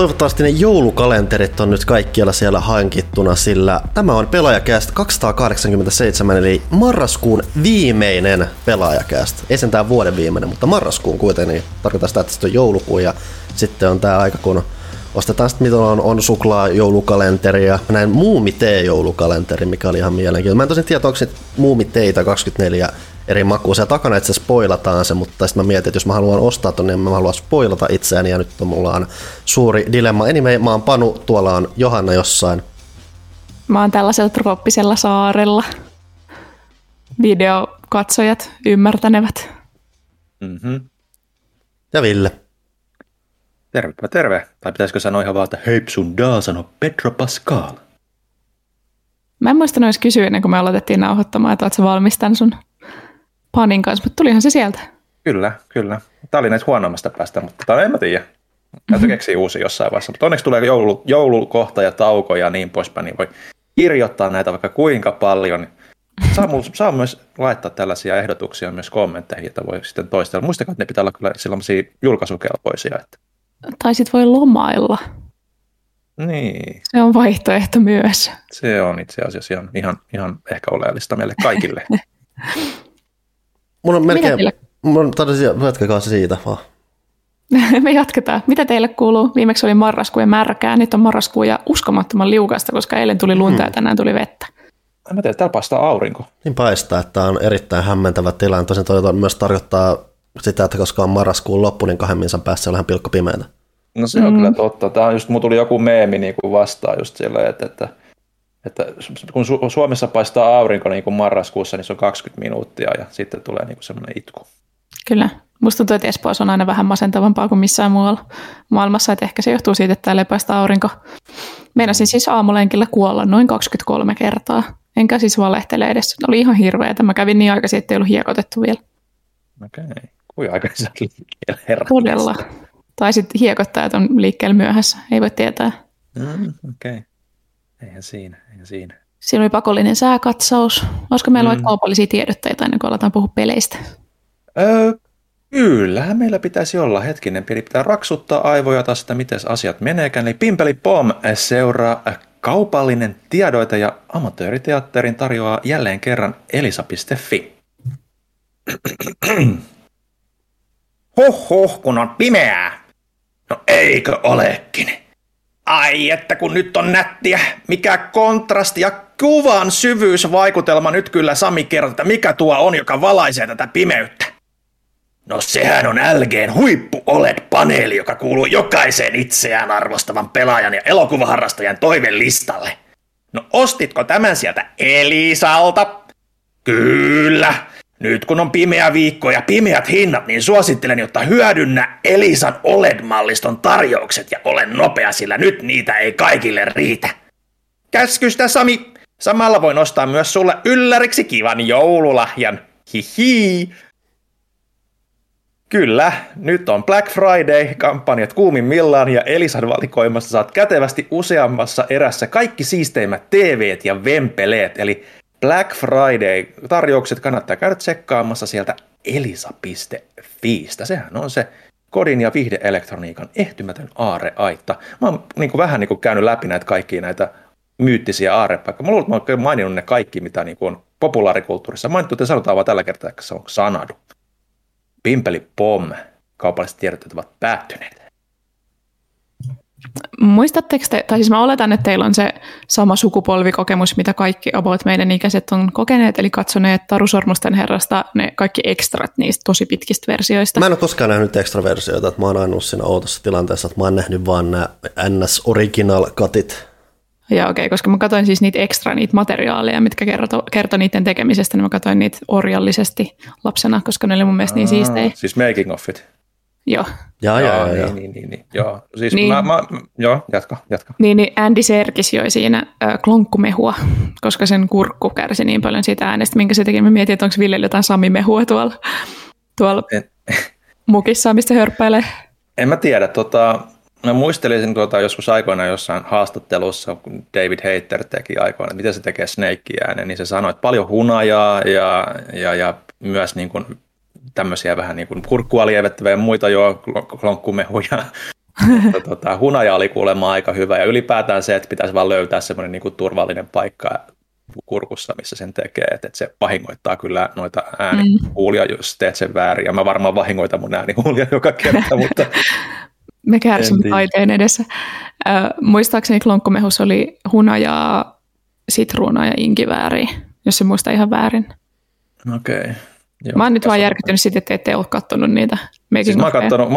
Toivottavasti ne joulukalenterit on nyt kaikkialla siellä hankittuna, sillä tämä on Pelaajakäst 287, eli marraskuun viimeinen Pelaajakäst. Ei sen tää vuoden viimeinen, mutta marraskuun kuitenkin. Tarkoittaa sitä, että sitten on joulukuun ja sitten on tää aika, kun ostetaan sitten, mitä on suklaa joulukalenteri ja näin muumitee joulukalenteri, mikä oli ihan mielenkiintoinen. Mä en tosin tiedä, onko se muumiteitä 24 eri makua. Siellä takana itse spoilataan se, mutta sitten mä mietin, että jos mä haluan ostaa tonne, niin mä haluan spoilata itseäni ja nyt mulla on suuri dilemma. Anyway, mä oon Panu, tuolla on Johanna jossain. Mä oon tällaisella trooppisella saarella. Videokatsojat ymmärtänevät. Mm-hmm. Ja Ville. Tervepä terve. Tai pitäisikö sanoa ihan vaan, että heipsundaa, sano Pedro Pascal. Mä en muistanut edes kysyä ennen kuin me aloitettiin nauhoittamaan, että oot sä valmis tän sun Panin kanssa, mutta tulihan se sieltä. Kyllä. Tää oli näitä huonommasta päästä, mutta en mä tiedä. Täytyy keksiä uusi jossain vaiheessa. Mutta onneksi tulee joulukohta ja tauko ja niin poispäin, niin voi kirjoittaa näitä vaikka kuinka paljon. Saa myös laittaa tällaisia ehdotuksia myös kommentteihin, joita voi sitten toistella. Muistakaa, että ne pitää olla kyllä sellaisia julkaisukelpoisia. Että... Tai sit voi lomailla. Niin. Se on vaihtoehto myös. Se on itse asiassa ihan ehkä oleellista meille kaikille. Mun on melkein... Jatkakaa se siitä vaan. Me jatketaan. Mitä teille kuuluu? Viimeksi oli marraskuu ja märkää, nyt on marraskuu ja uskomattoman liukasta, koska eilen tuli lunta ja tänään tuli vettä. Mä tiedän, täällä paistaa aurinko. Niin paistaa, että on erittäin hämmentävä tilanne. Tosin toi myös tarkoittaa sitä, että koska on marraskuun loppu, niin 2 minsan päässä on ihan pilkkopimeätä. No se on kyllä totta. Tää on just, mun tuli joku meemi niin kuin vastaan just silleen, että kun Suomessa paistaa aurinko niin kuin marraskuussa, niin se on 20 minuuttia ja sitten tulee niin kuin semmoinen itku. Kyllä. Musta tuntuu, että Espoossa on aina vähän masentavampaa kuin missään muualla maailmassa, että ehkä se johtuu siitä, että täällä ei paista aurinko. Meinasin siis aamulenkillä kuolla noin 23 kertaa. Enkä siis valehtele edes. Oli ihan hirveä. Mä kävin niin aikaisin, että ei ollut hiekotettu vielä. Okei. Kuinka aikaisin sä olet liikkeellä herran? Todella. Tai sitten hiekottajat on liikkeellä myöhässä. Ei voi tietää. Okei. Eihän siinä. Siinä oli pakollinen sääkatsaus. Olisiko meillä ollut kaupallisia tiedotteita ennen kuin aletaan puhua peleistä? Kyllähän meillä pitäisi olla hetkinen. Pitää raksuttaa aivoja taas, että miten asiat meneekään. Eli Pimpeli Pom seuraa kaupallinen tiedoite ja amatööriteatterin tarjoaa jälleen kerran elisa.fi. Hohhoh, kun on pimeää. No eikö olekin? Ai, että kun nyt on nättiä, mikä kontrasti ja kuvan syvyysvaikutelma nyt kyllä Sami kertoo, että mikä tuo on, joka valaisee tätä pimeyttä. No sehän on LG:n huippu OLED-paneeli, joka kuuluu jokaiseen itseään arvostavan pelaajan ja elokuvaharrastajan toivelistalle. No ostitko tämän sieltä Elisalta? Kyllä. Nyt kun on pimeä viikko ja pimeät hinnat, niin suosittelen, jotta hyödynnä Elisan OLED-malliston tarjoukset ja ole nopea, sillä nyt niitä ei kaikille riitä. Käskystä Sami! Samalla voin ostaa myös sulle ylläriksi kivan joululahjan. Hihi! Kyllä, nyt on Black Friday-kampanjat kuumimmillaan ja Elisan valikoimassa saat kätevästi useammassa erässä kaikki siisteimmät TV:t ja vempeleet, eli Black Friday-tarjoukset kannattaa käydä tsekkaamassa sieltä elisa.fiistä. Sehän on se kodin ja viihdeelektroniikan ehtymätön aarreaitta. Mä oon niin kuin vähän niin kuin käynyt läpi näitä kaikkia näitä myyttisiä aarrepaikkoja. Mä luulen, että mä oon kyllä maininnut ne kaikki, mitä niin kuin on populaarikulttuurissa mainittu. Te sanotaan vaan tällä kertaa, että se on sanadu. Pimpeli Pom, kaupalliset tiedotteet ovat päättyneet. Muistatteko te, tai siis mä oletan, että teillä on se sama sukupolvikokemus, mitä kaikki about meidän ikäiset on kokeneet, eli katsoneet Taru Sormusten herrasta ne kaikki ekstrat niistä tosi pitkistä versioista. Mä en ole koskaan nähnyt ekstraversioita, että mä oon aina ollut siinä outossa tilanteessa, että mä oon nähnyt vaan nämä NS Original-katit. Joo, okei, koska mä katsoin siis niitä ekstra, niitä materiaaleja, mitkä kertoi niiden tekemisestä, niin mä katsoin niitä orjallisesti lapsena, koska ne oli mun mielestä niin siistejä. Siis making of it. Joo. Joo. Niin. Joo, siis niin, mä, jatka. Niin, Andy Serkis joi siinä klonkkumehua, koska sen kurkku kärsi niin paljon siitä äänestä, minkä se teki. Mä mietin, että onko Villellä jotain Sami-mehua tuolla mukissa, mistä hörppäilee. En mä tiedä, mä muistelisin joskus aikoina jossain haastattelussa, kun David Hayter teki aikoina, että miten se tekee Snake-äänen, niin se sanoi, että paljon hunajaa ja myös niin kuin tämmöisiä vähän niin kuin kurkkua lievettäviä ja muita klonkkumehuja Hunaja oli kuulemma aika hyvä ja ylipäätään se, että pitäisi vaan löytää semmoinen niin kuin turvallinen paikka kurkussa, missä sen tekee, että se vahingoittaa kyllä noita äänihuulia, jos teet sen väärin, ja mä varmaan vahingoitan mun äänihuulia joka kerta, mutta... Me kärsimme taiteen edessä. Muistaakseni klonkkomehus oli hunajaa, sitruunaa ja inkivääriä, jos en muista ihan väärin. Okei. Joo, mä oon nyt vaan järkyttynyt siitä, että ette ole katsonut niitä. Siis mä oon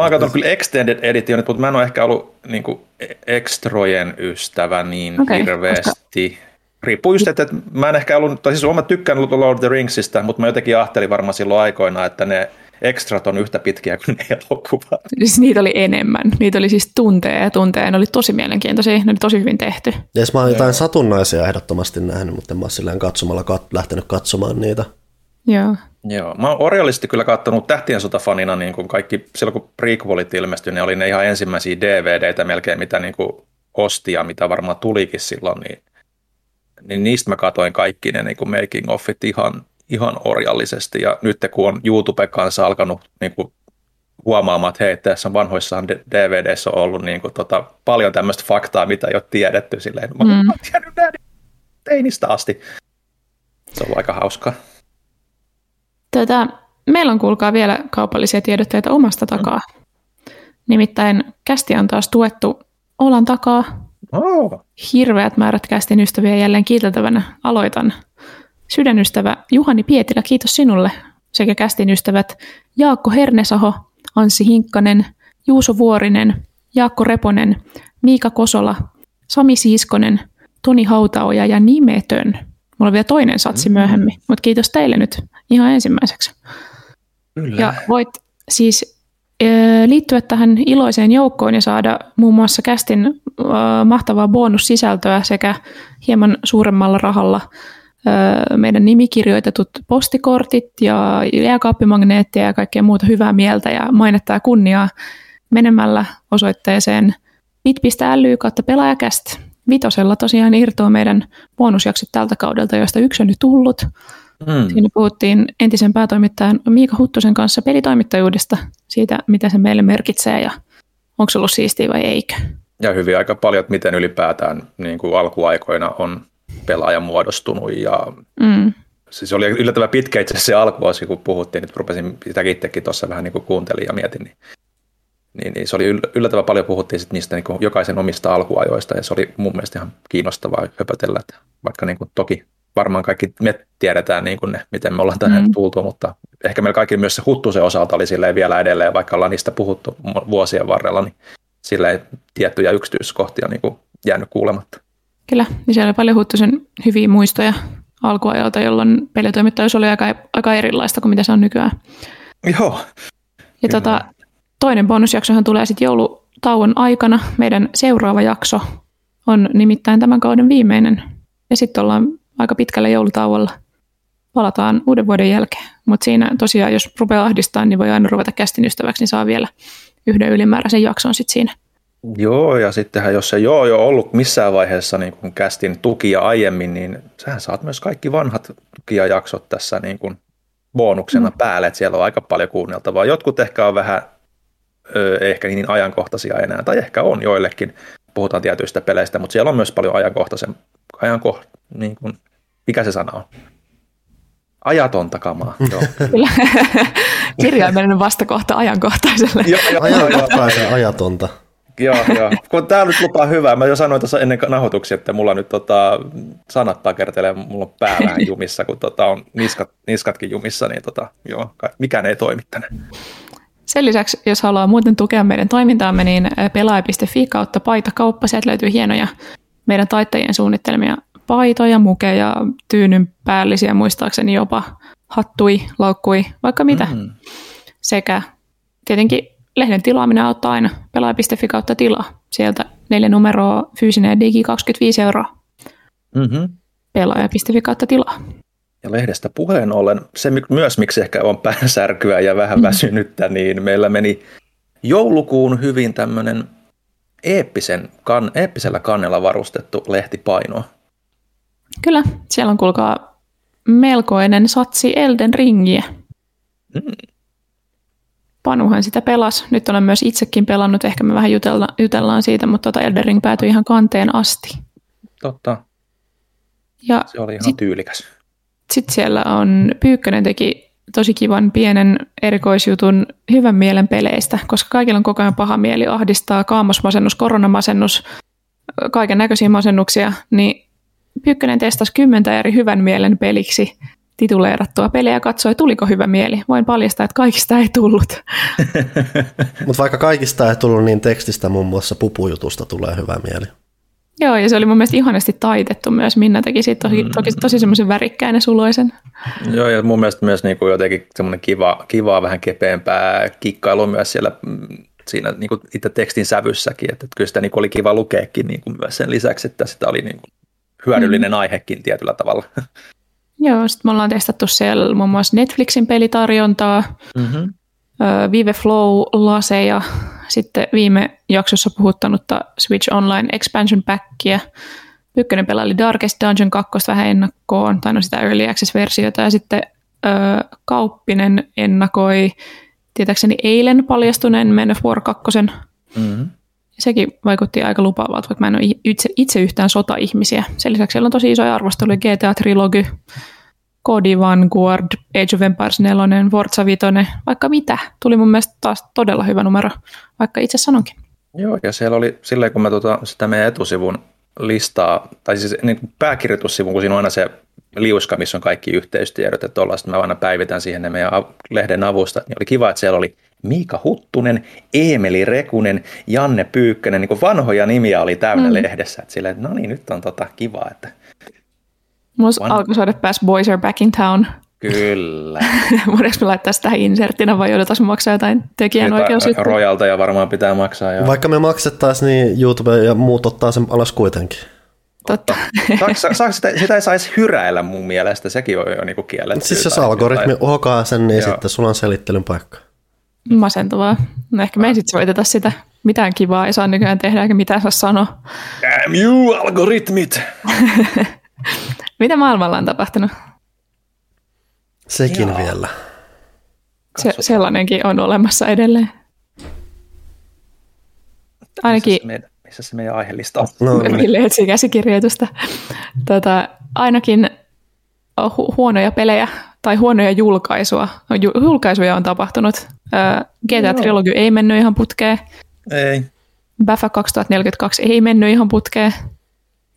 katsonut kyllä Extended Editionit, mutta mä en ole ehkä ollut niin kuin ekstrojen ystävä niin hirveästi. Riippuu just, että mä en ehkä ollut, tai siis oon mä tykkään Lord of the Ringsista, mutta mä jotenkin ajattelin varmaan silloin aikoinaan, että ne ekstrat on yhtä pitkiä kuin ne elokuvat. Siis niitä oli enemmän. Niitä oli siis tunteja. Ne oli tosi mielenkiintoisia, ne oli tosi hyvin tehty. Yes, mä oon jotain satunnaisia ehdottomasti nähnyt, mutta en mä oon silleen katsomalla lähtenyt katsomaan niitä. Joo. Mä oon orjallisesti kyllä katsonut Tähtien sotafanina niin kuin kaikki, silloin kun prequelit ilmestyi, ne oli ne ihan ensimmäisiä DVDtä melkein, mitä niin kuin ostia, mitä varmaan tulikin silloin, niin niistä mä katoin kaikki ne niin kuin making offit ihan orjallisesti. Ja nyt kun on YouTube kanssa alkanut niin kuin huomaamaan, että hei, tässä vanhoissahan DVDissä on ollut niin kuin, paljon tämmöistä faktaa, mitä ei ole tiedetty silleen. Mä oon tiennyt näin teinistä asti. Se on aika hauskaa. Meillä on kuulkaa vielä kaupallisia tiedotteita omasta takaa. Nimittäin kästi on taas tuettu olan takaa. Hirveät määrät kästin ystäviä jälleen kiiteltävänä. Aloitan. Sydänystävä Juhani Pietilä, kiitos sinulle. Sekä kästin ystävät Jaakko Hernesaho, Anssi Hinkkanen, Juuso Vuorinen, Jaakko Reponen, Miika Kosola, Sami Siiskonen, Toni Hautaoja ja Nimetön. Mulla on vielä toinen satsi myöhemmin, mutta kiitos teille nyt ihan ensimmäiseksi. Kyllä. Ja voit siis liittyä tähän iloiseen joukkoon ja saada muun muassa kästin mahtavaa bonussisältöä sekä hieman suuremmalla rahalla meidän nimikirjoitetut postikortit ja jääkaappimagneettia ja kaikkea muuta hyvää mieltä ja mainettaa kunniaa menemällä osoitteeseen bit.ly/pelaajakäst. 5:lla tosiaan irtoaa meidän bonusjaksot tältä kaudelta, joista yksi on nyt tullut. Siinä puhuttiin entisen päätoimittajan Miika Huttusen kanssa pelitoimittajuudesta, siitä mitä se meille merkitsee ja onko se ollut siistiä vai eikö. Ja hyvin aika paljon, että miten ylipäätään niin kuin alkuaikoina on pelaaja muodostunut. Ja siis oli yllättävän pitkä itse asiassa se alkuosi, kun puhuttiin, nyt rupesin sitäkin itsekin tuossa vähän niin kuin kuuntelin ja mietin, niin se oli yllättävän paljon, puhuttiin sit niistä niin jokaisen omista alkuajoista, ja se oli mun mielestä ihan kiinnostavaa höpötellä, että vaikka niin kuin, toki varmaan kaikki me tiedetään, niin kuin ne, miten me ollaan tähän tultu, mutta ehkä meillä kaikki myös se Huttusen osalta oli silleen vielä edelleen, vaikka ollaan niistä puhuttu vuosien varrella, niin silleen tiettyjä yksityiskohtia niin kuin jäänyt kuulematta. Kyllä, niin siellä oli paljon Huttusen hyviä muistoja alkuajalta, jolloin pelitoimittajuus oli aika erilaista kuin mitä se on nykyään. Joo. Ja toinen bonusjaksohan tulee sitten joulutauon aikana. Meidän seuraava jakso on nimittäin tämän kauden viimeinen. Ja sitten ollaan aika pitkällä joulutauolla. Palataan uuden vuoden jälkeen. Mutta siinä tosiaan, jos rupeaa ahdistamaan, niin voi aina ruveta kästin ystäväksi, niin saa vielä yhden ylimääräisen jakson sitten siinä. Joo, ja sittenhän jos ei ole jo ollut missään vaiheessa niin kun kästin tukia aiemmin, niin sähän saat myös kaikki vanhat tukijajaksot tässä niin kun bonuksena päälle. Et siellä on aika paljon kuunneltavaa. Jotkut ehkä on vähän... ehkä niin ajankohtaisia enää, tai ehkä on joillekin, puhutaan tietyistä peleistä, mutta siellä on myös paljon mikä se sana on? Ajatonta kamaa. Kyllä, kirjaimellinen vastakohta ajankohtaiselle. Ajankohtaisen ajatonta. Joo, kun tää nyt lupaa hyvää, mä jo sanoin tuossa ennen nahoituksia, että mulla nyt sanat takertelee, mulla on pää vähän jumissa, kun on niskatkin jumissa, niin mikään ei toimi tänään. Sen lisäksi, jos haluaa muuten tukea meidän toimintaamme, niin pelaaja.fi/paitakauppa. Sieltä löytyy hienoja meidän taittajien suunnittelemia paitoja, mukeja, tyynyn päällisiä, muistaakseni jopa hattui, laukkui, vaikka mitä. Sekä tietenkin lehden tilaaminen auttaa aina. Pelaaja.fi/tilaa. Sieltä 4 numeroa, fyysinen ja digi, 25 euroa. Pelaaja.fi/tilaa. Ja lehdestä puheen ollen, se myös miksi ehkä on päänsärkyä ja vähän väsynyttä, niin meillä meni joulukuun hyvin tämmöinen eeppisellä kannella varustettu lehtipaino. Kyllä, siellä on kuulkaa melkoinen satsi Elden Ringiä. Panuhan sitä pelasi. Nyt olen myös itsekin pelannut. Ehkä me vähän jutellaan siitä, mutta Elden Ring päätyi ihan kanteen asti. Totta. Ja se oli ihan tyylikäs. Sitten siellä on Pyykkönen teki tosi kivan pienen erikoisjutun hyvän mielen peleistä, koska kaikilla on koko ajan paha mieli, ahdistaa, kaamosmasennus, koronamasennus, kaiken näköisiä masennuksia, niin Pyykkönen testasi 10 eri hyvän mielen peliksi tituleerattua pelejä ja katsoi, tuliko hyvä mieli. Voin paljastaa, että kaikista ei tullut. Mutta vaikka kaikista ei tullut, niin tekstistä muun muassa pupujutusta tulee hyvä mieli. Joo, ja se oli mun mielestä ihanasti taitettu myös. Minna teki siitä tosi semmoisen värikkään ja suloisen. Joo, ja mun mielestä myös niin kuin jotenkin semmoinen kivaa, vähän kepeämpää kikkailu myös siellä siinä niin kuin itse tekstin sävyssäkin. Että kyllä sitä niin kuin oli kiva lukeekin niin kuin myös sen lisäksi, että sitä oli niin kuin hyödyllinen aihekin tietyllä tavalla. Joo, sitten me ollaan testattu siellä muun muassa Netflixin pelitarjontaa, Vive Flow-laseja, sitten viime jaksossa puhuttanutta Switch Online Expansion Packia. Ykkönen pelaili Darkest Dungeon 2 vähän ennakkoon, tai no sitä Early Access-versiota, ja sitten Kauppinen ennakoi, tietääkseni eilen paljastuneen Man of War 2. Sekin vaikutti aika lupaavalta, vaikka mä en ole itse yhtään sotaihmisiä. Sen lisäksi siellä on tosi isoja arvosteluja, GTA Trilogy, Code Vanguard, Age of Empires 4, Forza 5, vaikka mitä. Tuli mun mielestä taas todella hyvä numero, vaikka itse sanonkin. Joo, ja siellä oli silleen, kun mä sitä meidän etusivun listaa, tai siis niin kuin pääkirjoitussivun, kun siinä on aina se liuska, missä on kaikki yhteystiedot, että ollaan, sitten mä aina päivitän siihen ne meidän lehden avusta. Niin oli kiva, että siellä oli Miika Huttunen, Eemeli Rekunen, Janne Pyykkönen, niin kuin vanhoja nimiä oli täynnä lehdessä. Että silleen, että no niin, nyt on kivaa, että musta alkoi soida pääs Boys Are Back in Town. Kyllä. Voidaanko me laittaa sitä inserttina vai joudutaan maksaa jotain tekijänoikeusjuttuja? Rojalta ja varmaan pitää maksaa. Ja vaikka me maksettaisiin, niin YouTube ja muut ottaa sen alas kuitenkin. Totta. Sitä ei saisi hyräillä mun mielestä, sekin on jo niinku kielletty. Siis jos algoritmi hokaa sen, niin sitten sulla on selittelyn paikka. Masentavaa. No ehkä me ei sitten soiteta sitä. Mitään kivaa ei saa nykyään tehdä, eikä mitään saa sanoa. Damn you, algoritmit! Mitä maailmalla on tapahtunut? Sekin vielä. Sellainenkin on olemassa edelleen. Ainakin missä se meidän aiheellista on? Löytyy käsikirjoitusta. Ainakin huonoja pelejä tai huonoja julkaisuja on tapahtunut. GTA Trilogy ei mennyt ihan putkeen. Ei. Baffa 2042 ei mennyt ihan putkeen.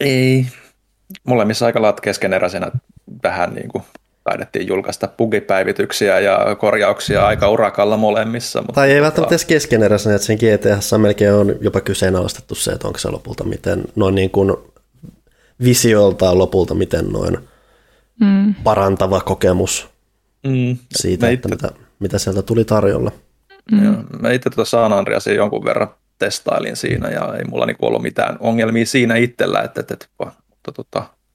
Ei. Molemmissa aika lailla keskeneräisenä vähän niin kuin taidettiin julkaista bugipäivityksiä ja korjauksia aika urakalla molemmissa. Mutta tai ei välttämättä edes keskeneräisenä, että sen GTA:ssa melkein on jopa kyseenalaistettu se, että onko se lopulta miten noin niin kuin visioltaan lopulta miten noin parantava kokemus siitä, että mitä sieltä tuli tarjolla. Mä itse San Andreasia jonkun verran testailin siinä ja ei mulla niin kuin ollut mitään ongelmia siinä itsellä, että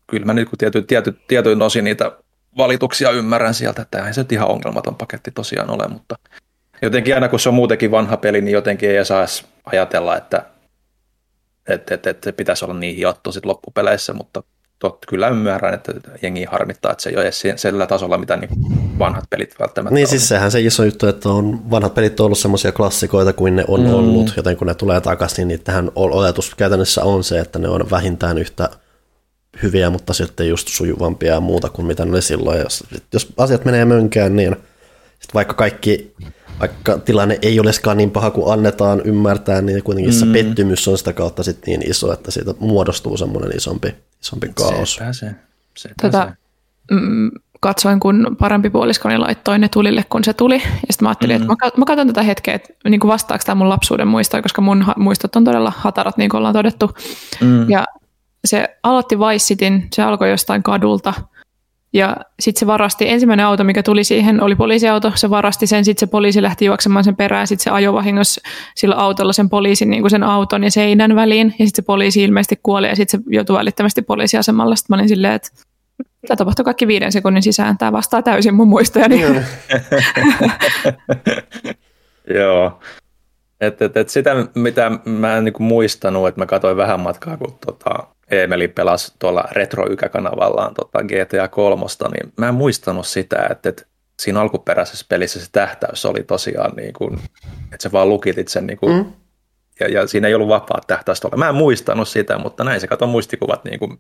kyllä mä nyt kun tietyin osin niitä valituksia ymmärrän sieltä, että eihän se nyt ihan ongelmaton paketti tosiaan ole, mutta jotenkin aina kun se on muutenkin vanha peli, niin jotenkin ei saisi ajatella, että pitäisi olla niin hiottu sitten loppupeleissä, mutta kyllä ymmärrän, että jengi harmittaa, että se ei ole edes sillä tasolla, mitä niin vanhat pelit välttämättä niin on. Siis sehän se iso juttu, että on vanhat pelit on ollut semmoisia klassikoita kuin ne on ollut, joten kun ne tulee takaisin, niin tähän oletus käytännössä on se, että ne on vähintään yhtä hyviä, mutta sitten just sujuvampia ja muuta kuin mitä ne oli silloin. Jos asiat menee mönkään, niin sitten vaikka tilanne ei oleskaan niin paha kuin annetaan ymmärtää, niin kuitenkin se pettymys on sitä kautta sit niin iso, että siitä muodostuu semmoinen isompi kaos. Katsoin, kun parempi puoliskoni laittoi ne tulille, kun se tuli. Ja sitten mä ajattelin, että mä katson tätä hetkeä, että niin kuin vastaako tämä mun lapsuuden muistoa, koska mun muistot on todella hatarat, niin kuin ollaan todettu. Ja se aloitti Vice Cityn, se alkoi jostain kadulta ja sitten se varasti, ensimmäinen auto mikä tuli siihen oli poliisiauto, se varasti sen, sitten se poliisi lähti juoksemaan sen perään, sitten se ajoi vahingossa sillä autolla sen poliisin niin kuin sen auton ja seinän väliin ja sitten se poliisi ilmeisesti kuoli ja sitten se joutui välittömästi poliisiasemalla. Sitten mä olin silleen, että tämä tapahtui kaikki 5 sekunnin sisään, tämä vastaa täysin mun muistojani. Joo. Että sitä, mitä mä en niin kuin muistanut, että mä katsoin vähän matkaa, kun Eemeli pelasi tuolla Retro-ykäkanavallaan GTA 3, niin mä en muistanut sitä, että siinä alkuperäisessä pelissä se tähtäys oli tosiaan, niin kuin, että sä vaan lukitit sen, niin kuin, ja siinä ei ollut vapaat tähtäystä olla. Mä en muistanut sitä, mutta näin se kato muistikuvat. Niin kuin,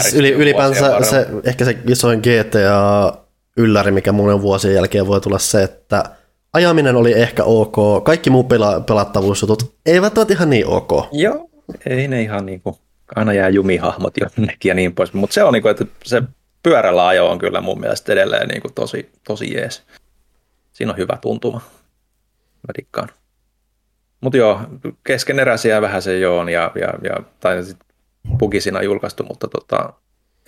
siis ylipäänsä se, ehkä se isoin GTA-ylläri, mikä monen vuosien jälkeen voi tulla se, että ajaminen oli ehkä ok, kaikki muu pelattavuusjutut eivät ole ihan niin ok. Joo, ei ne ihan niin kuin, aina jää jumihahmot jonnekin ja niin pois, mutta se on niin kuin, että se pyörällä ajo on kyllä mun mielestä edelleen niin kuin tosi jees. Siinä on hyvä tuntuma. Mä dikkaan. Mutta joo, keskeneräisiä vähän se joo on, ja tai sitten bugina julkaistu, mutta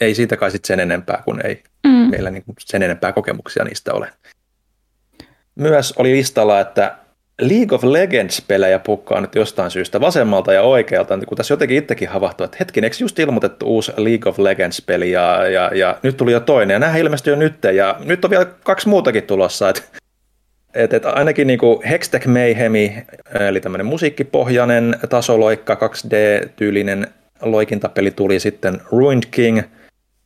ei siitä kai sitten sen enempää, kun ei meillä niin kuin sen enempää kokemuksia niistä ole. Myös oli listalla, että League of Legends-pelejä pukkaa nyt jostain syystä vasemmalta ja oikealta, kun tässä jotenkin itsekin havahtui, että hetken, eikö just ilmoitettu uusi League of Legends-peli, ja nyt tuli jo toinen, ja nämä ilmestyi jo nyt, ja nyt on vielä kaksi muutakin tulossa, että ainakin niin kuin Hextech Mayhemi, eli tämmöinen musiikkipohjainen tasoloikka, 2D-tyylinen loikintapeli tuli sitten Ruined King,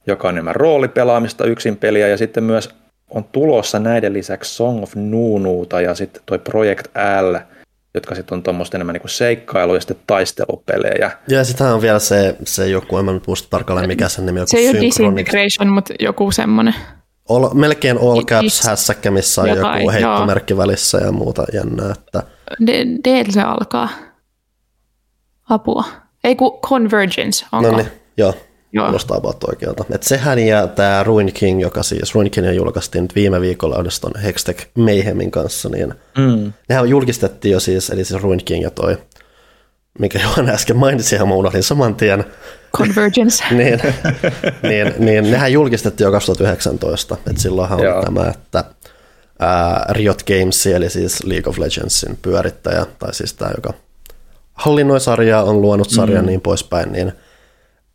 joka on enemmän roolipelaamista yksin peliä, ja sitten myös on tulossa näiden lisäksi Song of Nuunuuta ja sitten toi Project L, jotka sitten on tuommoista enemmän niinku seikkailu- ja sitten taistelupelejä. Ja sitten on vielä se joku, en mä nyt muista tarkalleen mikä sen nimi, joku se Synchronic. Se ei ole Disintegration, mutta joku semmoinen. Melkein all caps hässäkkä, missä on jotain, joku heittomerkki välissä ja muuta jännää. Että D se alkaa. Apua. Ei kun Convergence, onko? No niin, joo. Nostaa about oikealta. Et sehän ja tämä Ruined King, joka siis Ruined Kingia julkaistiin nyt viime viikolla uudestaan Hextech Mayhemin kanssa, niin nehän julkistettiin jo siis, eli siis Ruined King ja toi, minkä Johanna äsken mainitsi, ja mä unohdin saman tien. Convergence. niin, nehän julkistettiin jo 2019, että silloinhan on tämä, että Riot Games, eli siis League of Legendsin pyörittäjä, tai siis tämä, joka hallinnoi sarjaa, on luonut sarjan niin poispäin, niin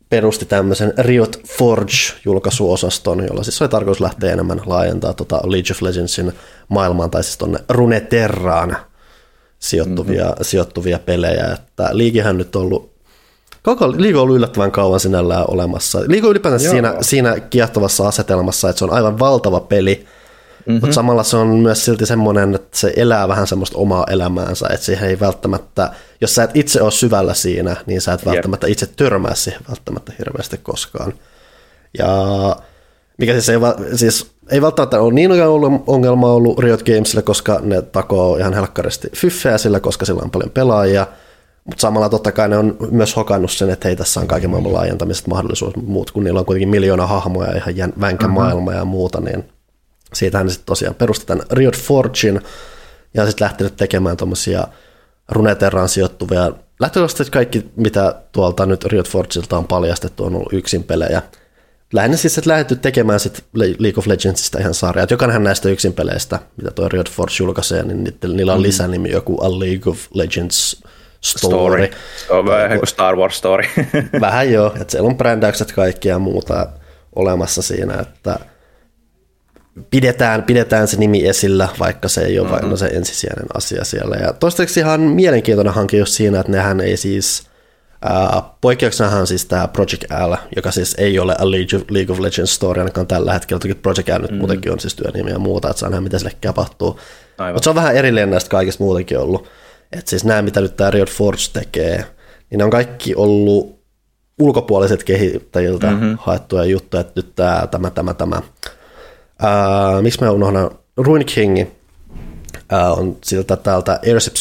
perusti tämmöisen Riot Forge-julkaisuosaston, jolla siis oli tarkoitus lähteä enemmän laajentaa League of Legendsin maailmaan, tai siis tuonne Runeterraan sijoittuvia pelejä. Että Leaguehän nyt on ollut, League on ollut yllättävän kauan sinällään olemassa. League on ylipäänsä siinä kiehtovassa asetelmassa, että se on aivan valtava peli, mutta samalla se on myös silti semmoinen, että se elää vähän semmoista omaa elämäänsä, että siihen ei välttämättä, jos sä et itse ole syvällä siinä, niin sä et välttämättä itse törmää siihen välttämättä hirveästi koskaan. Ja mikä siis ei välttämättä ole niin ongelma ollut Riot Gamesille, koska ne takoo ihan helkkaristi fyffeä sillä, koska sillä on paljon pelaajia, mutta samalla totta kai ne on myös hokannut sen, että hei, tässä on kaiken maailman laajentamiset mahdollisuus, muut kun niillä on kuitenkin 1 miljoona hahmoja ja ihan vänkä maailma ja muuta, niin siitähän sitten tosiaan perustetaan Riot Forgin ja sitten lähtenyt tekemään tuommoisia Runeterraan sijoittuvia. Lähtöisesti kaikki, mitä tuolta nyt Riot Forgilta on paljastettu, on ollut yksin pelejä. Lähinnä siis, että lähdetty tekemään sitten League of Legendsista ihan sarjaa. Jokainen näistä yksin peleistä, mitä tuo Riot Forge julkaisee, niin niillä on lisänimi joku A League of Legends Story. Se on vähän kuin Star Wars Story. Vähän joo, että siellä on brändäykset kaikkia muuta olemassa siinä, että pidetään se nimi esillä, vaikka se ei ole vain se ensisijainen asia siellä. Ja toistaiseksi ihan mielenkiintoinen hanke just siinä, että nehän ei siis, poikkeuksenahan on siis tämä Project L, joka siis ei ole A League of Legends Story ainakaan tällä hetkellä. Toki Project L nyt muutenkin on siis työnimi ja muuta, että saa nähdä, mitä sille tapahtuu. Mutta se on vähän erilleen näistä kaikista muutenkin ollut. Että siis nämä, mitä nyt tämä Riot Forge tekee, niin ne on kaikki ollut ulkopuoliset kehittäjiltä haettuja juttuja, että nyt tämä miksi mä unohdan? Ruined King on siltä täältä Airship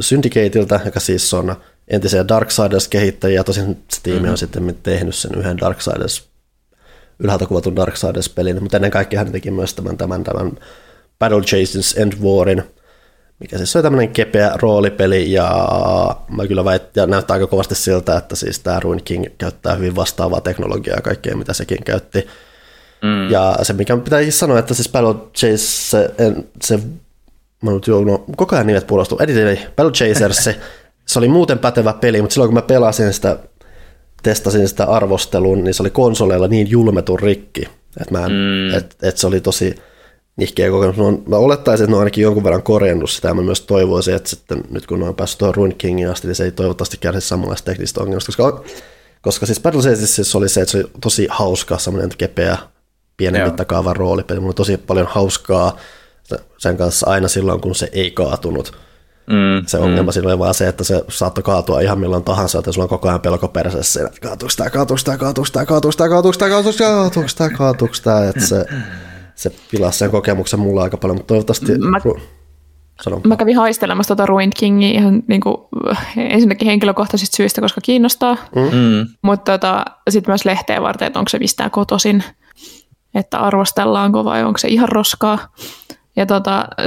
Syndicateilta, joka siis on entisiä Darksiders-kehittäjiä. Tosin se tiimi on sitten tehnyt sen yhden Darksiders, ylhäältä kuvatun Darksiders-pelin, mutta ennen kaikkea hän teki myös tämän Battle Chases End Warin, mikä siis on tämmöinen kepeä roolipeli, ja mä kyllä ja näyttää aika kovasti siltä, että siis tämä Ruined King käyttää hyvin vastaavaa teknologiaa ja kaikkea, mitä sekin käytti. Ja se, mikä pitää sanoa, että siis Battle Chasers, koko ajan nimet puolestuu, Battle Chasers, se oli muuten pätevä peli, mutta silloin kun mä testasin sitä arvostelun, niin se oli konsoleilla niin julmetun rikki, että se oli tosi nihkeä kokemus. Mä olettaisin, että ne on ainakin jonkun verran korjannut sitä, ja mä myös toivoisin, että sitten nyt kun ne on päässyt tuohon Ruined Kingin asti, niin se ei toivottavasti kärsi samanlaista teknistä ongelmasta, koska siis Battle Chasers siis oli se, että se oli tosi hauska, semmoinen kepeä pienen mittakaavan roolipeli. Mulla on tosi paljon hauskaa sen kanssa aina silloin, kun se ei kaatunut. Se ongelma siinä oli vaan se, että se saattoi kaatua ihan milloin tahansa, että sulla on koko ajan pelko perässä siinä, että kaatuuko tämä, että se pilasi sen kokemuksen mulla aika paljon, mutta toivottavasti... Mä kävin haistelemassa tuota Ruined Kingia ihan niinku, ensinnäkin henkilökohtaisista syistä, koska kiinnostaa, mutta sitten myös lehteä varten, että onko se mistään kotoisin, että arvostellaanko vai onko se ihan roskaa. Ja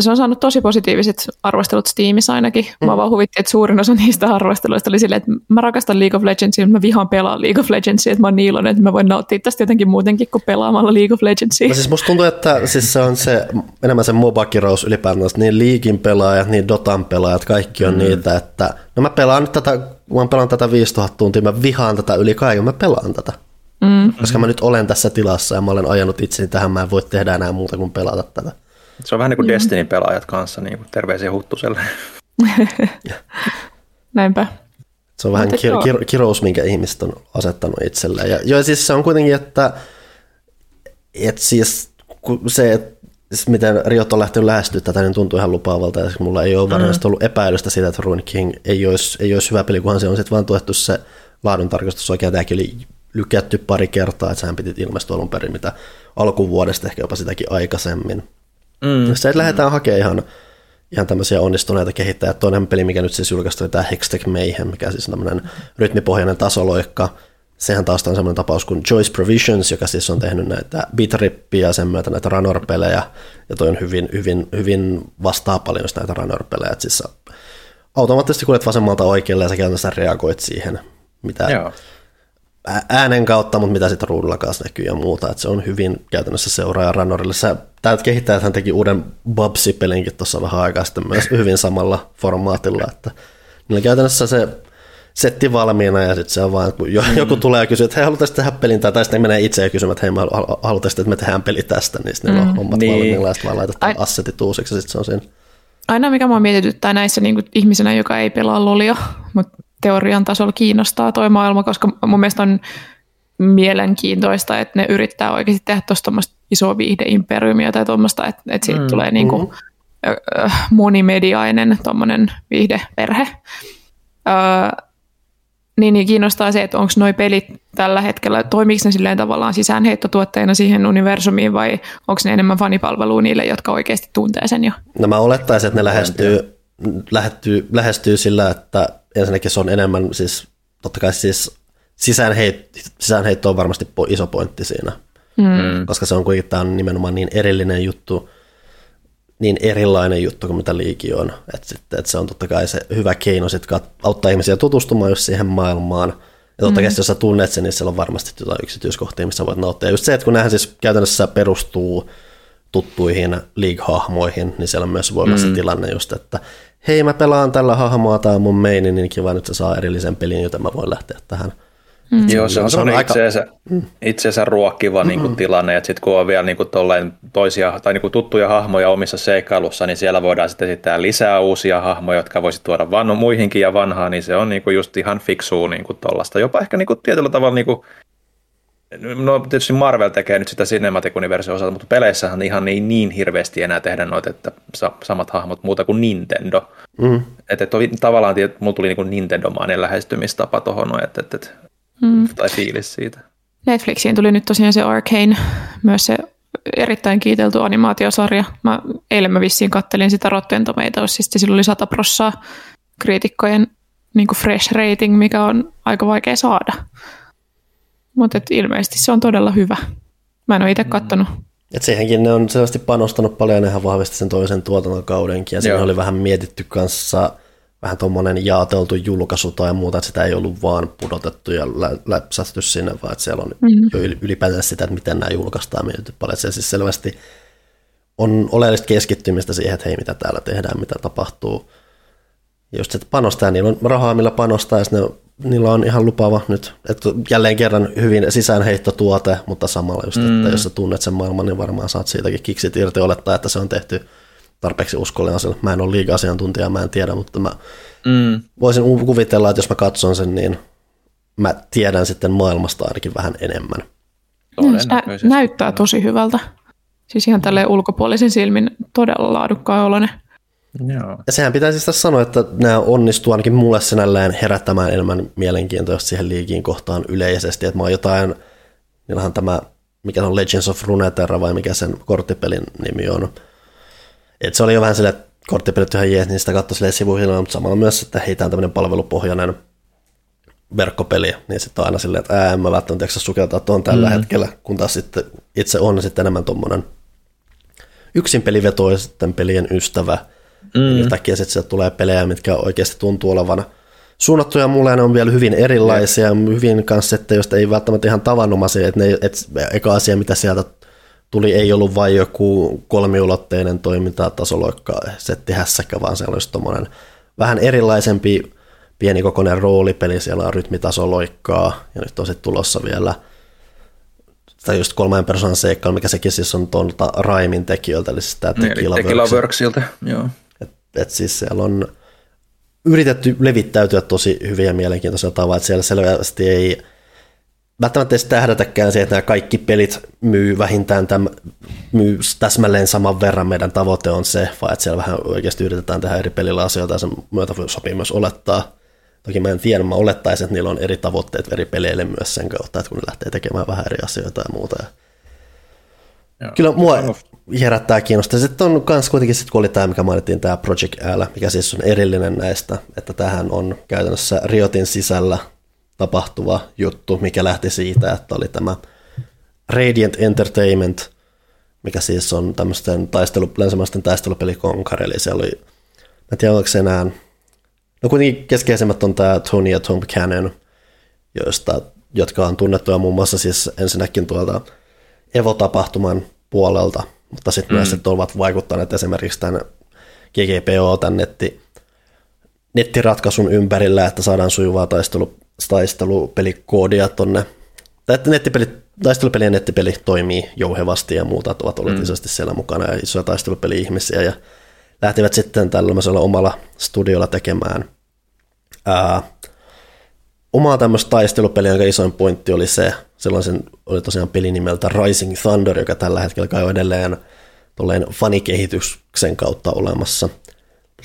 se on saanut tosi positiiviset arvostelut Steamissa ainakin. Mä vaan huvittiin, että suurin osa niistä arvosteluista oli silleen, että mä rakastan League of Legendsia, mutta mä vihaan pelaa League of Legendsia, että mä oon niin iloinen, että mä voin nauttia tästä jotenkin muutenkin kuin pelaamalla League of Legendsia. No siis musta tuntuu, että siis se on se, enemmän se MOBA-kirous ylipäätään, niin Leaguein pelaajat, niin Dotan pelaajat, kaikki on niitä, että no mä pelaan nyt tätä, mä pelaan tätä 5000 tuntia, mä vihaan tätä yli kaiken, mä pelaan tätä. Koska mä nyt olen tässä tilassa ja mä olen ajanut itseni tähän, mä en voi tehdä enää muuta kuin pelata tätä. Se on vähän niin kuin Destiny-pelaajat kanssa, niin kuin terveisiä Huttuselle. Näinpä. Se on vähän kirous, minkä ihmiset on asettanut itselleen. Ja siis se on kuitenkin, että siis se, että miten Riot on lähtenyt lähestyä tätä, niin tuntuu ihan lupaavalta. Ja mulla ei ole varmasti ollut epäilystä siitä, että Ruined King ei olisi hyvä peli, kunhan se on sitten vaan tuettu se laaduntarkastus oikein. Tämäkin oli lykätty pari kertaa, että sehän piti ilmestyä alun perin mitä alkuvuodesta, ehkä jopa sitäkin aikaisemmin. Sitten lähdetään hakemaan ihan tämmöisiä onnistuneita kehittäjiä. Toinen peli, mikä nyt siis julkaistiin, oli tämä Hextech Mayhem, mikä siis on tämmöinen rytmipohjainen tasoloikka. Sehän taas on semmoinen tapaus kuin Choice Provisions, joka siis on tehnyt näitä Bitrippiä ja sen myötä näitä Runner-pelejä. Ja toi on hyvin vastaa paljon näitä Runner-pelejä. Et siis automaattisesti kuljet vasemmalta oikealle ja sä käytännössä reagoit siihen, mitä äänen kautta, mutta mitä sitten ruudulla kanssa näkyy ja muuta. Että se on hyvin käytännössä seuraaja Runnerille. Tämä kehittäjät hän teki uuden Babsi-pelinkin tuossa vähän aikaa sitten myös hyvin samalla formaatilla, että niillä käytännössä se setti valmiina ja sitten se on vaan, kun joku tulee ja kysyy, että hei, haluaisitte tehdä pelin, tai sitten menee itse ja kysyy, että hei, mä haluaisitte, että me tehdään peli tästä, niin sitten on hommat valmiina ja sitten vaan laitetaan assetit uusiksi ja sitten se on siinä. Aina mikä mua mietityttää näissä niin kuin ihmisenä, joka ei pelaa lolia, mutta teorian tasolla kiinnostaa toi maailma, koska mun mielestä on mielenkiintoista, että ne yrittää oikeasti tehdä tuosta isoa viihdeimperiumia tai tuommoista, että siitä tulee niin kuin monimediainen tuommoinen viihdeperhe. Niin kiinnostaa se, että onko nuo pelit tällä hetkellä, toimiiko ne silleen tavallaan sisäänheittotuotteena siihen universumiin vai onko ne enemmän fanipalvelua niille, jotka oikeasti tuntee sen jo? No mä olettaisin, että ne lähestyy sillä, että ensinnäkin se on enemmän siis totta kai siis sisäänheitto on varmasti iso pointti siinä, koska se on kuitenkin tämä on nimenomaan niin erillinen juttu, niin erilainen juttu kuin mitä League on. Että se on totta kai se hyvä keino sit auttaa ihmisiä tutustumaan just siihen maailmaan. Ja totta kai jos sä tunnet sen, niin siellä on varmasti jotain yksityiskohtia, missä voit nauttia. Ja just se, että kun näähän siis käytännössä perustuu tuttuihin League-hahmoihin, niin siellä on myös voimassa tilanne just, että hei mä pelaan tällä hahmoa, tää on mun maini, niin kiva nyt se saa erillisen pelin, joten mä voin lähteä tähän. Joo, se on semmoinen itseensä ruokkiva niinku tilanne, että sitten kun on vielä niinku toisia tai niinku tuttuja hahmoja omissa seikkailussa, niin siellä voidaan sitten esittää lisää uusia hahmoja, jotka voisi tuoda muihinkin ja vanhaa, niin se on niinku just ihan fiksuu niinku tollaista. Jopa ehkä niinku tietyllä tavalla, niinku, no tietysti Marvel tekee nyt sitä Cinematic Universen osalta, mutta peleissähän ihan ei niin hirveästi enää tehdä noita, että samat hahmot muuta kuin Nintendo. Että tavallaan mulla tuli niinku Nintendo-mainen lähestymistapa tuohon, että tai fiilis siitä. Netflixiin tuli nyt tosiaan se Arcane, myös se erittäin kiitelty animaatiosarja. Eilen mä vissiin kattelin sitä Rotten Tomatoesista, sillä oli 100% kriitikkojen niin kuin fresh rating, mikä on aika vaikea saada. Mutta ilmeisesti se on todella hyvä. Mä en ole itse kattonut. Et siihenkin ne on selvästi panostanut paljon, nehän vahvisti sen toisen tuotantokaudenkin, ja siinä oli vähän mietitty kanssa... Vähän tuommoinen jaoteltu julkaisu tai muuta, että sitä ei ollut vaan pudotettu ja läpsästy sinne, vaan että siellä on jo ylipäätään sitä, että miten nämä julkaistaan mietitty paljon. Se siis selvästi on oleellista keskittymistä siihen, että hei, mitä täällä tehdään, mitä tapahtuu. Just se, että panostaa, niillä on rahaa, millä panostaa, ja niillä on ihan lupaava nyt, että jälleen kerran hyvin sisäänheittotuote, mutta samalla just, että jos sä tunnet sen maailman, niin varmaan saat siitäkin kiksit irti olettaa, että se on tehty tarpeeksi uskollinen asia. Mä en ole liiga-asiantuntija, mä en tiedä, mutta mä voisin kuvitella, että jos mä katson sen, niin mä tiedän sitten maailmasta ainakin vähän enemmän. todennäköisesti. Näyttää tosi hyvältä. Siis ihan tälleen ulkopuolisen silmin todella laadukkaan oloinen. Joo. Ja sehän pitää siis tässä sanoa, että nämä onnistuu ainakin mulle sinällään herättämään enemmän mielenkiintoa siihen liigiin kohtaan yleisesti. Että mä oon jotain, niillähän tämä, mikä on Legends of Runeterra vai mikä sen korttipelin nimi on. Että se oli jo vähän silleen, että korttipelit ihan jees, niin sitä katsoi silleen sivuhiljaa, mutta samalla myös, että heitään tämmöinen palvelupohjainen verkkopeli, niin sitten on aina silleen, että en mä välttämättä jaksa sukeltaa tuon tällä hetkellä, kun taas sitten itse on sitten enemmän tuommoinen yksinpelivetoisten pelien ystävä. Ja yhtäkkiä sitten sieltä tulee pelejä, mitkä oikeasti tuntuu olevan suunnattuja mulle, ja ne on vielä hyvin erilaisia, hyvin kanssa, että joista ei välttämättä ihan tavanomaisia, että eka asia, mitä sieltä tuli, ei ollut vain joku kolmiulotteinen toimintatasoloikka-setti hässäkkä, vaan siellä olisi tommoinen vähän erilaisempi pienikokoinen roolipeli, siellä on rytmitasoloikkaa, ja nyt on sitten tulossa vielä sitä just 3 persoonan seikkaa, mikä sekin siis on tuolta Raimin tekijöiltä, eli sitä Tekilaworksilta. Että siis siellä on yritetty levittäytyä tosi hyviä ja mielenkiintoisella tavalla, että siellä selvästi ei välttämättä edes tähdätäkään siihen, että nämä kaikki pelit myy vähintään myy täsmälleen saman verran. Meidän tavoite on se, vaan että siellä vähän oikeasti yritetään tehdä eri pelillä asioita, ja sen myötä sopii myös olettaa. Toki mä en tiedä, mä olettaisin, että niillä on eri tavoitteet eri peleille myös sen kautta, että kun ne lähtee tekemään vähän eri asioita ja muuta. Ja kyllä mua herättää kiinnostaa. Sitten on myös kuitenkin, sit, kun oli tämä, mikä mainittiin, tämä Project L, mikä siis on erillinen näistä, että tämähän on käytännössä Riotin sisällä tapahtuva juttu, mikä lähti siitä, että oli tämä Radiant Entertainment, mikä siis on tämmöisten länsimaisten taistelupelikonkari, eli se oli, mä en tiedä oliko se enää, no kuitenkin keskeisimmät on tämä Tony ja Tom Cannon, jotka on tunnettuja muun muassa siis ensinnäkin tuolta Evo-tapahtuman puolelta, mutta sitten myös että ovat vaikuttaneet esimerkiksi tämän GGPO, tämän nettiratkaisun ympärillä, että saadaan sujuvaa taistelupelikodia tonne, tai että taistelupeli ja nettipeli toimii jouhevasti ja muuta, ovat olleet isosti siellä mukana ja isoja taistelupeli-ihmisiä ja lähtivät sitten tällaisella omalla studiolla tekemään omaa tämmöistä taistelupeliä, jonka isoin pointti oli se, silloin sen oli tosiaan peli nimeltä Rising Thunder, joka tällä hetkellä kai on edelleen fanikehityksen kautta olemassa.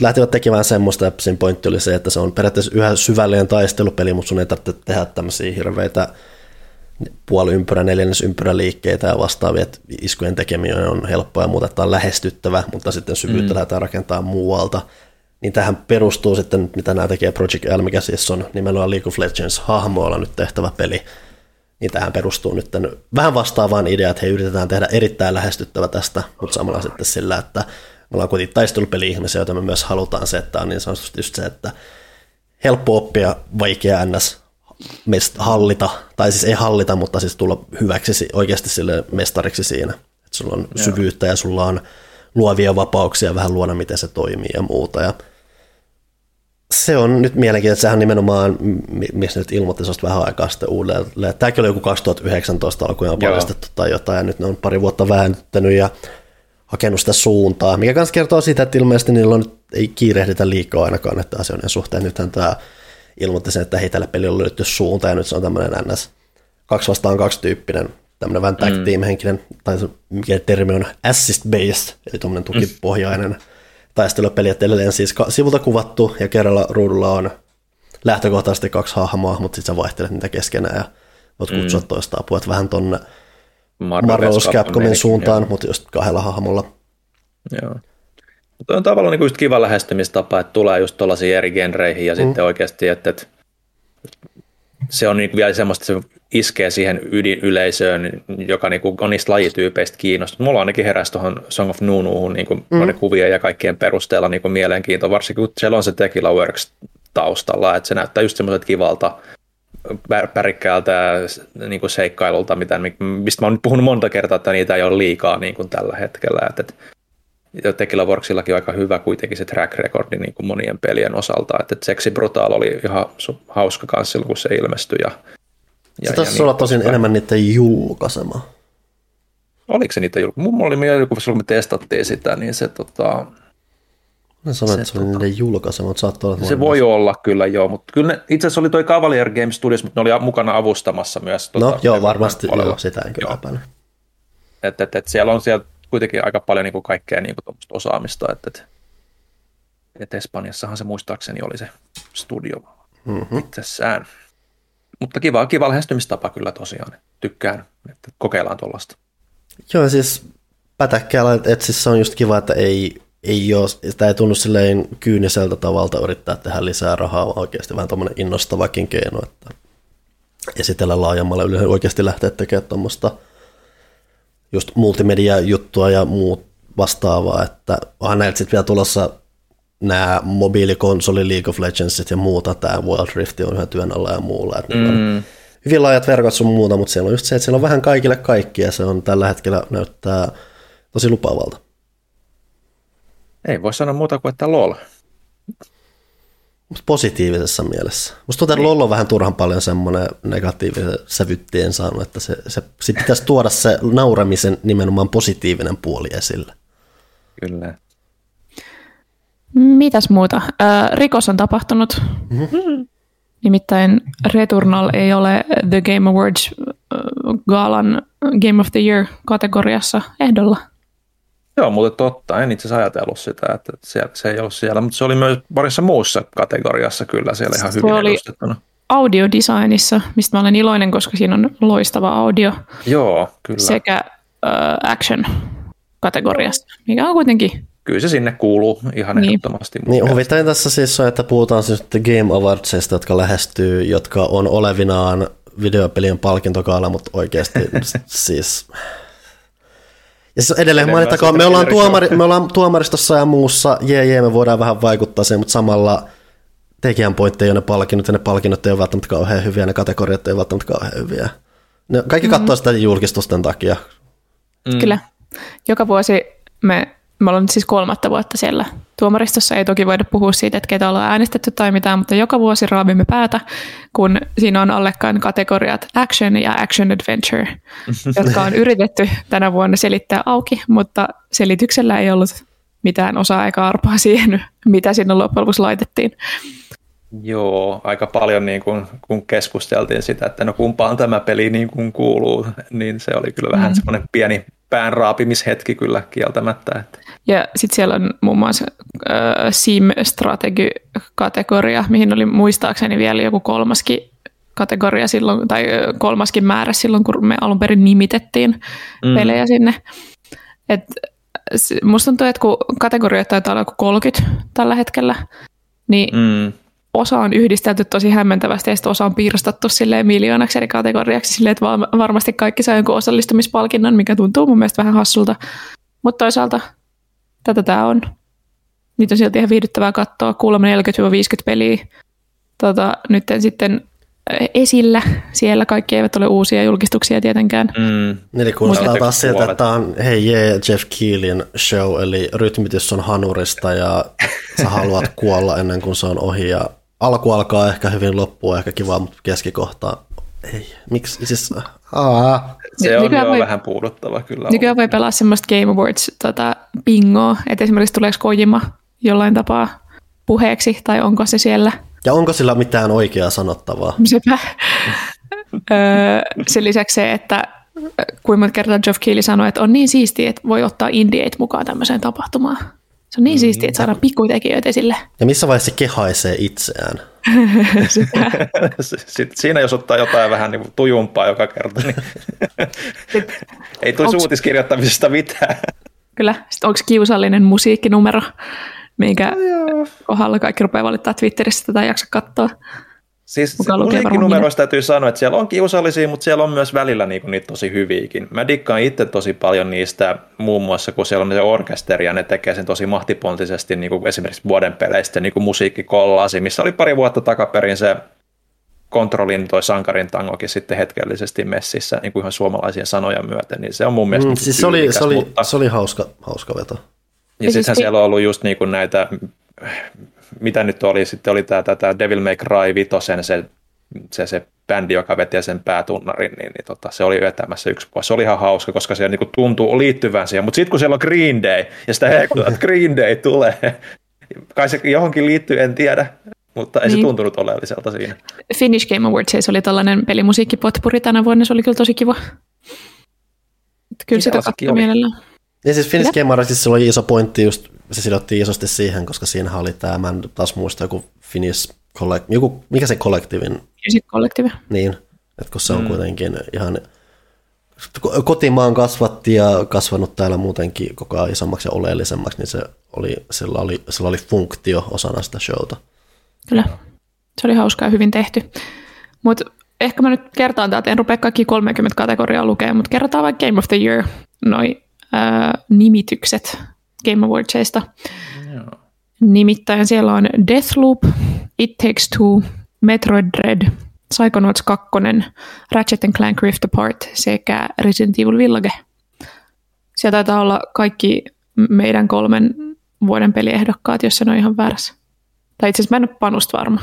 Lähtivät tekemään semmoista, että sen pointti oli se, että se on periaatteessa yhä syvälleen taistelupeli, mutta sun ei tarvitse tehdä tämmöisiä hirveitä puoliympyrä, neljännesympyrä liikkeitä ja vastaavia, että iskujen tekeminen on helppoa ja muuta, että on lähestyttävä, mutta sitten syvyyttä lähdetään rakentaa muualta. Niin tähän perustuu sitten, mitä nämä tekee Project L, mikä siis on nimenomaan League of Legends-hahmoilla nyt tehtävä peli, niin tähän perustuu nyt vähän vastaavaan ideaan, että he yritetään tehdä erittäin lähestyttävä tästä, mutta samalla sitten sillä, että me ollaan kuitenkin taistelupeli-ihmisiä, joita me myös halutaan se, että on niin sanotusti just se, että helppo oppia, vaikea hallita, tai siis ei hallita, mutta siis tulla hyväksi oikeasti sille mestariksi siinä. Että sulla on syvyyttä ja sulla on luovia vapauksia vähän luona, miten se toimii ja muuta. Ja se on nyt mielenkiintoista, sehän nimenomaan, miksi nyt ilmoitti sellaista vähän aikaa sitten uudelleen. Tämäkin oli joku 2019 alkujaan paljastettu tai jotain, ja nyt ne on pari vuotta vääntänyt ja hakenut sitä suuntaa, mikä myös kertoo siitä, että ilmeisesti niillä on, ei kiirehditä liikaa ainakaan näiden asioiden suhteen. Nythän tämä ilmoitti sen, että hei, tällä pelillä löytyy suunta, ja nyt se on tämmöinen NS 2-2 tyyppinen, tämmöinen vähän tag team henkinen, tai mikä termi on assist-based, eli tuommoinen tukipohjainen taistelupeli, että edelleen siis sivulta kuvattu, ja kerralla ruudulla on lähtökohtaisesti 2 hahmoa, mutta sitten sä vaihtelet niitä keskenään, ja voit kutsua toista apua, että vähän tuonne Marvel's Capcomin suuntaan, mutta just 2 hahmolla. Joo. Tuo on tavallaan niin kuin just kiva lähestymistapa, että tulee just tuollaisiin eri genreihin ja sitten oikeasti, että se on niin kuin vielä semmoista, se iskee siihen ydinyleisöön, joka niin kuin on niistä lajityypeistä kiinnostunut. Mulla ainakin heräsi tuohon Song of Nunuuhun niin kuin kuvien ja kaikkien perusteella niin kuin mielenkiintoa, varsinkin kun siellä on se Tequila Works taustalla, että se näyttää just semmoiset kivalta pärikkäältä niin kuin seikkailulta, mistä mä oon nyt puhunut monta kertaa, että niitä ei ole liikaa niin kuin tällä hetkellä, että Tekilaworksillakin on aika hyvä kuitenkin se track recordi niin kuin monien pelien osalta, että Sexy Brutal oli ihan hauska kans silloin, kun se ilmestyi. Ja se taisi olla niin, tosin enemmän niiden julkaisema. Oliko se niitä julkaisema? Mulla oli mieleen, kun me testattiin sitä, niin se Mä sanoin, että se oli niiden julkaisema, mutta saattaa olla... Se voi olla kyllä, joo, mutta kyllä ne, itse asiassa oli toi Cavalier Game Studios, mutta ne oli mukana avustamassa myös. No joo, varmasti joo, sitä en kyllä epäile. Et siellä on siellä kuitenkin aika paljon niinku kaikkea niinku tuommoista osaamista, että Espanjassahan se muistaakseni oli se studio itsessään. Mutta kiva lähestymistapa kyllä tosiaan, tykkään, että kokeillaan tuollaista. Joo, siis pätäkkäällä, että siis se on just kiva, että ei tunnu silleen kyyniseltä tavalta yrittää tehdä lisää rahaa, vaan oikeasti vähän tuommoinen innostavakin keino, että esitellä laajemmalle yleensä oikeasti lähteä tekemään tuommoista just multimedia-juttua ja muut vastaavaa, että onhan näiltä sitten vielä tulossa nämä mobiilikonsoli, League of Legendsit ja muuta, tämä Wild Rift on yhä työn alla ja muulla, että hyvin laajat verkot sun muuta, mutta siellä on just se, että siellä on vähän kaikille kaikkia, se on tällä hetkellä näyttää tosi lupaavalta. Ei voi sanoa muuta kuin, että LOL. Mutta positiivisessa mielessä. Musta tuntuu, että LOL on vähän turhan paljon semmoinen negatiivinen sävyttien saanut, että se pitäisi tuoda se nauramisen nimenomaan positiivinen puoli esille. Kyllä. Mitäs muuta? Rikos on tapahtunut. Mm-hmm. Nimittäin Returnal ei ole The Game Awards -gaalan Game of the Year -kategoriassa ehdolla. Joo, muuten totta. En itse asiassa ajatellut sitä, että se ei ollut siellä, mutta se oli myös parissa muussa kategoriassa kyllä siellä ihan hyvin edustettuna. Audiodesignissa, mistä mä olen iloinen, koska siinä on loistava audio. Joo, kyllä. Sekä action-kategoriasta, mikä on kuitenkin... Kyllä se sinne kuuluu ihan ehdottomasti. Niin, huvitain tässä siis on, että puhutaan siis Game Awardsista, jotka lähestyy, jotka on olevinaan videopelien palkintokaala, mutta oikeasti siis... Ja siis edelleen mainittakoon, me ollaan tuomaristossa ja muussa, me voidaan vähän vaikuttaa siihen, mutta samalla tekijän pointti ei ole ne palkinnot, ja ne palkinnot ei ole välttämättä kauhean hyviä, ne kategoriat ei ole välttämättä kauhean hyviä. Ne kaikki katsoo sitä julkistusten takia. Mm. Kyllä. Joka vuosi me ollaan siis 3. vuotta siellä tuomaristossa, ei toki voida puhua siitä, että ketä ollaan äänestetty tai mitään, mutta joka vuosi raavimme päätä, kun siinä on allekkain kategoriat action ja action adventure, jotka on yritetty tänä vuonna selittää auki, mutta selityksellä ei ollut mitään osaa eikä arpaa siihen, mitä siinä loppujen lopuksi laitettiin. Joo, aika paljon niin kun keskusteltiin sitä, että no kumpaan tämä peli niin kun kuuluu, niin se oli kyllä vähän semmoinen pieni päänraapimishetki kyllä kieltämättä. Että. Ja sitten siellä on muun muassa Sim-strategy-kategoria, mihin oli muistaakseni vielä joku kolmaskin kategoria silloin, tai kolmaskin määrä silloin, kun me alun perin nimitettiin pelejä sinne. Et, musta tuntuu, että kun kategorioita taitaa olla joku 30 tällä hetkellä, niin osa on yhdistelty tosi hämmentävästi ja osa on piirstattu silleen miljoonaksi eri kategoriaksi silleen, että varmasti kaikki saa jonkun osallistumispalkinnon, mikä tuntuu mun mielestä vähän hassulta. Mutta toisaalta tätä tämä on. Niitä on silti ihan viihdyttävää katsoa. Kuulemma 40-50 peliä nyt sitten esillä. Siellä kaikki eivät ole uusia julkistuksia tietenkään. Eli kuulostaa taas sieltä, että on Jeff Keelin show, eli rytmitys on hanurista ja sä haluat kuolla ennen kuin se on ohi. Ja alku alkaa ehkä hyvin, loppua ehkä kivaa, mutta keskikohtaa ei. Miksi? Siis, se on jo vähän puuduttava kyllä. Nykyään voi pelaa semmoista Game Awards bingoa, että esimerkiksi tuleeko Kojima jollain tapaa puheeksi, tai onko se siellä. Ja onko sillä mitään oikeaa sanottavaa? Sepä. Sen lisäksi se, että kuinka monta kertaa Geoff Keighley sanoi, että on niin siistiä, että voi ottaa indieit mukaan tämmöiseen tapahtumaan. Se on niin siistiä, että saadaan pikkutekijöitä esille. Ja missä vaiheessa se kehaisee itseään? Siinä jos ottaa jotain vähän niin tujumpaa joka kerta, niin ei tulisi uutiskirjoittamisesta mitään. Kyllä. Sitten onko kiusallinen musiikkinumero, minkä kohdalla kaikki rupeaa valittaa Twitterissä, tätä ei jaksa katsoa. Siis musiikkinumeroista täytyy sanoa, että siellä on kiusallisia, mutta siellä on myös välillä niitä tosi hyviäkin. Mä dikkaan itse tosi paljon niistä, muun muassa kun siellä on se orkesteri ja ne tekee sen tosi mahtipontisesti, niin kuin esimerkiksi vuoden peleistä niin kuin musiikkikollaasi, missä oli 2 vuotta takaperin se Kontrollin toi Sankarin tangokin sitten hetkellisesti messissä niin kuin ihan suomalaisia sanoja myöten, niin se on mun mielestä siis tyylikäs. Se oli hauska veto. Ja sittenhän siellä on ollut just niin kuin näitä, mitä nyt oli, sitten oli tämä Devil May Cry 5, se bändi, joka veti sen päätunnarin, niin se oli vetämässä yksi pois. Se oli ihan hauska, koska se niin kuin tuntuu liittyvän siihen, mutta sitten kun siellä on Green Day, ja sitä hekutaan, että Green Day tulee, Kai se johonkin liittyy, en tiedä, mutta ei niin. Se tuntunut oleelliselta siinä. Finnish Game Awards, se oli tällainen pelimusiikkipotpuri tänä vuonna, se oli kyllä tosi kiva. Kyllä sitä katsoi mielellään. Ja siis Finnish Game Awards oli iso pointti, just se sidottiin isosti siihen, koska siinä oli tämä, mä en taas muista, joku Finnish, joku, mikä se kollektiivin? Music Collective. Niin, että kun se on kuitenkin ihan... Kotimaan kasvatti ja kasvanut täällä muutenkin koko ajan isommaksi ja oleellisemmaksi, niin se oli, sillä oli funktio osana sitä showta. Kyllä, se oli hauskaa ja hyvin tehty. Mut ehkä mä nyt kertaan täältä, en rupea kaikki 30 kategoriaa lukemaan, mutta kerrotaan vaikka Game of the Year, noi nimitykset Game Awardsista. Yeah. Nimittäin siellä on Deathloop, It Takes Two, Metroid Dread, Psychonauts 2, Ratchet and Clank Rift Apart sekä Resident Evil Village. Siellä taitaa olla kaikki meidän 3 vuoden peliehdokkaat, jos se on ihan väärässä. Tai itse asiassa mä en ole Panusta varma.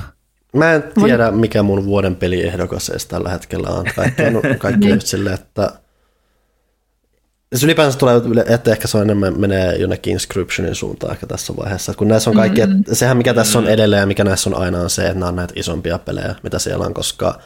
Mä en tiedä, mikä mun vuoden peliehdokas edes tällä hetkellä on. Kaikki just silleen, että... Se ylipäänsä tulee, että ehkä se on enemmän, menee jonnekin inscriptionin suuntaan ehkä tässä vaiheessa. Kun näissä on kaikki, sehän mikä tässä on edelleen ja mikä näissä on aina on se, että nämä on näitä isompia pelejä, mitä siellä on, koska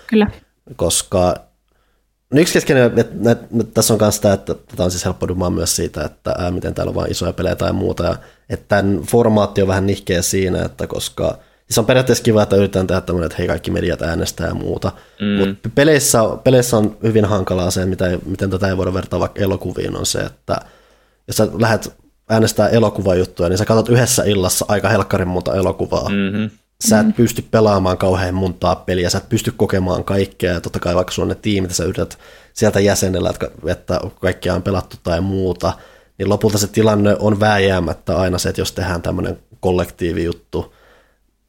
yksi keskeinen, että tässä on myös sitä, että tätä on siis helppo dumaa myös siitä, että miten täällä on vain isoja pelejä tai muuta. Ja, että tämän formaatti on vähän nihkeä siinä, että koska se on periaatteessa kiva, että yritetään tehdä tämmöinen, että hei, kaikki mediat äänestää ja muuta. Mutta peleissä on hyvin hankalaa se, miten tätä ei voida vertaa vaikka elokuviin, on se, että jos sä lähdet äänestää elokuvajuttuja, niin sä katsot yhdessä illassa aika helkkarin monta elokuvaa. Sä et pysty pelaamaan kauhean montaa peliä, sä et pysty kokemaan kaikkea, ja totta kai vaikka sulla on ne tiimit, sä yrität sieltä jäsenellä, että kaikkia on pelattu tai muuta, niin lopulta se tilanne on vääjäämättä aina se, että jos tehdään tämmöinen kollektiivijuttu,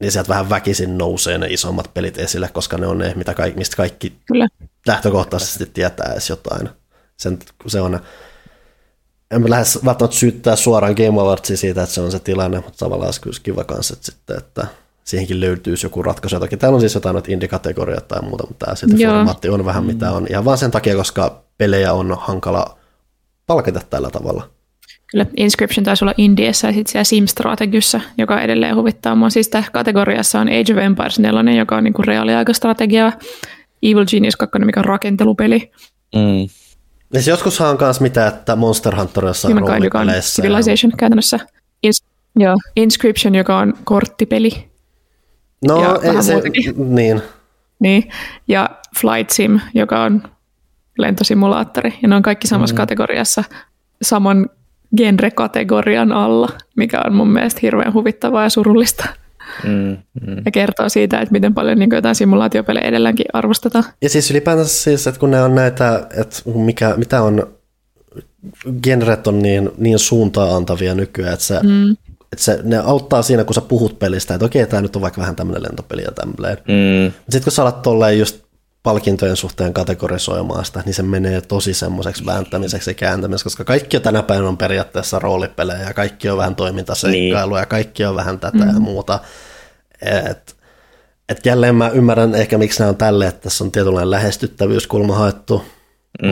niin sieltä vähän väkisin nousee ne isommat pelit esille, koska ne on ne, mistä kaikki lähtökohtaisesti tietää edes jotain. Se on, en mä lähde välttämättä syyttää suoraan Game Awardsia siitä, että se on se tilanne, mutta tavallaan olisi kyllä kiva kanssa, että, sitten, että siihenkin löytyisi joku ratkaisu. Jotakin. Täällä on siis jotain indie-kategoriaa tai muuta, mutta tämä silti formaatti on vähän mitä on. Ihan vaan sen takia, koska pelejä on hankala palkita tällä tavalla. Kyllä, Inscription taisi olla Indiassa ja sitten siellä Sim-strategiassa, joka edelleen huvittaa mua. Siis tässä kategoriassa on Age of Empires 4, joka on niinku reaaliaikastrategia, Evil Genius 2, mikä on rakentelupeli. Ja se joskushan on myös mitä, että Monster Hunter jossain roolipeleissä. Civilization käytännössä. Inscription, joka on korttipeli. No, ei se, niin. Ja Flight Sim, joka on lentosimulaattori. Ja ne on kaikki samassa kategoriassa saman genre-kategorian alla, mikä on mun mielestä hirveän huvittavaa ja surullista. Ja kertoo siitä, että miten paljon niin jotain simulaatiopelejä edelleenkin arvostetaan. Ja siis ylipäänsä siis, että kun ne on näitä, että mitä on, genret on niin suuntaan antavia nykyään, että se, ne auttaa siinä, kun sä puhut pelistä, että okei, tää nyt on vaikka vähän tämmöinen lentopeli ja tämmöinen. Sitten kun sä alat tolleen just palkintojen suhteen kategorisoimaan sitä, niin se menee tosi semmoiseksi vääntämiseksi ja kääntämiseksi, koska kaikki tänä päivänä on periaatteessa roolipelejä ja kaikki on vähän toimintaseikkailua ja kaikki on vähän tätä ja muuta. Et jälleen mä ymmärrän ehkä miksi nämä on tälle, että tässä on tietynlainen lähestyttävyyskulma haettu,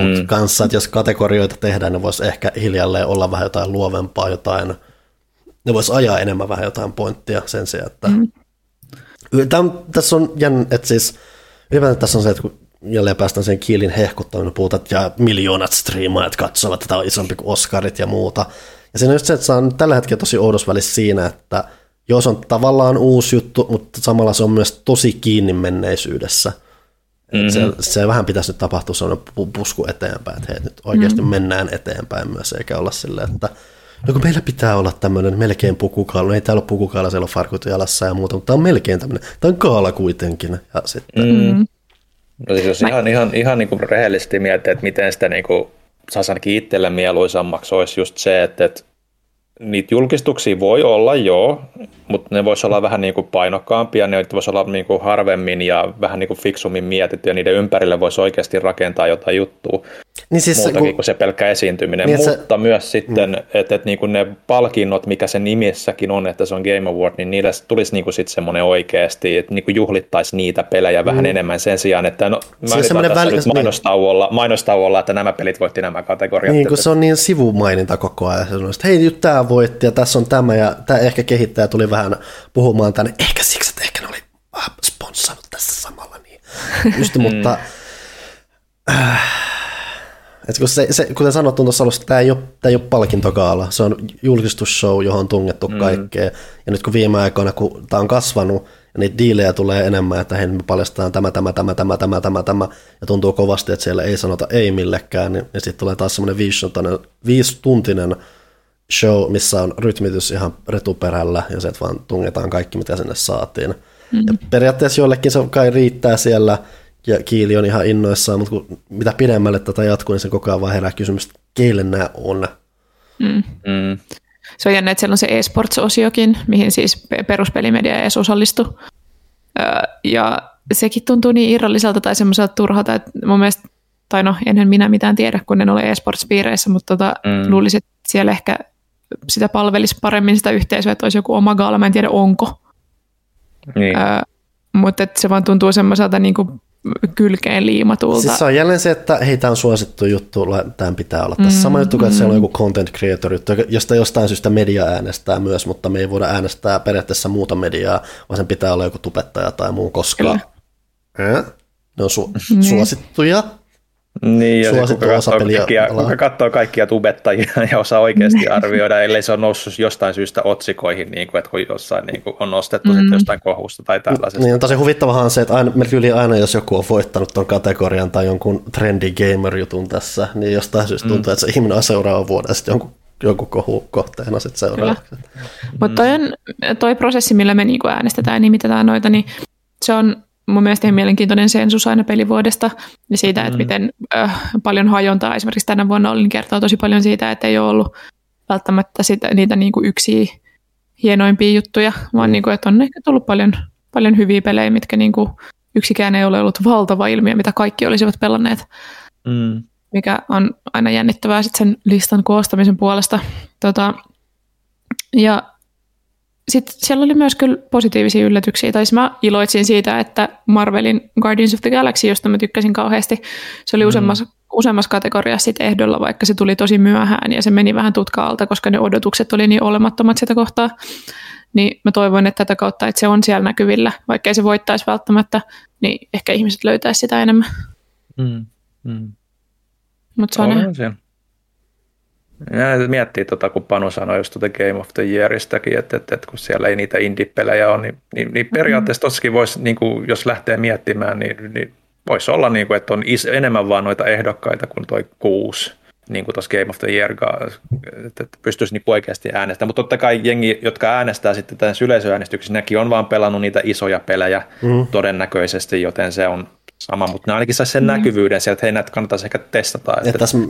mutta kanssa, että jos kategorioita tehdään, ne voisi ehkä hiljalleen olla vähän jotain luovempaa, jotain, ne voisi ajaa enemmän vähän jotain pointtia sen sijaan, että tässä on jännä, että siis ylipäätään tässä on se, että kun jälleen päästään sen kiilin hehkuttamaan, puhutaan, että miljoonat striimaajat katsovat, että tämä on isompi kuin Oscarit ja muuta. Ja siinä on just se, että se on tällä hetkellä tosi oudos välissä siinä, että jos on tavallaan uusi juttu, mutta samalla se on myös tosi kiinni menneisyydessä. Se vähän pitäisi nyt tapahtua sellainen pusku eteenpäin, että hei, nyt oikeasti mennään eteenpäin myös, eikä olla silleen, että no kun meillä pitää olla tämmöinen melkein pukukaala, ei täällä ole pukukaala, siellä on farkut jalassa ja muuta, mutta tämä on melkein tämmöinen, tämä on kaala kuitenkin. Ja sitten... No siis jos ihan niin kuin rehellisesti miettii, että miten sitä niin kuin saisi ainakin itselle mieluisammaksi, olisi just se, että niitä julkistuksia voi olla joo, mutta ne voisi olla vähän niin kuin painokkaampia, ne voisi olla niin kuin harvemmin ja vähän niin kuin fiksummin mietitty ja niiden ympärille voisi oikeasti rakentaa jotain juttua. niin siis muutakin kuin se pelkkä esiintyminen, niin mutta myös sitten, että niin ne palkinnot, mikä sen nimissäkin on, että se on Game Award, niin niillä tulisi niin sitten semmoinen oikeasti, että niin juhlittaisi niitä pelejä vähän enemmän sen sijaan, että no, mä yritän tässä nyt mainostauolla, että nämä pelit voitti nämä kategoriat. Niin kun se on niin sivumaininta koko ajan, että hei nyt tämä voitti ja tässä on tämä ja tämä ehkä kehittäjä tuli vähän puhumaan tänne, ehkä siksi, että ehkä ne oli sponssannut tässä samalla. Niin. Just, mutta... Et kun se, kuten sanottu tuossa alussa, tämä ei ole palkintogaala, se on julkistusshow, johon on tungettu kaikkea. Ja nyt kun viime aikoina, kun tämä on kasvanut, ja niitä diilejä tulee enemmän, että hei, me paljastetaan tämä, ja tuntuu kovasti, että siellä ei sanota ei millekään, niin sitten tulee taas semmoinen 5-tuntinen show, missä on rytmitys ihan retuperällä, ja se, vaan tungetaan kaikki, mitä sinne saatiin. Ja periaatteessa jollekin se kai riittää siellä, ja Kiili on ihan innoissaan, mutta mitä pidemmälle tätä jatkuu, niin se koko ajan vaan herää kysymys, että keille nämä on. Se on jännä, että siellä on se e-sports-osiokin, mihin siis peruspelimedia edes osallistui. Ja sekin tuntuu niin irralliselta tai semmoiselta turhalta, että mun mielestä, tai no enhän minä mitään tiedä, kun en ole e-sports-piireissä, mutta luulisin, että siellä ehkä sitä palvelisi paremmin sitä yhteisöä, että olisi joku oma gaala, mä en tiedä onko. Niin. Mutta se vaan tuntuu semmoiselta niinku kylkeen liimatulta. Siis se on jälleen se, että hei, tämä on suosittu juttu, tämän pitää olla. Tässä sama juttu, että siellä on joku content creator juttu, josta jostain syystä media äänestää myös, mutta me ei voida äänestää periaatteessa muuta mediaa, vaan sen pitää olla joku tubettaja tai muu, koska ne on suosittuja. Niin, ja kuka katsoo kaikkia tubettajia ja osaa oikeasti arvioida, ellei se on noussut jostain syystä otsikoihin, niin kuin, että kun jossain niin kuin, on nostettu jostain kohusta tai tällaisesta. Niin, tosi huvittavahan on se, että aina jos joku on voittanut tuon kategorian tai jonkun trendy gamer-jutun tässä, niin jostain syystä tuntuu, että se ihminen on seuraava vuonna sitten jonkun kohun kohteena sitten seuraavaksi. Mutta toi prosessi, millä me niin kuin äänestetään ja nimitetään noita, niin se on mun mielestä ihan mielenkiintoinen sensus aina pelivuodesta ja siitä, että miten paljon hajontaa esimerkiksi tänä vuonna oli, niin kertoo tosi paljon siitä, että ei ole ollut välttämättä niitä niinku yksiä hienoimpia juttuja, vaan niinku, että on ehkä tullut paljon hyviä pelejä, mitkä niinku yksikään ei ole ollut valtava ilmiö, mitä kaikki olisivat pelanneet, mikä on aina jännittävää sit sen listan koostamisen puolesta. Ja sitten siellä oli myös kyllä positiivisia yllätyksiä, tai mä iloitsin siitä, että Marvelin Guardians of the Galaxy, josta mä tykkäsin kauheasti, se oli useammassa kategoriassa ehdolla, vaikka se tuli tosi myöhään ja se meni vähän tutkaalta, koska ne odotukset oli niin olemattomat sitä kohtaa, niin mä toivon, että tätä kautta, että se on siellä näkyvillä, vaikka ei se voittaisi välttämättä, niin ehkä ihmiset löytäisi sitä enemmän. Mutta se on siellä. Ja miettii, kun Panu sanoi just tuota Game of the Yearistäkin, että kun siellä ei niitä indie-pelejä ole, niin periaatteessa tossakin voisi, niin kuin, jos lähtee miettimään, niin voisi olla, niin kuin, että on enemmän vaan noita ehdokkaita kuin toi 6, niin kuin tuossa Game of the Year, että pystyisi niin oikeasti äänestämään. Mutta totta kai jengi, jotka äänestää sitten tämän yleisöäänestyksen, nekin on vaan pelannut niitä isoja pelejä todennäköisesti, joten se on sama, mutta ne ainakin saisi sen näkyvyyden sieltä, että hei, näitä kannattaisi ehkä testata.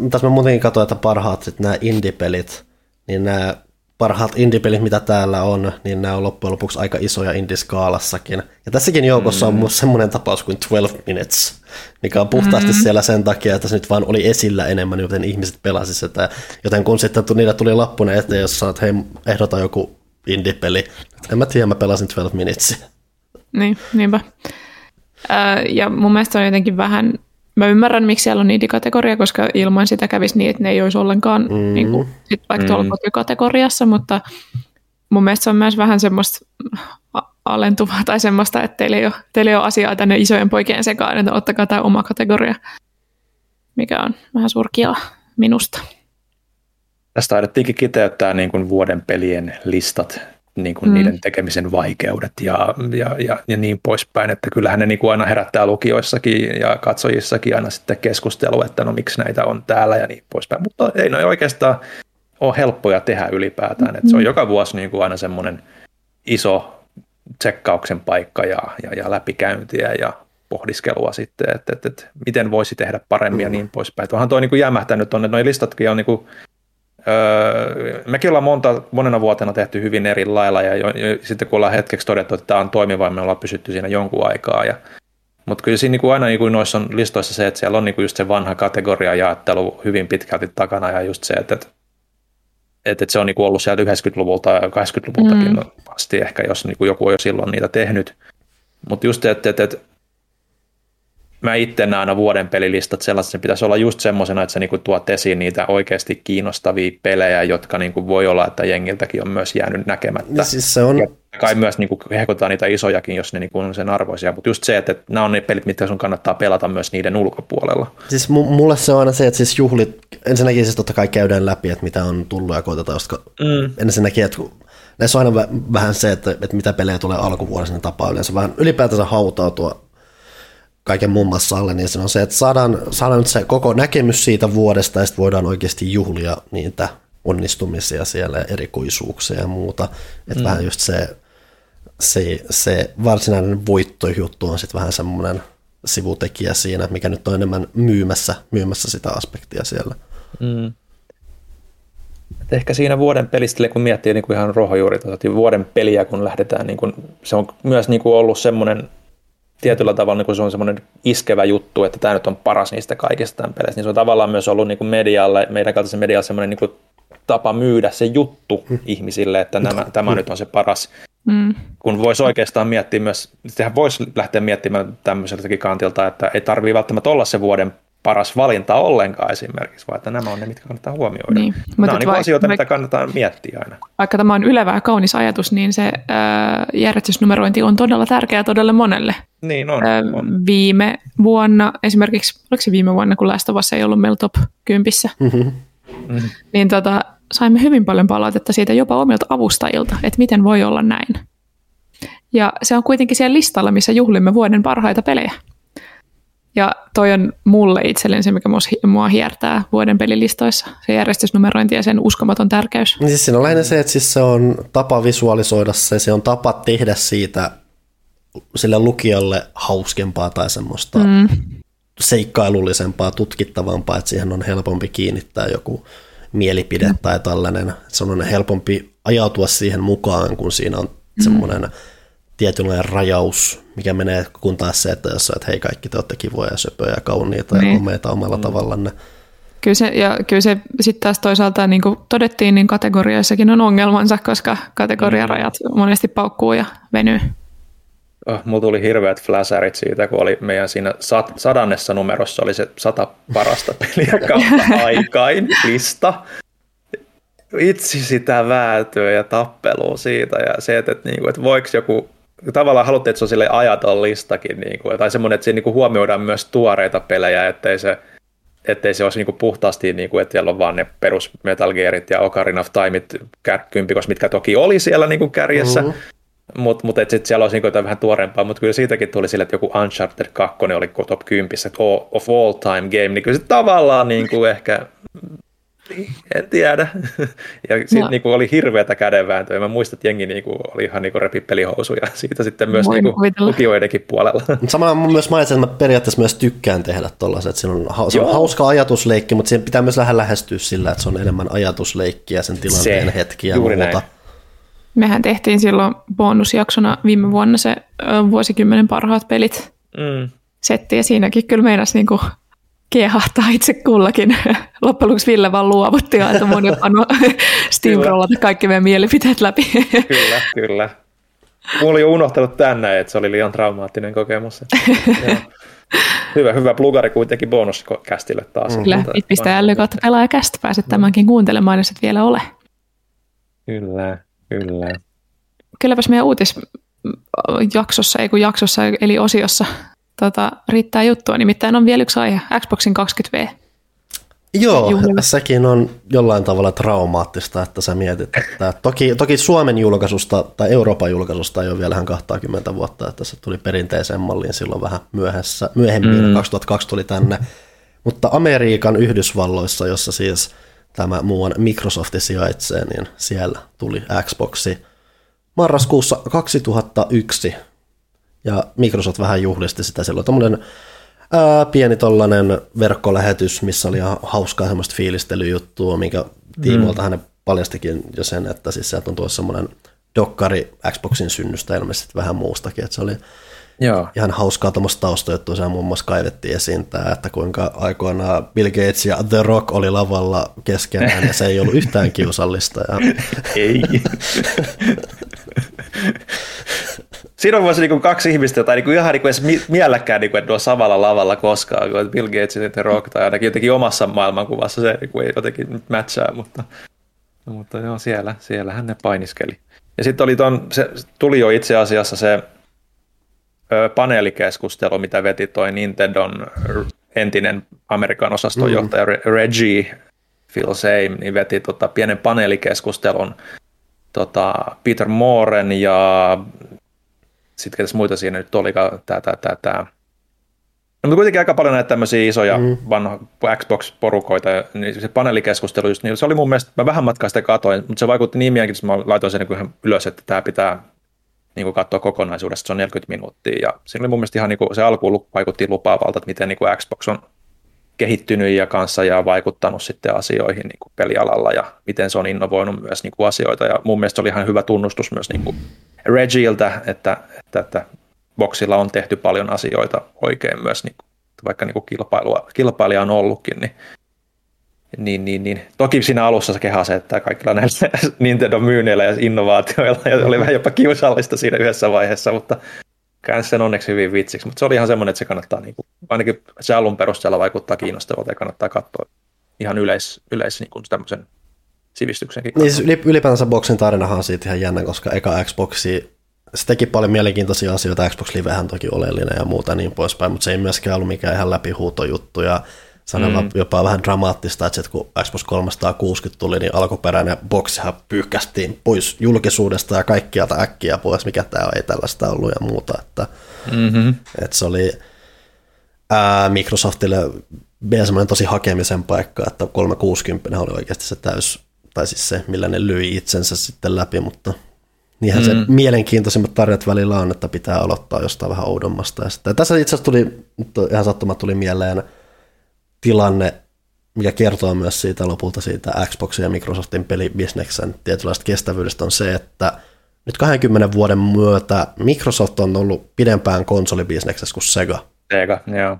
Tässä mä muutenkin katsoin, että parhaat sit nämä indie-pelit, niin nämä parhaat indie-pelit, mitä täällä on, niin nämä on loppujen lopuksi aika isoja indieskaalassakin. Ja tässäkin joukossa on myös semmoinen tapaus kuin 12 Minutes, mikä on puhtaasti siellä sen takia, että se nyt vaan oli esillä enemmän, joten ihmiset pelasi sitä. Joten kun sitten niillä tuli lappunen eteen, jos sanot, hei, ehdota joku indie-peli. En mä tiedä, mä pelasin 12 Minutes. Niin, niinpä. Ja mun mielestä on jotenkin vähän, mä ymmärrän miksi siellä on indikategoria, koska ilman sitä kävisi niin, että ne ei olisi ollenkaan niin kuin, sit vaikka tuolla kotikategoriassa, mutta mun mielestä se on myös vähän semmoista alentuvaa tai semmoista, että teillä ei ole asiaa tänne isojen poikien sekaan, että ottakaa tämä oma kategoria, mikä on vähän surkiaa minusta. Tästä taidettiinkin kiteyttää niin kuin vuoden pelien listat. Niin kuin niiden tekemisen vaikeudet ja niin poispäin, että kyllähän ne niin kuin aina herättää lukijoissakin ja katsojissakin aina sitten keskustelu, että no miksi näitä on täällä ja niin poispäin, mutta ei ne oikeastaan ole helppoja tehdä ylipäätään, että se on joka vuosi niin kuin aina semmoinen iso tsekkauksen paikka ja läpikäyntiä ja pohdiskelua sitten, että miten voisi tehdä paremmin ja niin poispäin, että onhan toi niin kuin jämähtänyt on, että noi listatkin on niin kuin mekin ollaan monena vuotena tehty hyvin eri lailla ja sitten kun ollaan hetkeksi todettu, että tämä on toimiva, me ollaan pysytty siinä jonkun aikaa ja Mutta kyllä siinä niinku aina niinku noissa on listoissa se, että siellä on niinku just se vanha kategoriajaottelu hyvin pitkälti takana ja just se, että se on niinku ollut sieltä 90-luvulta ja 80-luvultakin asti ehkä, jos niinku joku on jo silloin niitä tehnyt. Mutta just, että mä itse näen aina vuoden pelilistat sellaiset, että se pitäisi olla just semmoisena, että se niinku tuot esiin niitä oikeasti kiinnostavia pelejä, jotka niinku voi olla, että jengiltäkin on myös jäänyt näkemättä. Siis se on... Kai myös niinku hehkutetaan niitä isojakin, jos ne niinku on sen arvoisia, mutta just se, että nämä on ne pelit, mitkä sun kannattaa pelata myös niiden ulkopuolella. Siis mulle se on aina se, että siis juhlit, ensinnäkin siis totta kai käydään läpi, että mitä on tullut ja koitetaan, koska ensinnäkin, että näissä on aina vähän se, että mitä pelejä tulee alkuvuodessa tapaa yleensä, vähän ylipäätänsä hautautua kaiken muun muassa alle, niin se on se, että saadaan nyt se koko näkemys siitä vuodesta, ja sitten voidaan oikeasti juhlia niitä onnistumisia siellä, erikoisuuksia ja muuta, että vähän just se varsinainen voittojuttu on sitten vähän semmoinen sivutekijä siinä, mikä nyt on enemmän myymässä sitä aspektia siellä. Mm. Ehkä siinä vuoden pelistä, kun miettii niin kuin ihan ruohonjuuritasolta, vuoden peliä kun lähdetään, niin kuin, se on myös niin kuin ollut semmoinen tietyllä tavalla niin kuin se on semmoinen iskevä juttu, että tämä nyt on paras niistä kaikista tämän pelissä, niin se on tavallaan myös ollut niin kuin medialle, meidän kaltaisen medialle semmoinen niin kuin tapa myydä se juttu ihmisille, että tämä nyt on se paras. Kun voisi oikeastaan miettiä myös, sehän voisi lähteä miettimään tämmöiseltäkin kantilta, että ei tarvitse välttämättä olla se vuoden paras valinta ollenkaan esimerkiksi, vaan että nämä on ne, mitkä kannattaa huomioida. Niin. Nämä on asioita, mitä kannattaa miettiä aina. Vaikka tämä on ylevä ja kaunis ajatus, niin se järjestysnumerointi on todella tärkeää todella monelle. Niin on. Viime vuonna, esimerkiksi, oliko se viime vuonna, kun Last of Us ei ollut meillä top 10, niin saimme hyvin paljon palautetta siitä jopa omilta avustajilta, että miten voi olla näin. Ja se on kuitenkin siellä listalla, missä juhlimme vuoden parhaita pelejä. Ja toi on mulle itselleni se, mikä mua hiertää vuoden pelilistoissa, se järjestysnumerointi ja sen uskomaton tärkeys. Niin siis siinä on lähinnä se, että siis se on tapa visualisoida se on tapa tehdä siitä sille lukijalle hauskempaa tai semmoista seikkailullisempaa, tutkittavampaa, että siihen on helpompi kiinnittää joku mielipide tai tällainen. Se on helpompi ajautua siihen mukaan, kun siinä on semmoinen tietynlainen rajaus, mikä menee kun taas se, että jos hei kaikki te olette kivoja ja söpöjä ja kauniita ja omeita omalla tavallanne. Kyllä se sitten taas toisaalta niin kuin todettiin, niin kategorioissakin on ongelmansa, koska kategoriarajat monesti paukkuu ja venyy. Mulla tuli hirveät fläsärit siitä, kun oli meidän siinä 100:nnessa numerossa oli se 100 parasta peliä kautta aikain lista. Itse sitä väätöä ja tappelua siitä ja se, että voiko joku, tavallaan haluttiin, että se on silleen ajaton listakin, niin kuin, tai semmoinen, että siinä niin huomioidaan myös tuoreita pelejä, ettei se olisi niin kuin puhtaasti, niin kuin, että siellä on vaan ne perus Metal Gearit ja Ocarina of Timeit kymppikos, mitkä toki oli siellä niin kuin kärjessä, mutta sitten siellä olisi niin kuin vähän tuoreempaa, mutta kyllä siitäkin tuli sille, että joku Uncharted 2 oli top 10, että of all time game, niin kyllä se tavallaan niin kuin ehkä... En tiedä. Ja siitä niinku oli hirveätä kädenvääntöä. Mä muistan, että jengi niinku oli ihan niinku repi pelihousuja siitä sitten myös niinku lukijoidenkin puolella. Samalla mä myös mainitsen, että mä periaatteessa myös tykkään tehdä tollaisen, että se on hauska ajatusleikki, mutta siinä pitää myös lähestyä sillä, että se on enemmän ajatusleikkiä sen tilanteen hetki ja muuta. Näin. Mehän tehtiin silloin bonusjaksona viime vuonna se vuosikymmenen parhaat pelit setti ja siinäkin kyllä meinasi niinku... kiehahtaa itse kullakin. Loppujen lopuksi Ville vaan luovutti, että mun jopa steamrollata kaikki meidän mielipiteet läpi. Kyllä. Mulla oli jo unohtanut tänne, että se oli liian traumaattinen kokemus. Hyvä plugari kuitenkin bonuskästille taas. Kyllä, bit.ly kautta pelaajakästä pääset tämänkin kuuntelemaan, jos et vielä ole. Kyllä. Kylläpäs meidän jaksossa, eli osiossa, riittää juttua, nimittäin on vielä yksi aihe, Xboxin 20V. Joo, sekin on jollain tavalla traumaattista, että sä mietit, että toki Suomen julkaisusta tai Euroopan julkaisusta ei ole vielä 20 vuotta, että se tuli perinteiseen malliin silloin vähän myöhemmin, 2002 tuli tänne, mutta Amerikan Yhdysvalloissa, jossa siis tämä muuan Microsoft sijaitsee, niin siellä tuli Xboxi marraskuussa 2001, ja Microsoft vähän juhlisti sitä silloin. Tuommoinen pieni tollainen verkkolähetys, missä oli ihan hauskaa semmoista fiilistelyjuttua, minkä tiimoilta hän paljastikin jo sen, että siis sieltä on tuossa semmoinen dokkari Xboxin synnystä, ilmeisesti vähän muustakin. Että se oli Joo. Ihan hauskaa tuommoista taustajuttua, se muun muassa kaivettiin esiin tämä, että kuinka aikoinaan Bill Gates ja The Rock oli lavalla keskenään ja se ei ollut yhtään kiusallista. Ja... ei. Siinä on myös niin kaksi ihmistä, jota ei niin ihan niin edes mielläkään, niin että ne on samalla lavalla koskaan, kuin Bill Gates ja The Rock, tai ainakin jotenkin omassa maailmankuvassa se niin ei jotenkin nyt matchaa, mutta joo, siellähän ne painiskeli. Ja sitten oli se tuli jo itse asiassa se paneelikeskustelu, mitä veti toi Nintendon entinen Amerikan osastonjohtaja Reggie Fils-Aime, niin veti pienen paneelikeskustelun Peter Mooren ja sitten ketäs muita siinä nyt olikaan, No, mutta kuitenkin aika paljon näitä tämmöisiä isoja vanha Xbox-porukoita, niin se paneelikeskustelu just niin, se oli mun mielestä, mä vähän matkaa sitä katoin, mutta se vaikutti niin mielenkiintoista, että mä laitoin sen niin ylös, että tämä pitää niin katsoa kokonaisuudesta, se on 40 minuuttia, ja siinä oli mun mielestä ihan niin kuin, se alkuun vaikutti lupaavalta, että miten niin kuin Xbox on kehittynyt ja kanssa ja vaikuttanut sitten asioihin niin kuin pelialalla, ja miten se on innovoinut myös niin kuin asioita, ja mun mielestä se oli ihan hyvä tunnustus myös niin kuin Regieltä, että Boxilla on tehty paljon asioita oikein myös, niin, vaikka niin kilpailija on ollutkin. Niin. Toki siinä alussa se kehasi, että kaikilla näillä Nintendo myyneillä ja innovaatioilla ja oli vähän jopa kiusallista siinä yhdessä vaiheessa, mutta käänsi sen onneksi hyvin vitsiksi. Mutta se oli ihan semmoinen, että se kannattaa, niin kuin, ainakin se alun perusteella vaikuttaa kiinnostavalta ja kannattaa katsoa ihan yleis niin kuin tämmöisen sivistyksenkin. Niin siis ylipäänsä Boxin tarinahan on siitä ihan jännä, koska eka Xboxi se teki paljon mielenkiintoisia asioita, Xbox Livehän toki oleellinen ja muuta niin poispäin, mutta se ei myöskään ollut mikään ihan läpihuutojuttu ja sanalla jopa vähän dramaattista, että kun Xbox 360 tuli, niin alkuperäinen boxihan pyyhkästiin pois julkisuudesta ja kaikkialta äkkiä pois, mikä tämä ei tällaista ollut ja muuta. Että se oli Microsoftille semmoinen tosi hakemisen paikka, että 360 oli oikeasti se tai siis se, millä ne löi itsensä sitten läpi, mutta... niinhän se mielenkiintoisimmat tarinat välillä on, että pitää aloittaa jostain vähän oudommasta. Ja tässä itse asiassa tuli, ihan sattumat tuli mieleen tilanne, mikä kertoo myös siitä lopulta siitä Xboxin ja Microsoftin pelibisneksen tietynlaista kestävyydestä on se, että nyt 20 vuoden myötä Microsoft on ollut pidempään konsolibisneksessä kuin Sega. Sega, joo.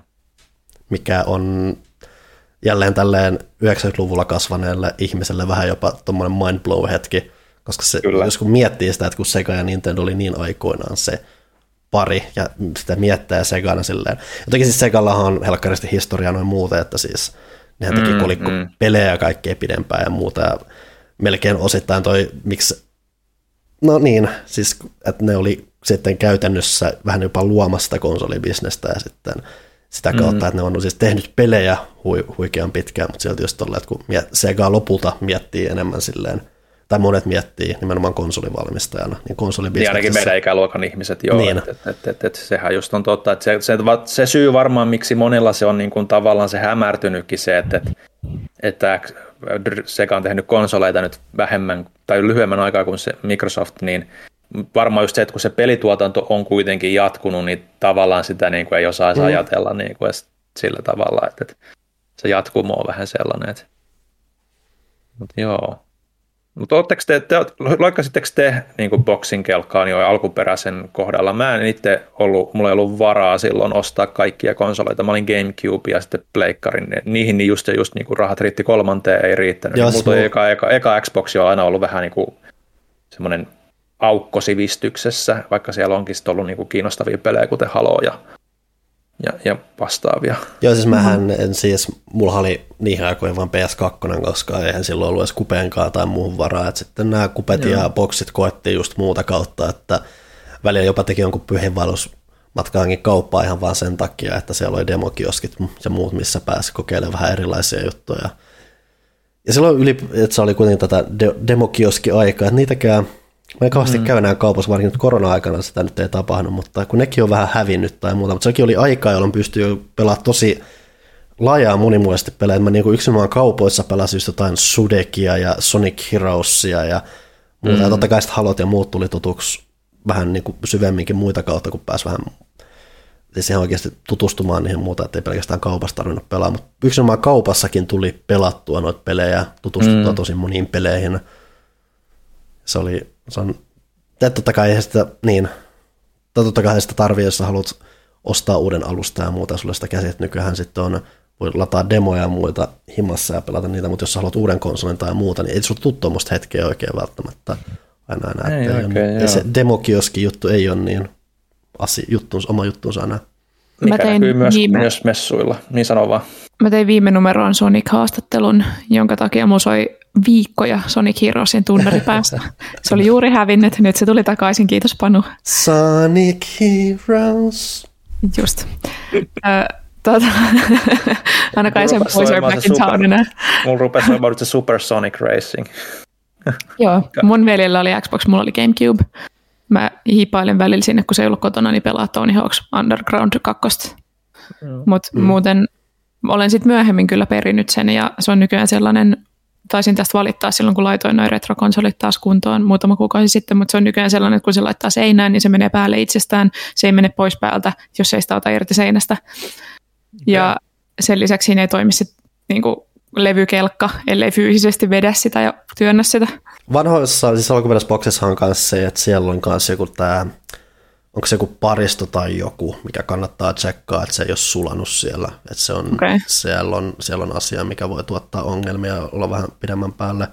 Mikä on jälleen tälleen 90-luvulla kasvaneelle ihmiselle vähän jopa tuommoinen mindblow-hetki. Koska se, jos kun miettii sitä, että kun Sega ja Nintendo oli niin aikoinaan se pari, ja sitä miettää Segana silleen. Jotenkin siis Segallahan on helkkaristi historiaa noin muuta, että siis nehän teki kolikkopelejä ja kaikkea pidempään ja muuta, ja melkein osittain toi, miksi, no niin, siis että ne oli sitten käytännössä vähän jopa luomasta konsolibisnestä ja sitten sitä kautta, että ne on siis tehnyt pelejä huikean pitkään, mutta sieltä just tolleen, että kun Sega lopulta miettii enemmän silleen, tai monet miettii nimenomaan konsolivalmistajana. Niin ainakin meidän ikäluokan ihmiset, joo. Niin. Sehän just on totta, että se syy varmaan, miksi monella se on niin kuin tavallaan se hämärtynytkin se, että Sega on tehnyt konsoleita nyt vähemmän tai lyhyemmän aikaa kuin se Microsoft, niin varmaan just se, että kun se pelituotanto on kuitenkin jatkunut, niin tavallaan sitä niin kuin ei osaisi ajatella niin kuin sillä tavalla, että se jatkumo on vähän sellainen. Että... mut joo. Mutta loikkasitteko te niin Boxin kelkkaan jo alkuperäisen kohdalla? Mä en itse ollut, mulla ei ollut varaa silloin ostaa kaikkia konsoleita. Mä olin GameCube ja sitten Pleikkarin. Niihin niin just niin kuin rahat riitti kolmanteen, ei riittänyt. Yes, mulla eka Xbox on aina ollut vähän niin kuin semmoinen aukko sivistyksessä, vaikka siellä onkin sitten ollut niin kuin kiinnostavia pelejä, kuten Halo ja vastaavia. Joo, siis mullahan oli niihin aikoihin vaan PS2, koska eihän silloin ollut edes kupeenkaan tai muuhun varaa, että sitten nämä kupet ja boksit koettiin just muuta kautta, että välillä jopa teki jonkun pyhinvaellusmatkaankin kauppaa ihan vaan sen takia, että siellä oli demokioskit ja muut, missä pääsi kokeilemaan vähän erilaisia juttuja. Ja silloin että se oli kuitenkin tätä demokioski-aikaa, että niitäkään... mä en kauheasti käy enää kaupassa, varsinkin nyt korona-aikana sitä nyt ei tapahdu, mutta kun nekin on vähän hävinnyt tai muuta, mutta sekin oli aikaa, jolloin pystyi pelaamaan tosi laajaa monimuoisesti pelejä. Mä niin yksinomaan kaupoissa pelasin just jotain Sudekia ja Sonic Heroesia ja muuta. Ja totta kai sitten Halot ja muut tuli tutuksi vähän niin kuin syvemminkin muita kautta, kun pääsi vähän siis ihan oikeasti tutustumaan niihin muuta, ettei pelkästään kaupasta tarvinnut pelaa. Mutta yksinomaan kaupassakin tuli pelattua noita pelejä, tutustuttua tosi moniin peleihin. Se oli... totta kai sitä, niin, tai totta kai sitä tarvii, jos sä haluat ostaa uuden alusta ja muuta, ja sulle sitä käsit, nykyään sitten on, voi lataa demoja ja muita himassa ja pelata niitä, mutta jos sä haluat uuden konsolin tai muuta, niin ei sulla tule tuommoista hetkeä oikein välttämättä aina enää. Ei, ja se demokioski juttu ei ole niin oma juttuunsa enää. Mikä näkyy myös messuilla, niin sano vaan. Mä tein viime numeroon Sonic-haastattelun, jonka takia mun soi viikkoja Sonic Heroesin tunnari päästä. Se oli juuri hävinnyt, nyt se tuli takaisin, kiitos Panu. Sonic Heroes. Just. Ainakaan sen boys are back in townina. Mulla rupesi olemaan nyt se Super Sonic Racing. Joo, mun veljellä oli Xbox, mulla oli Gamecube. Mä hipailen välillä sinne, kun se ei ollut kotona, niin pelaa Tony Hawk's Underground 2. Mutta muuten olen sitten myöhemmin kyllä perinnyt sen, ja se on nykyään sellainen, taisin tästä valittaa silloin, kun laitoin noin retrokonsolit taas kuntoon muutama kuukausi sitten, mutta se on nykyään sellainen, että kun se laittaa seinään, niin se menee päälle itsestään, se ei mene pois päältä, jos ei sitä ota irti seinästä. Ja sen lisäksi siinä ei toimi sit, niinku, levykelkka, ellei fyysisesti vedä sitä ja työnnä sitä. Vanhoissa, siis alkuperäisessä boksissa on myös se, että siellä on myös joku tämä, onko se joku paristo tai joku, mikä kannattaa tsekkaa, että se ei ole sulanut siellä. Että se on, siellä on asia, mikä voi tuottaa ongelmia ja olla vähän pidemmän päälle.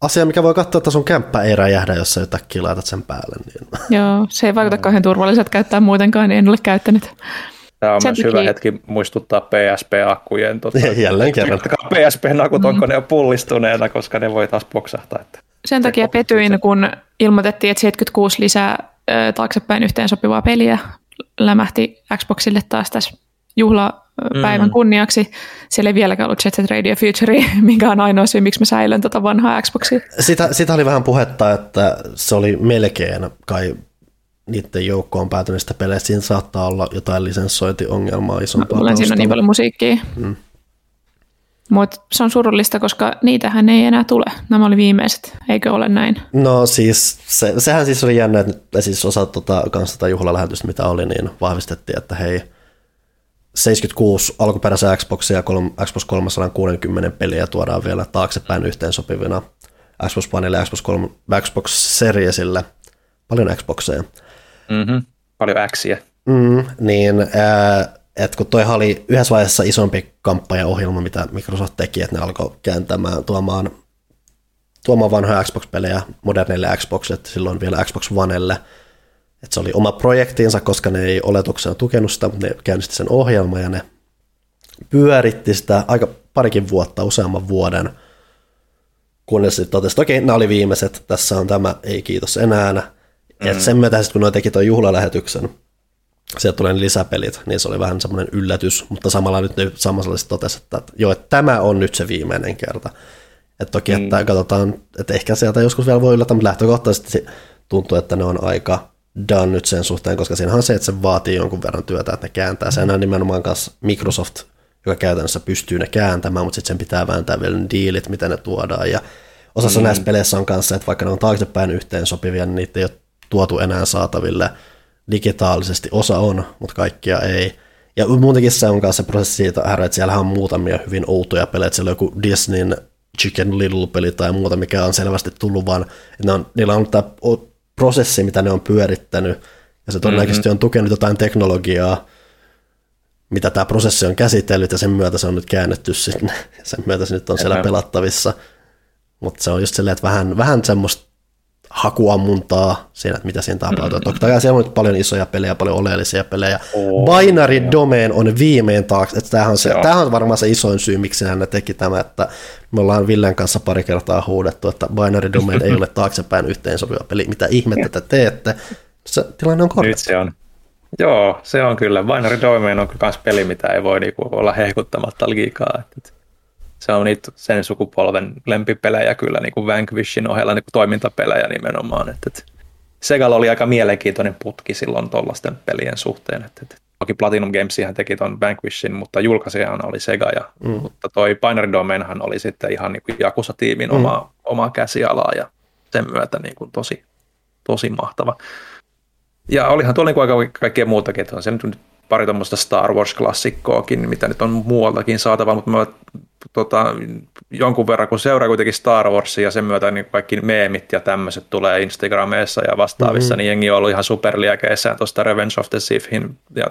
Asia, mikä voi katsoa, että sun kämppä ei räjähdä, jos sä yhtäkkiä laitat sen päälle. Niin. Joo, se ei vaikuta kauhean turvalliselta käyttää muutenkaan, niin en ole käyttänyt. Tämä on myös hyvä hetki muistuttaa PSP-akkujen. Jälleen kerran. PSP-akut, onko ne jo pullistuneena, koska ne voi taas poksahtaa. Sen takia petyin, kun ilmoitettiin, että 76 lisää taaksepäin yhteen sopivaa peliä lämähti Xboxille taas tässä juhlapäivän kunniaksi. Siellä ei vieläkään ollut Jet Set Radio Future, mikä on ainoa syy, miksi mä säilön tota vanhaa Xboxia. Sitä oli vähän puhetta, että se oli melkein kai niiden joukkoon päätyneistä peleistä. Siinä saattaa olla jotain lisenssointiongelmaa isompaa. Olen siinä niin paljon musiikkia. Mutta se on surullista, koska niitähän ei enää tule. Nämä oli viimeiset, eikö ole näin? No siis, sehän siis oli jännä, että siis osa tätä juhlalähetystä, mitä oli, niin vahvistettiin, että hei, 76 alkuperäisen Xboxia ja Xbox 360 peliä tuodaan vielä taaksepäin yhteensopivina Xbox Oneille ja Xbox Seriesille. Paljon Xboxeja. Paljon X:iä. Niin, että kun toihan oli yhdessä vaiheessa isompi kampanjaohjelma, mitä Microsoft teki, että ne alkoi kääntämään, tuomaan vanhoja Xbox-pelejä modernille Xboxille, silloin vielä Xbox Onelle. Että se oli oma projektiinsa, koska ne ei oletuksena tukenut sitä, mutta ne käynnisti sen ohjelman ja ne pyöritti sitä aika parikin vuotta, useamman vuoden, kunnes sitten totesi, että okei, nämä oli viimeiset, tässä on tämä, ei kiitos enää. Et sen myötä sitten, kun ne teki tuon juhlalähetyksen, sieltä tulee lisäpelit, niin se oli vähän semmoinen yllätys, mutta samalla nyt ne samanlaisesti totesi, että joo, että tämä on nyt se viimeinen kerta. Että toki, että katsotaan, että ehkä sieltä joskus vielä voi yllättää, mutta lähtökohtaisesti tuntuu, että ne on aika done nyt sen suhteen, koska siinähän on se, että se vaatii jonkun verran työtä, että ne kääntää. Sehän on nimenomaan kanssa Microsoft, joka käytännössä pystyy ne kääntämään, mutta sitten sen pitää vääntää vielä ne diilit, mitä ne tuodaan. Ja osassa näissä peleissä on kanssa, että vaikka ne on taaksepäin yhteen sopivia, niin niitä ei ole tuotu enää saataville digitaalisesti. Osa on, mutta kaikkia ei. Ja muutenkin se on myös se prosessi siitä, että siellähän on muutamia hyvin outoja pelejä. Siellä on joku Disneyn Chicken Little-peli tai muuta, mikä on selvästi tullut, vaan niillä on tämä prosessi, mitä ne on pyörittänyt, ja se todennäköisesti on tukenut jotain teknologiaa, mitä tämä prosessi on käsitellyt, ja sen myötä se on nyt käännetty sinne, ja sen myötä se nyt on siellä pelattavissa. Mutta se on just silleen, että vähän semmoista hakuammuntaa siinä, että mitä siinä tapahtuu. Totta kai siellä on nyt paljon isoja pelejä, paljon oleellisia pelejä. Binary Domain on viimein taakse. Tämähän on varmaan se isoin syy, miksi hän teki tämä, että me ollaan Villen kanssa pari kertaa huudettu, että Binary Domain ei ole taaksepäin yhteensopiva peli. Mitä ihmettä te teette? Se tilanne on korjattu. Nyt se on. Joo, se on kyllä. Binary Domain on myös peli, mitä ei voi olla heikuttamatta liikaa. Se on niitä sen sukupolven lempipelejä kyllä, niin kuin Vanquishin ohella, niin kuin toimintapelejä nimenomaan. Segalla oli aika mielenkiintoinen putki silloin tuollaisten pelien suhteen. Toki Platinum Gamesihan teki tuon Vanquishin, mutta julkaisijahan oli Sega. Mutta toi Binary Domainhan oli sitten ihan niin kuin Jakusa-tiimin omaa käsialaa ja sen myötä niin kuin tosi, tosi mahtava. Ja olihan tuolla niin kuin kaikkea muutakin, että on se nyt pari tuommoista Star Wars-klassikkoakin, mitä nyt on muualtakin saatavaa, mutta jonkun verran, kun seuraa kuitenkin Star Warsia ja sen myötä niin kaikki meemit ja tämmöiset tulee Instagrameissa ja vastaavissa, niin jengi on ollut ihan superliäkeissä tuosta Revenge of the Sithin ja,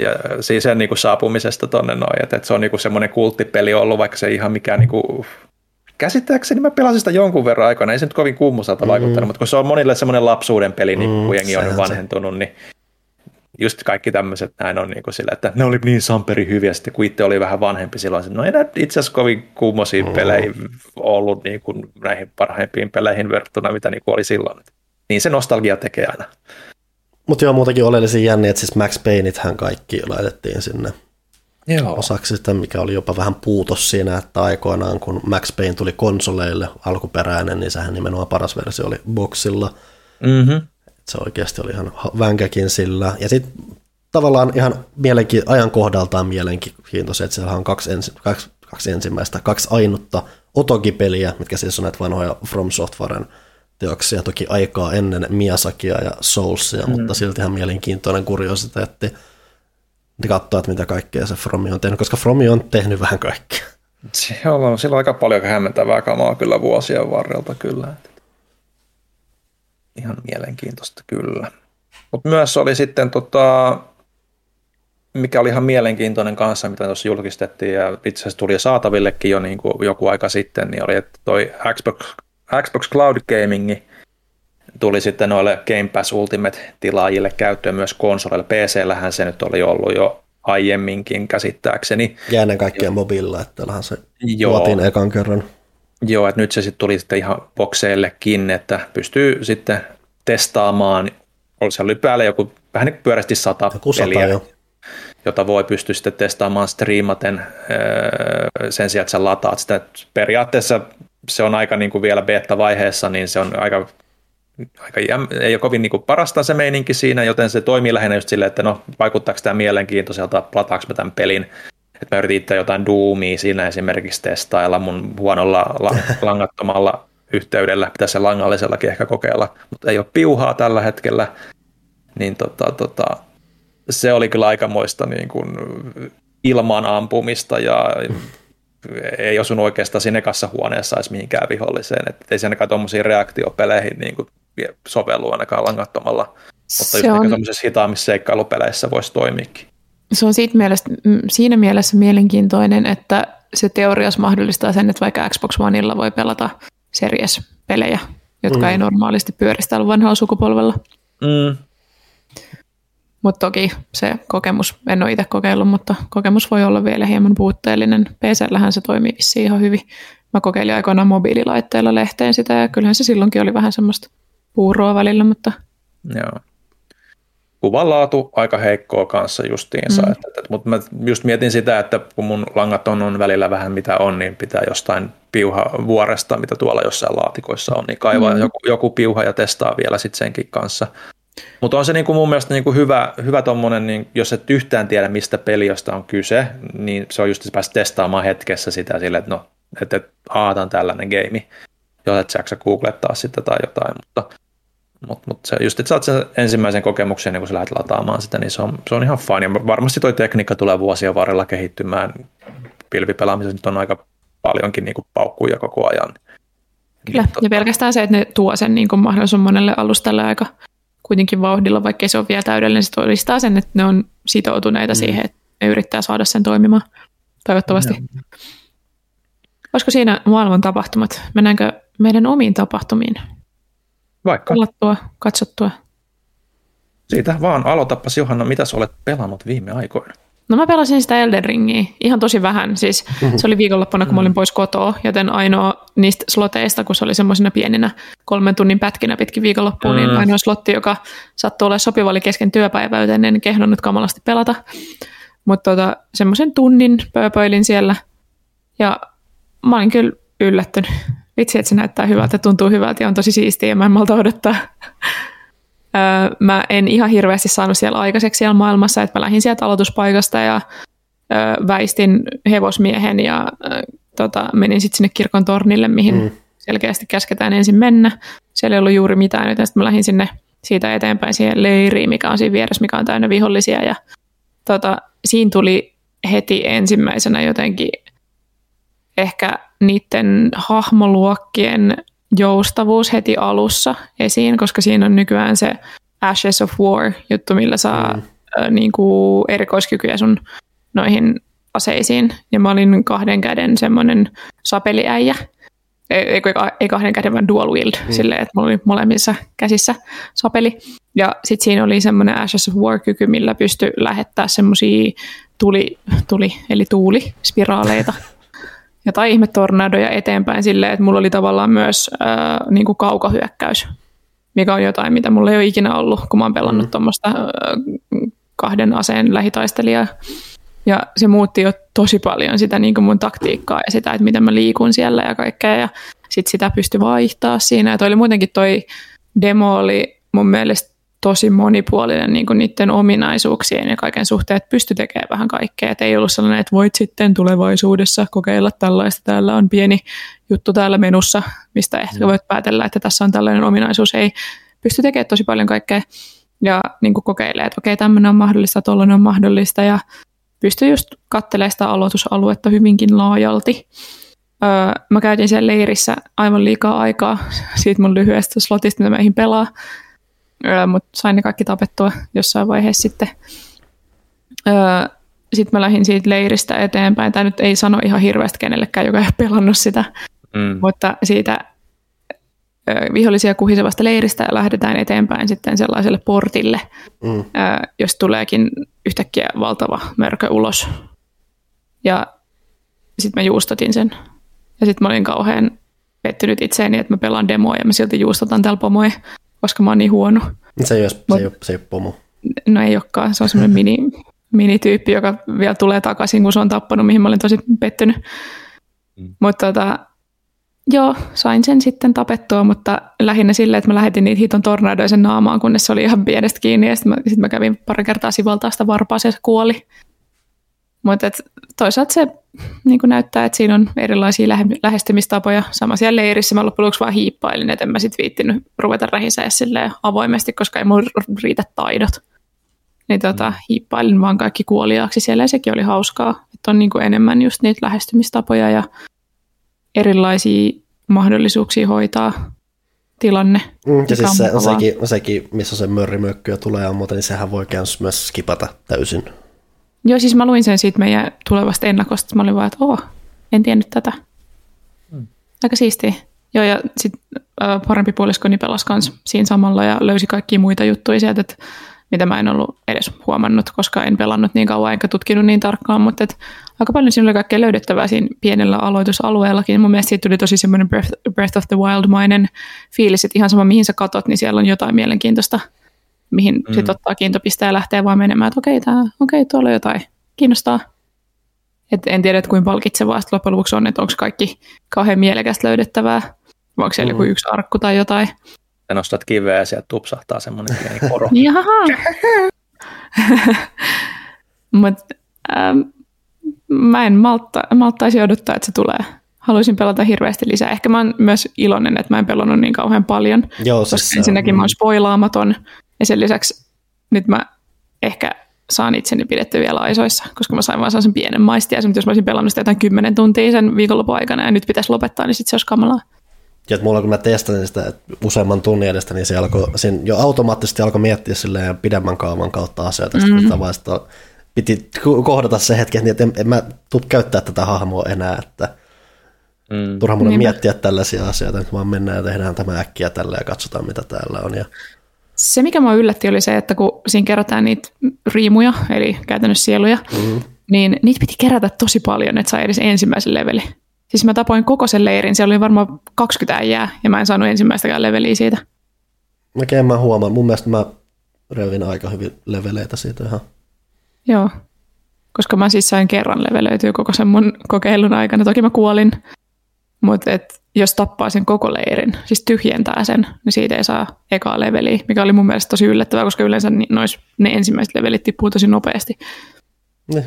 ja siis sen niin kuin saapumisesta tonne noin, että se on niin kuin semmoinen kulttipeli ollut, vaikka se ei ihan mikään niin kuin, käsittääkseni mä pelasin sitä jonkun verran aikana, ei se nyt kovin kummusalta vaikuttanut, mutta kun se on monille semmoinen lapsuuden peli, niin kun jengi on vanhentunut, niin just kaikki tämmöiset näin on niin kuin sillä, että ne oli niin samperi hyviä, sitten kun itse oli vähän vanhempi silloin, no ei itse asiassa kovin kummoisia pelejä ollut niin kuin näihin parhaimpiin peleihin verrattuna, mitä niin kuin oli silloin. Niin se nostalgia tekee aina. Mutta joo, muutenkin oleellisia jänniä, että siis Max Payneithän kaikki laitettiin sinne. Joo. Osaksi sitä, mikä oli jopa vähän puutos siinä, että aikoinaan kun Max Payne tuli konsoleille alkuperäinen, niin sehän nimenomaan paras versio oli boxilla. Mm-hmm. Se oikeasti oli ihan vänkäkin sillä. Ja sitten tavallaan ihan ajankohdaltaan mielenkiintoista, että siellä on kaksi ainutta Otogi-peliä, mitkä siis on näitä vanhoja From Softwaren teoksia, toki aikaa ennen Miyazakia ja Soulsia, mutta silti ihan mielenkiintoinen kuriositeetti. Ne katsoo, että mitä kaikkea se Fromi on tehnyt, koska Fromi on tehnyt vähän kaikkea. Sillä on aika paljon hämmentävää kamaa kyllä vuosien varrelta kyllä. Ihan mielenkiintoista kyllä. Mutta myös oli sitten, mikä oli ihan mielenkiintoinen kanssa, mitä tuossa julkistettiin ja itse asiassa tuli saatavillekin jo niin kuin joku aika sitten, niin oli, että toi Xbox Cloud Gamingi tuli sitten noille Game Pass Ultimate-tilaajille käyttöön myös konsoleilla. PC-lähän se nyt oli ollut jo aiemminkin käsittääkseni. Ja ennen kaikkea mobiilla, että täällähän se luotiin ekan kerran. Joo, että nyt se sitten tuli sitten ihan bokseillekin, että pystyy sitten testaamaan, se oli päällä joku vähän niin kuin pyörästi 100 peliä, jo. Jota voi pystyä sitten testaamaan striimaten sen sijaan, että sä lataat sitä. Periaatteessa se on aika niin kuin vielä beta-vaiheessa, niin se on ei ole kovin niin kuin parasta se meininki siinä, joten se toimii lähinnä just silleen, että no vaikuttaako tämä mielenkiintoiselta, lataanko mä tämän pelin. Että mä yritin itse jotain Doomia siinä esimerkiksi testailla mun huonolla langattomalla yhteydellä. Pitäisi sen langallisellakin ehkä kokeilla, mutta ei ole piuhaa tällä hetkellä. Niin se oli kyllä aikamoista niin kuin ilman ampumista ja ei osunut oikeastaan siinä ekassa huoneessa edes mihinkään viholliseen. Et ei se ainakaan tuommoisiin reaktiopeleihin niin kuin sovellu ainakaan langattomalla, mutta just on tuommoisessa hitaamisseikkailupeleissä voisi toimiikin. Se on siinä mielessä mielenkiintoinen, että se teoriassa mahdollistaa sen, että vaikka Xbox Oneilla voi pelata series-pelejä, jotka ei normaalisti pyöristää vanhaa sukupolvella. Mutta toki se kokemus, en ole itse kokeillut, mutta kokemus voi olla vielä hieman puutteellinen. PC-lähän se toimii vissiin ihan hyvin. Mä kokeilin aikoinaan mobiililaitteilla lehteen sitä ja kyllähän se silloinkin oli vähän semmoista puuroa välillä, mutta... Joo. Kuvanlaatu aika heikkoa kanssa justiinsa, mutta mä just mietin sitä, että kun mun langat on välillä vähän mitä on, niin pitää jostain piuhavuoresta, mitä tuolla jossain laatikoissa on, niin kaivaa joku piuha ja testaa vielä sitten senkin kanssa. Mutta on se niinku mun mielestä niinku hyvä tommonen, niin jos et yhtään tiedä mistä peliöstä on kyse, niin se on just päästä testaamaan hetkessä sitä silleen, että no, aatan tällainen geimi, jos et jaksa googlettaa sitä tai jotain, mutta se just, että saat sen ensimmäisen kokemuksen, niin kun sä lähdet lataamaan sitä, niin se on ihan fine. Ja varmasti toi tekniikka tulee vuosien varrella kehittymään. Pilvipelaamisessa nyt on aika paljonkin niin kuin paukkuja koko ajan. Kyllä, ja pelkästään se, että ne tuo sen niin kuin mahdollisimman monelle alustalle aika kuitenkin vauhdilla, vaikkei se ole vielä täydellinen, se todistaa sen, että ne on sitoutuneita siihen, että ne yrittää saada sen toimimaan, toivottavasti. Ja. Olisiko siinä maailman tapahtumat? Mennäänkö meidän omiin tapahtumiin? Vaikka. Pelattua, katsottua. Siitä vaan aloitappas Johanna, mitä sä olet pelannut viime aikoina? No mä pelasin sitä Elden Ringiä ihan tosi vähän. Siis se oli viikonloppuna, kun mä olin pois kotoa, joten ainoa niistä sloteista, kun se oli semmoisena pieninä 3 tunnin pätkinä pitkin viikonloppuun, niin ainoa slotti, joka sattui olla sopiva, oli kesken työpäivää, joten en kehdannut kamalasti pelata. Mutta semmoisen tunnin pööpöilin siellä ja mä olin kyllä yllättynyt. Vitsi, että se näyttää hyvältä, tuntuu hyvältä ja on tosi siistiä ja mä en malta odottaa. Mä en ihan hirveästi saanut siellä aikaiseksi siellä maailmassa, että mä lähdin sieltä aloituspaikasta ja väistin hevosmiehen ja menin sitten sinne kirkon tornille, mihin selkeästi käsketään ensin mennä. Siellä ei ollut juuri mitään, joten sitten mä lähdin sinne siitä eteenpäin siihen leiriin, mikä on siinä vieressä, mikä on täynnä vihollisia ja siinä tuli heti ensimmäisenä jotenkin ehkä niiden hahmoluokkien joustavuus heti alussa esiin, koska siinä on nykyään se Ashes of War-juttu, millä saa niinku erikoiskykyjä sun noihin aseisiin. Ja mä olin kahden käden semmoinen sapeliäijä. Ei kahden käden, vaan dual wield. Silleen, että mulla oli molemmissa käsissä sapeli. Ja sitten siinä oli semmoinen Ashes of War-kyky, millä pystyi lähettämään semmoisia tuulispiraaleita. Jotain ihmetornadoja eteenpäin silleen, että mulla oli tavallaan myös niinku kaukohyökkäys, mikä on jotain, mitä mulla ei ole ikinä ollut, kun mä oon pelannut tuommoista kahden aseen lähitaistelijaa. Ja se muutti jo tosi paljon sitä niin kuin mun taktiikkaa ja sitä, että miten mä liikun siellä ja kaikkea. Ja sitten sitä pystyi vaihtaa siinä. Ja toi oli muutenkin toi demo oli mun mielestä tosi monipuolinen niin kuin niiden ominaisuuksien ja kaiken suhteen, että pystyi tekemään vähän kaikkea. Et ei ollut sellainen, että voit sitten tulevaisuudessa kokeilla tällaista. Täällä on pieni juttu täällä menussa, mistä ehkä voit päätellä, että tässä on tällainen ominaisuus. Ei pysty tekemään tosi paljon kaikkea ja niin kuin kokeilee, että okei, tämmöinen on mahdollista, tollainen on mahdollista ja pystyy just katselemaan sitä aloitusaluetta hyvinkin laajalti. Mä käytin siellä leirissä aivan liikaa aikaa siitä mun lyhyestä slotista, mitä mä eihin pelaa. Mutta sain ne kaikki tapettua jossain vaiheessa sitten. Sitten mä lähdin siitä leiristä eteenpäin. Tämä nyt ei sano ihan hirveästi kenellekään, joka ei ole pelannut sitä. Mutta siitä vihollisia kuhisevasta leiristä lähdetään eteenpäin sitten sellaiselle portille, jos tuleekin yhtäkkiä valtava mörkö ulos. Ja sitten mä juustotin sen. Ja sitten mä olin kauhean pettynyt itseeni, että mä pelaan demoa ja mä silti juustotan täällä pomoja, koska mä oon niin huono. Se ei ole pomo. No ei olekaan, se on semmoinen minityyppi, joka vielä tulee takaisin, kun se on tappanut, mihin mä olin tosi pettynyt. Mutta joo, sain sen sitten tapettua, mutta lähinnä silleen, että mä lähetin niitä hiton tornadoja sen naamaan, kunnes se oli ihan pienestä kiinni, ja sitten mä kävin pari kertaa sivaltaa sitä varpaaseen ja se kuoli. Mutta toisaalta se niin näyttää, että siinä on erilaisia lähestymistapoja. Sama siellä leirissä mä loppujen lopuksi vaan hiippailin, että en mä sitten viittinyt ruveta rähinsä avoimesti, koska ei mun riitä taidot. Niin hiippailin vaan kaikki kuoliaaksi siellä, ja sekin oli hauskaa. Että on niin enemmän just niitä lähestymistapoja ja erilaisia mahdollisuuksia hoitaa tilanne. Ja siis sekin, missä se mörrimökkyä tulee ja muuta, niin sehän voi myös skipata täysin. Joo, siis mä luin sen siitä meidän tulevasta ennakosta. Mä olin vaan, että en tiennyt tätä. Aika siistiä. Joo, ja sitten parempi puoliskoni pelasi kans siinä samalla ja löysi kaikkia muita juttuja sieltä, että mitä mä en ollut edes huomannut, koska en pelannut niin kauan enkä tutkinut niin tarkkaan, mutta aika paljon siinä oli kaikkea löydettävää siinä pienellä aloitusalueellakin. Mun mielestä siitä tuli tosi semmoinen Breath of the Wild-mainen fiilis, että ihan sama mihin sä katot, niin siellä on jotain mielenkiintoista, mihin sit ottaa kiintopiste ja lähtee vaan menemään, että okei, tuolla on jotain, kiinnostaa. Et en tiedä, että kuinka palkitsevaa sitten loppujen lopuksi on, että onko kaikki kauhean mielekästä löydettävää, vai onko siellä joku yksi arkku tai jotain. Ja nostat kiveä ja sieltä tupsahtaa semmoinen pieni koro. Jaha! Mutta mä en malttaisi odottaa, että se tulee. Haluaisin pelata hirveästi lisää. Ehkä mä oon myös iloinen, että mä en pelannut niin kauhean paljon. Joo, koska siis, ensinnäkin mä oon spoilaamaton. Ja sen lisäksi nyt mä ehkä saan itseni pidetty vielä aisoissa, koska mä sain vaan sen pienen maistiaisen. Jos mä olisin pelannut sitä jotain 10 tuntia sen viikonlopun aikana ja nyt pitäisi lopettaa, niin sitten se olisi kamalaa. Ja mulla kun mä testasin sitä useamman tunnin edestä, niin se alkoi, jo automaattisesti alkoi miettiä silleen pidemmän kaavan kautta asioita. Sitten piti kohdata se hetki, että en mä tule käyttää tätä hahmoa enää. Että turha mun miettiä tällaisia asioita, nyt vaan mennään ja tehdään tämä äkkiä tällä ja katsotaan mitä täällä on. Ja se mikä mua yllätti oli se, että kun siinä kerätään niitä riimuja, eli käytännössä sieluja, niin niitä piti kerätä tosi paljon, että sai edes ensimmäisen levelin. Siis mä tapoin koko sen leirin, siellä oli varmaan 20 äijää, ja mä en saanut ensimmäistäkään leveliä siitä. Mäkin mä huomaan, mun mielestä mä revin aika hyvin leveleitä siitä ihan. Joo, koska mä siis sain kerran levelöityä koko sen mun kokeilun aikana, toki mä kuolin, mutta jos tappaa sen koko leirin, siis tyhjentää sen, niin siitä ei saa ekaa leveliä, mikä oli mun mielestä tosi yllättävää, koska yleensä ne ensimmäiset levelit tippuu tosi nopeasti.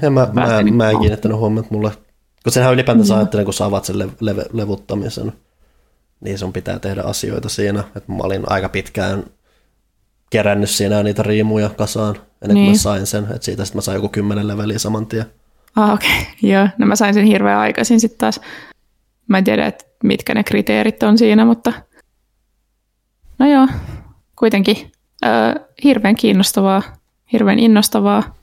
Ja mä en kiinnittänyt huomioon, että mulle kun senhän ylipäätänsä ajattelen, kun sä avaat sen levuttamisen, niin sun pitää tehdä asioita siinä. Et mä olin aika pitkään kerännyt siinä niitä riimuja kasaan, ennen kuin mä sain sen. Et siitä sitten mä sain joku 10 leveliä saman tien. Ah okei, joo. No mä sain sen hirveän aikaisin sitten taas. Mä en tiedä, että mitkä ne kriteerit on siinä, mutta no joo, kuitenkin hirveän kiinnostavaa, hirveän innostavaa.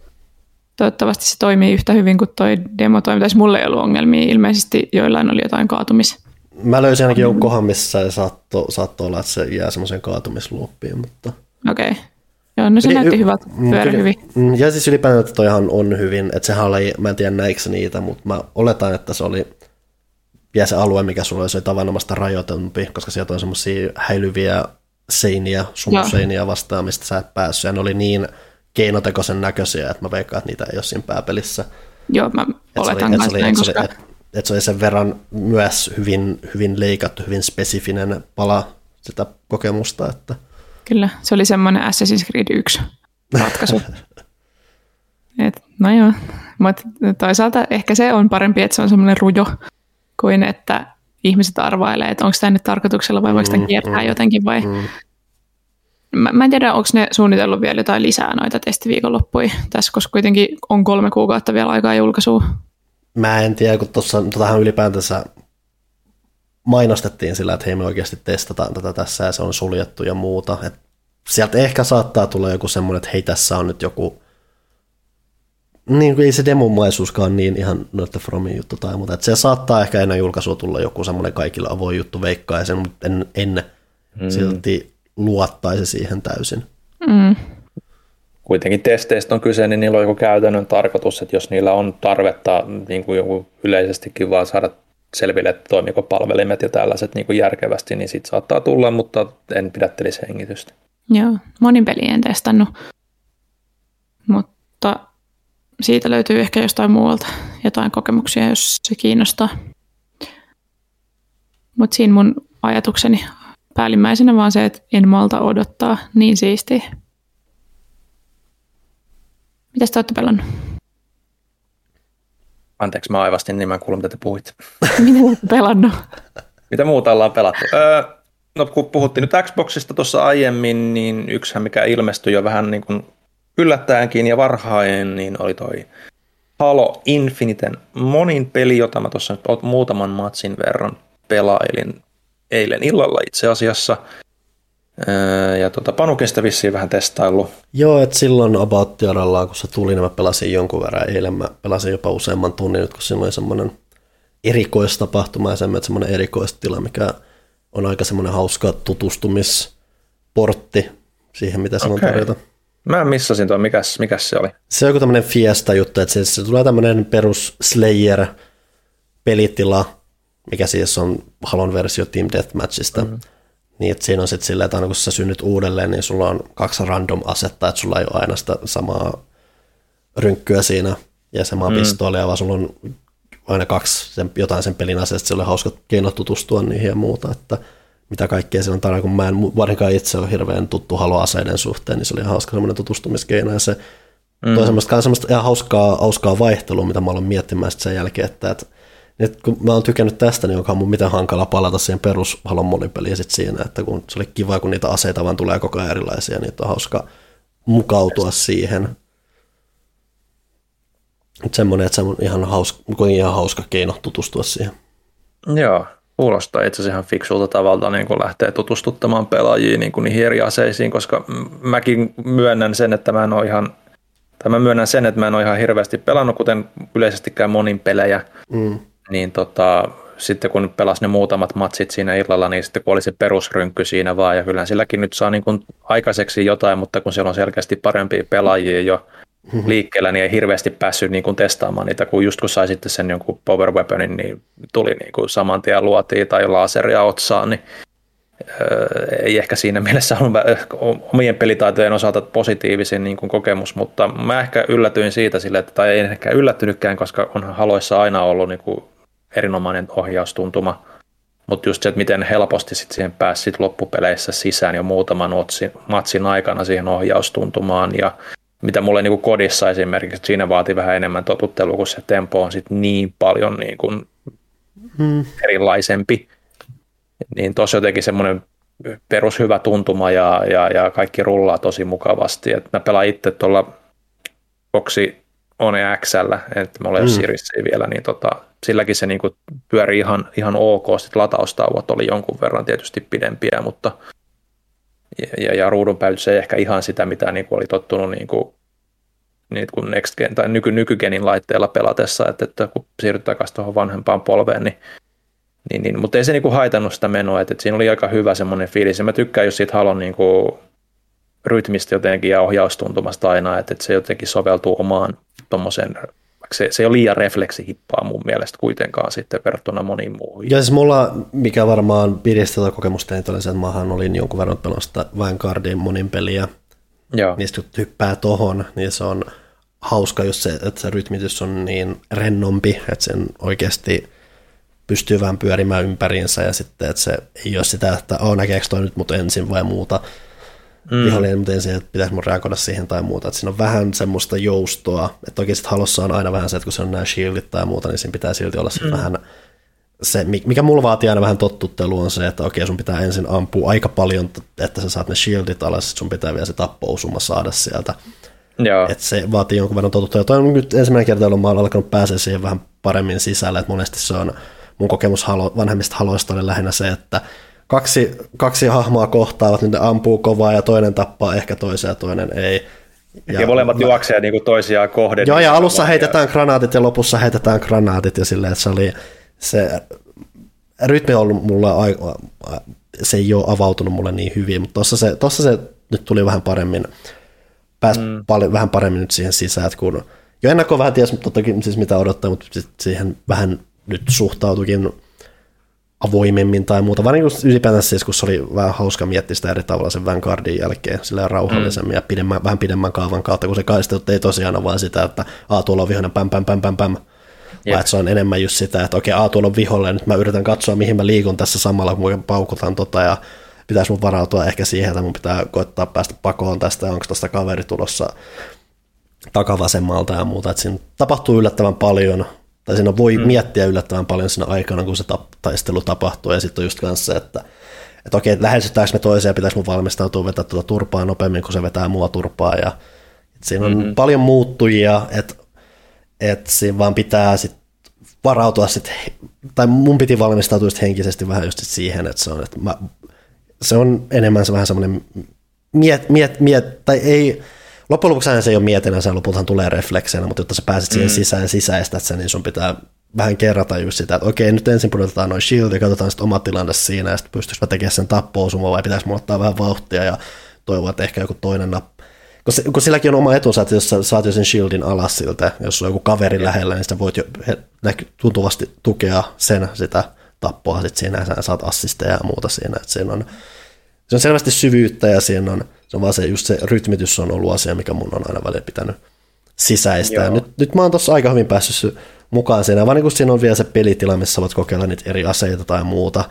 Toivottavasti se toimii yhtä hyvin kuin toi demo toimittaisi. Mulla ei ollut ongelmia, ilmeisesti joillain oli jotain kaatumis. Mä löysin ainakin joukkohan, missä se saattoi olla, että se jää semmoiseen kaatumisluoppiin, mutta... Okei. Okay. Joo, no se näytti hyvältä, pyörä hyvin. Ja siis ylipäätään, että toihan on hyvin, että sehän oli, mä en tiedä näikö niitä, mutta mä oletan, että se oli vielä se alue, mikä sulla oli, se oli tavanomaista rajoitempi, koska sieltä on semmoisia häilyviä seiniä, sumuseiniä vastaan, mistä sä et päässyt, ja ne oli niin keinotekoisen näköisiä, että mä veikkaan, että niitä ei ole siinä pääpelissä. Joo, mä oletan kanssa näin, koska... Että se oli sen verran myös hyvin leikattu, hyvin spesifinen pala sitä kokemusta. Että. Kyllä, se oli semmoinen Assassin's Creed 1 ratkaisu. Et, no joo, mutta toisaalta ehkä se on parempi, että se on semmoinen rujo, kuin että ihmiset arvailee, että onko tämä nyt tarkoituksella vai voiko tämän kiertää jotenkin vai... Mä en tiedä, onko ne suunnitellut vielä jotain lisää noita testiviikonloppuja tässä, koska kuitenkin on 3 kuukautta vielä aikaa julkaisua. Mä en tiedä, kun tuotahan ylipäätänsä mainostettiin sillä, että hei, me oikeasti testataan tätä tässä ja se on suljettu ja muuta. Et sieltä ehkä saattaa tulla joku semmoinen, että hei, tässä on nyt joku, niin kuin ei se demomaisuuskaan niin ihan noita Fromin juttu tai muuta. Et se saattaa ehkä ennen julkaisua tulla joku semmoinen kaikilla avoin juttu veikkaisen, mutta en silti luottaisi siihen täysin. Mm. Kuitenkin testeistä on kyse, niin niillä on joku käytännön tarkoitus, että jos niillä on tarvetta niin kuin joku yleisestikin vaan saada selville, että toimiko palvelimet ja tällaiset niin kuin järkevästi, niin siitä saattaa tulla, mutta en pidättelisi hengitystä. Joo, monin peliä en testannut, mutta siitä löytyy ehkä jostain muualta jotain kokemuksia, jos se kiinnostaa. Mutta siinä mun ajatukseni päällimmäisenä vaan se, että en malta odottaa, niin siistiä. Mitäs te olette pelannut? Anteeksi, mä aivastin, niin mä en kuulu, mitä te puhuit. Mitä olette pelannut? Mitä muuta ollaan pelattu? No, kun puhuttiin nyt Xboxista tuossa aiemmin, niin yksihän mikä ilmestyi jo vähän niin kuin yllättäenkin ja varhain, niin oli toi Halo Infiniten monin peli, jota mä tuossa nyt muutaman matsin verran pelailin eilen illalla itse asiassa. Ja Panukin sitä vissiin vähän testaillut. Joo, että silloin about-tiarallaan, kun se tuli, niin mä pelasin jonkun verran. Eilen mä pelasin jopa useamman tunnin, kun siinä oli semmoinen erikoistapahtuma ja semmoinen erikoistila, mikä on aika semmoinen hauska tutustumisportti siihen, mitä se on tarjota. Mä missasin tuon, mikäs se oli? Se on joku tämmöinen fiesta-juttu, että siis se tulee tämmöinen perus Slayer-pelitila, mikä siis on Halon versio Team Deathmatchista. Mm-hmm. Niin, että siinä on sitten silleen, että aina kun sä synnyt uudelleen, niin sulla on 2 random asetta, että sulla ei ole aina sitä samaa rynkkyä siinä ja samaa pistoolia, vaan sulla on aina 2 jotain sen pelin aseesta, sillä on hauska keino tutustua niihin ja muuta, että mitä kaikkea siinä on tarina, kun mä en varsinkaan itse ole hirveän tuttu haloaseiden suhteen, niin se oli hauska semmoinen tutustumiskeino ja se toi semmoista ihan hauskaa vaihtelua, mitä mä aloin miettimään sitten sen jälkeen, että nyt kun mä oon tykännyt tästä, niin onkaan mun miten hankala palata siihen perushalon monipeliin sitten siinä, että kun se oli kiva, kun niitä aseita vaan tulee koko ajan erilaisia, niin on hauska mukautua siihen. Nyt semmoinen, että se on ihan hauska keino tutustua siihen. Joo, kuulostaa itse asiassa ihan fiksulta tavalla niin kun lähtee tutustuttamaan pelaajia niin kun niihin eri aseisiin, koska mäkin myönnän sen, että mä en ole ihan hirveästi pelannut, kuten yleisestikään monin pelejä. Mm. Niin sitten kun pelasi ne muutamat matsit siinä illalla, niin sitten kun oli se perusrynkky siinä vaan, ja kyllähän silläkin nyt saa niin kuin aikaiseksi jotain, mutta kun siellä on selkeästi parempia pelaajia jo liikkeellä, niin ei hirveästi päässyt niin kuin testaamaan niitä, kun just kun sai sitten sen jonkun power weaponin, niin tuli niin kuin saman tien luotiin tai laseria otsaan, niin ei ehkä siinä mielessä ollut omien pelitaitojen osalta positiivisin niin kuin kokemus, mutta mä ehkä yllätyin siitä sille, tai en ehkä yllättynytkään, koska onhan Haloissa aina ollut niin kuin erinomainen ohjaustuntuma, mutta just se, että miten helposti sit siihen pääsi loppupeleissä sisään jo muutaman matsin aikana siihen ohjaustuntumaan, ja mitä mulle niin kuin kodissa esimerkiksi, että siinä vaati vähän enemmän totuttelua, kun se tempo on sit niin paljon niin kuin erilaisempi. Niin tuossa jotenkin semmoinen perushyvä tuntuma ja kaikki rullaa tosi mukavasti. Et mä pelaan itse tuolla Boxi One X:llä, että mä olen Sirisiin vielä, niin silläkin se niinku pyörii ihan ok. Sitten lataustauot oli jonkun verran tietysti pidempiä, mutta ja ruudunpäivitys ei ehkä ihan sitä, mitä niinku oli tottunut niinku next gen, tai nykygenin laitteella pelatessa, että kun siirrytään takaisin tuohon vanhempaan polveen, niin mutta ei se niinku haitannut sitä menoa, että siinä oli aika hyvä semmoinen fiilis, ja mä tykkään, jos siitä haluan niinku rytmistä jotenkin ja ohjaustuntumasta aina, että se jotenkin soveltuu omaan tommoseen, se ei ole liian refleksihippaa mun mielestä kuitenkaan sitten verrattuna moniin muuhun. Ja siis mulla, mikä varmaan pidistää kokemusta, niin oli se, että maahan olin jonkun verran pelosta Vanguardin monin peliä, niistä kun hyppää tohon, niin se on hauska just se, että se rytmitys on niin rennompi, että sen oikeasti pystyy vähän pyörimään ympäriinsä ja sitten, että se ei ole sitä, että näkeekö toi nyt mut ensin vai muuta, vihollinen, mutta ensin, että pitäisi mun reagoida siihen tai muuta. Että siinä on vähän semmoista joustoa, että oikein sitten halossa on aina vähän se, että kun se on nämä shieldit tai muuta, niin siinä pitää silti olla se vähän se, mikä mulla vaatii aina vähän tottuttelu on se, että okei, sun pitää ensin ampua aika paljon, että sä saat ne shieldit alas, että sun pitää vielä se tappousuma saada sieltä. Että se vaatii jonkun verran totuttelua. Toi on nyt ensimmäinen kerta, jolloin mä olen alkanut pääsee siihen vähän paremmin sisälle, että monesti se on, mun kokemus vanhemmista haloista oli lähinnä se, että kaksi hahmoa kohtaavat, niin ne ampuu kovaa ja toinen tappaa ehkä toisen ja toinen ei. Ja molemmat juoksee niinku toisiaan kohden. Joo, ja alussa heitetään granaatit ja lopussa heitetään granaatit ja silleen, että se rytmi on ollut mulla, se ei ole avautunut mulle niin hyvin, mutta tossa se nyt tuli vähän paremmin, vähän paremmin nyt siihen sisään, että kun jo ennakkoon vähän ties, mutta toki siis mitä odottaa, mutta siihen vähän nyt suhtautuikin avoimemmin tai muuta, vaan ylipäätään siis, kun se oli vähän hauska miettiä sitä eri tavalla sen Vanguardin jälkeen silleen rauhallisemmin ja vähän pidemmän kaavan kautta, kun se kaisteltu ei tosiaan vaan sitä, että tuolla on vihollinen, päm, vaan että se on enemmän just sitä, että okei, tuolla on vihollinen, nyt mä yritän katsoa, mihin mä liikun tässä samalla, kun mä paukutan ja pitäisi mun varautua ehkä siihen, että mun pitää koittaa päästä pakoon tästä, onko tästä kaveri tulossa takavasemmalta ja muuta, että siinä tapahtuu yllättävän paljon, tai siinä voi miettiä yllättävän paljon siinä aikana, kun se taistelu tapahtuu, ja sitten on just kanssa, että okei, lähestytäänkö me toiseen, ja pitäisi mun valmistautua vetää tuota turpaa nopeammin, kun se vetää mua turpaa, ja siinä on paljon muuttujia, että siinä vaan pitää sit varautua, tai mun piti valmistautua henkisesti vähän just siihen, että se on, se on enemmän se vähän semmoinen tai ei... Loppujen lopuksi se ei ole mietinnänsä, lopultahan tulee reflekseina, mutta jotta sä pääset siihen sisään ja sisäistät sen, niin sun pitää vähän kerrata just sitä, että okei, nyt ensin pudotetaan noin shield ja katsotaan sitten oma tilanne siinä, ja sitten pystyisivät tekemään sen tappousuma, vai pitäisi mulla ottaa vähän vauhtia ja toivoa, että ehkä joku toinen nappi. Kun silläkin on oma etunsa, että jos sä saat jo sen shieldin alas siltä, jos on joku kaveri lähellä, niin sä voit jo tuntuvasti tukea sitä tappoa sitten siinä, ja saat assisteja ja muuta siinä, että siinä on selvästi syvyyttä ja siinä on se on vaan se, just se rytmitys on ollut asia, mikä mun on aina välillä pitänyt sisäistää. Nyt mä oon tossa aika hyvin päässyt mukaan siinä, vaan niin kun siinä on vielä se pelitila, missä voit kokeilla niitä eri aseita tai muuta,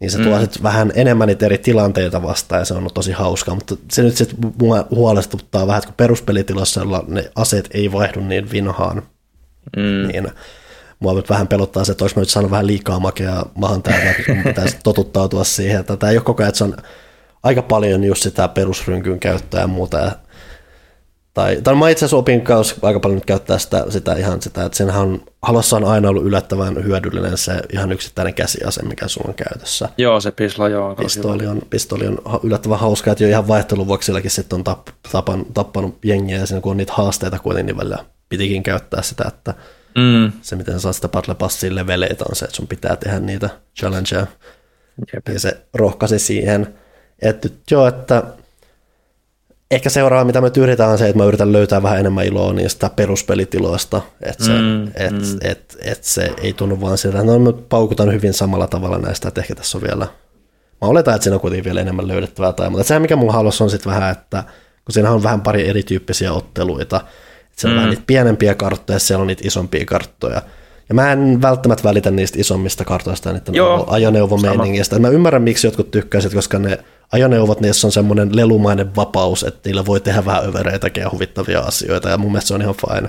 niin se tuo sitten vähän enemmän niitä eri tilanteita vastaan, ja se on ollut tosi hauskaa, mutta se nyt sitten mua huolestuttaa vähän, että kun peruspelitilassa ne aseet ei vaihdu niin vinhaan, niin mua vähän pelottaa se, että olis mä nyt saanut vähän liikaa makeaa mahan täältä, kun pitäisi totuttautua siihen, että tämä ei ole koko ajan, että se on aika paljon just sitä perusrynkyn käyttöä ja muuta. Tai mä itse asiassa opin aika paljon nyt käyttää sitä, että senhän on, halossa on aina ollut yllättävän hyödyllinen se ihan yksittäinen käsiase, mikä sulla on käytössä. Joo, se pistooli on yllättävän hauska, että jo ihan vaihtelun vuoksi silläkin sitten on tappanut jengiä, ja siinä kun on niitä haasteita kuitenkin, niin välillä pitikin käyttää sitä, että se miten sä saat sitä battle passin leveleitä on se, että sun pitää tehdä niitä challengeja. Ja se rohkaisi siihen. Että ehkä seuraava, mitä me yritetään, on se, että mä yritän löytää vähän enemmän iloa niistä peruspelitiloista, että se ei tunnu vaan siltä, että mä paukutan hyvin samalla tavalla näistä, että ehkä tässä on vielä, mä oletan, että siinä on kuitenkin vielä enemmän löydettävää tai muuta. Sehän mikä mulla halussa on sitten vähän, että kun siinähän on vähän pari erityyppisiä otteluita, että siellä on vähän niitä pienempiä karttoja ja siellä on niitä isompia karttoja. Ja mä en välttämättä välitä niistä isommista kartoista ja niiden ajoneuvomeiningistä. Mä ymmärrän, miksi jotkut tykkäisivät, koska ne ajoneuvot, niissä on semmoinen lelumainen vapaus, että niillä voi tehdä vähän övereitäkin ja huvittavia asioita, ja mun mielestä se on ihan fine.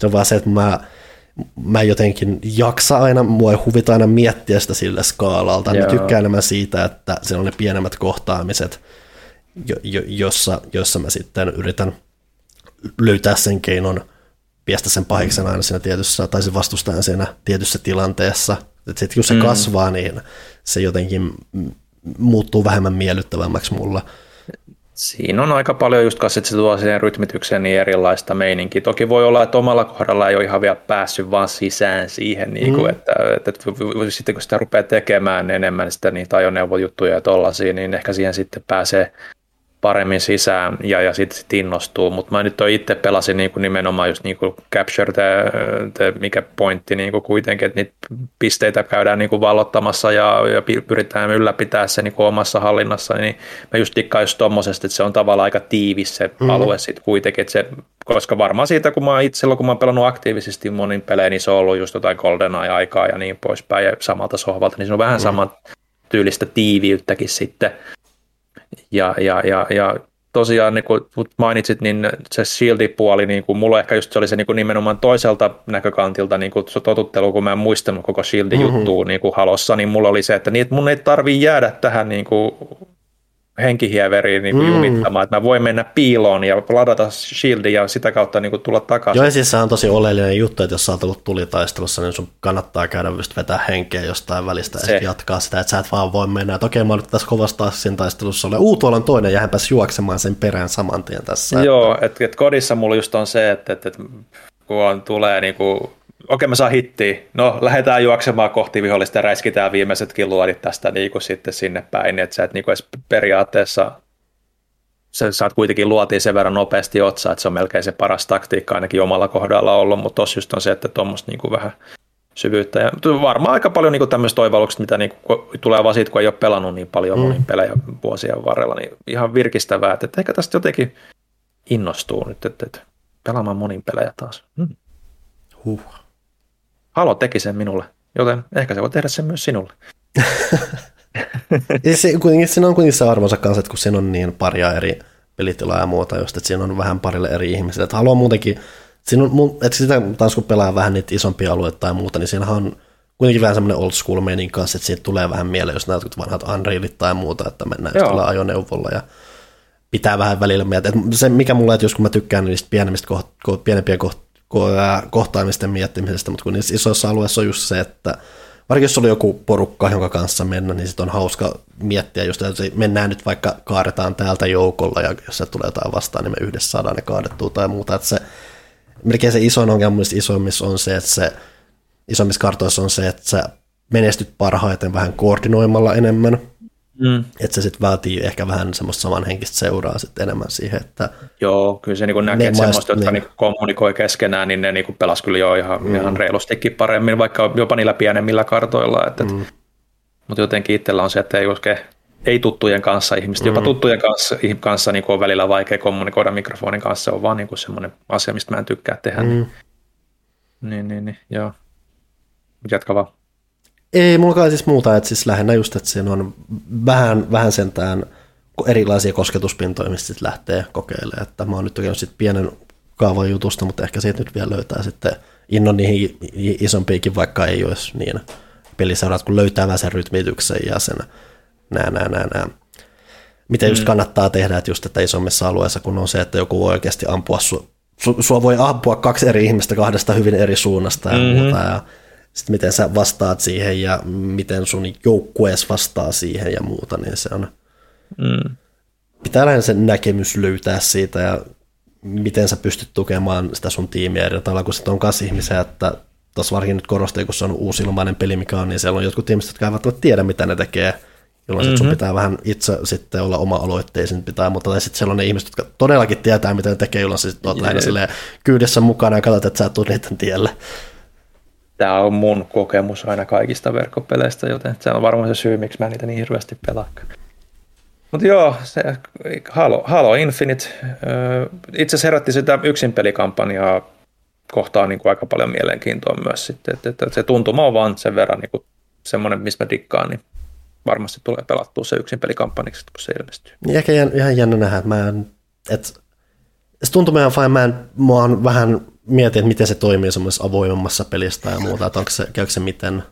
Se on vaan se, että mä jotenkin jaksa aina, mua ei huvita aina miettiä sitä sillä skaalalta. Mä tykkään enemmän siitä, että siellä on ne pienemmät kohtaamiset, jossa mä sitten yritän löytää sen keinon piestä sen pahiksen aina siinä tietyssä, tai se vastustajan siinä tietyssä tilanteessa. Sitten kun se kasvaa, niin se jotenkin muuttuu vähemmän miellyttävämmäksi mulla. Siinä on aika paljon just kanssa, että se tuo siihen rytmitykseen niin erilaista meininkiä. Toki voi olla, että omalla kohdalla ei ole ihan vielä päässyt vaan sisään siihen, niin kuin, että sitten kun sitä rupeaa tekemään enemmän sitä niitä ajoneuvojuttuja ja tollaisia, niin ehkä siihen sitten pääsee paremmin sisään ja sitten sit innostuu. Mutta mä nyt itse pelasin niinku nimenomaan just niinku capture the mikä pointti niinku kuitenkin, että niitä pisteitä käydään niinku valottamassa ja pyritään ylläpitää se niinku omassa hallinnassa. Niin mä just tikkaan just tommosesta, että se on tavallaan aika tiivis se alue sitten kuitenkin. Se, koska varmaan siitä, kun mä oon itse, kun mä oon pelannut aktiivisesti monin pelejä, niin se on ollut just jotain GoldenEye-aikaa ja niin poispäin ja samalta sohvalta, niin se on vähän saman tyylistä tiiviyttäkin sitten. Ja tosiaan, niin kuin mainitsit, niin se Shield-puoli, niin kuin mulla ehkä just se oli se niin kuin nimenomaan toiselta näkökantilta niin kuin totuttelu, kun mä en muistanut koko Shield-juttua niin kuin Halossa, niin mulla oli se, että niin, että mun ei tarvii jäädä tähän niin kuin henkihieveriin niin kuin jumittamaan, että mä voin mennä piiloon ja ladata Shieldin ja sitä kautta niin kuin tulla takaisin. Joo, siis se on tosi oleellinen juttu, että jos sä oot ollut tulitaistelussa, niin sun kannattaa käydä just vetää henkeä jostain välistä se. Ja jatkaa sitä, että sä et vaan voi mennä, että okei, mä nyt tässä kovastaan siinä taistelussa olen, tuolla on toinen ja hän pääsi juoksemaan sen perään saman tien tässä. Joo, että kodissa mulla just on se, että kun on, tulee niin kuin okei, mä saan hittiä. No, lähdetään juoksemaan kohti vihollista ja räiskitään viimeisetkin luodit tästä niin kuin sitten sinne päin. Että sä et niin kuin edes periaatteessa, sä saat kuitenkin luotiin sen verran nopeasti otsaa, että se on melkein se paras taktiikka ainakin omalla kohdalla ollut. Mutta tossa just on se, että tuommoista niin kuin vähän syvyyttä. Ja varmaan aika paljon niin kuin tämmöistä oivalluksia, mitä niin kuin tulee vaan siitä, kun ei ole pelannut niin paljon monin pelejä vuosien varrella. Niin ihan virkistävää, että ehkä tästä jotenkin innostuu nyt, että pelaamaan monin pelejä taas. Halo teki sen minulle, joten ehkä se voi tehdä sen myös sinulle. Siinä on kuitenkin se arvonsa kanssa, että kun siinä on niin paria eri pelitilaa ja muuta, just, että siinä on vähän parille eri ihmisille. Että haluaa muutenkin, siinä on, että sitä taas kun pelaa vähän niitä isompia alueita tai muuta, niin siinähän on kuitenkin vähän semmoinen old school meinin kanssa, että siitä tulee vähän mieleen, jos näytät vanhat Unrealit tai muuta, että mennään just tällä ajoneuvolla ja pitää vähän välillä miettiä. Että se mikä mulla, että joskus mä tykkään niistä pienempiä kohtaamisten miettimisestä, mutta kun niissä isoissa alueissa on just se, että varsinkin jos oli joku porukka, jonka kanssa mennä, niin sitten on hauska miettiä just, että mennään nyt vaikka kaadetaan täältä joukolla, ja jos se tulee jotain vastaan, niin me yhdessä saadaan ne kaadettua tai muuta. Että se, melkein se isoin ongelma muista isommissa on se, että se isommissa kartoissa on se, että sä menestyt parhaiten vähän koordinoimalla enemmän, että se sitten vältii ehkä vähän semmoista samanhenkistä seuraa sitten enemmän siihen, että joo, kyllä se niinku näkee, että semmoista, jotka niinku kommunikoi keskenään, niin ne niinku pelasi kyllä jo ihan reilustikin paremmin, vaikka jopa niillä pienemmillä kartoilla. Mutta jotenkin itsellä on se, että ei oikein ei tuttujen kanssa ihmistä, jopa tuttujen kanssa niinku on välillä vaikea kommunikoida mikrofonin kanssa, se on vaan niinku semmoinen asia, mistä mä en tykkää tehdä. Niin, joo. Jatka vaan. Ei mullakaan siis muuta, että siis lähinnä just, että siinä on vähän sentään erilaisia kosketuspintoja, mistä sitten lähtee kokeilemaan. Että mä oon nyt tykännyt sitten pienen kaavan jutusta, mutta ehkä siitä nyt vielä löytää sitten innon niihin isompiikin, vaikka ei olisi niin peliseurat, kun löytää vähän sen rytmityksen ja sen nää. Mitä just kannattaa tehdä, että just että isommissa alueissa, kun on se, että joku voi oikeasti ampua sua voi ampua kaksi eri ihmistä kahdesta hyvin eri suunnasta ja muuta ja sitten miten sä vastaat siihen ja miten sun joukkuees vastaa siihen ja muuta, niin se on pitää lähinnä sen näkemys löytää siitä ja miten sä pystyt tukemaan sitä sun tiimiä eri tavalla, kun sitten on myös ihmisiä, että tuossa varsinkin nyt korostaa, kun se on uusi ilmainen peli, mikä on, niin siellä on jotkut ihmiset, jotka eivät tiedä, mitä ne tekee, jolloin sun pitää vähän itse sitten olla oma-aloitteisin pitää, mutta sitten siellä on ne ihmiset, jotka todellakin tietää, mitä ne tekee, jolloin sä oot lähinnä kyydessä mukana ja katsot, että sä tulet niiden tielle. Tämä on mun kokemus aina kaikista verkkopeleistä, joten se on varmaan se syy, miksi mä niitä niin hirveästi pelaakaan. Mutta joo, se Halo Infinite itse asiassa herätti sitä yksin pelikampanjaa kohtaan niin kuin aika paljon mielenkiintoa myös sitten. Että se tuntuma on vaan sen verran niin kuin semmoinen, mistä mä dikkaan, niin varmasti tulee pelattua se yksin pelikampanjaksi, kun se ilmestyy. Ehkä ihan jännä nähdä, että se tuntuu meidän vain, mä oon vähän mietin, että miten se toimii semmoisessa avoimemmassa pelistä ja muuta, että käykö se miten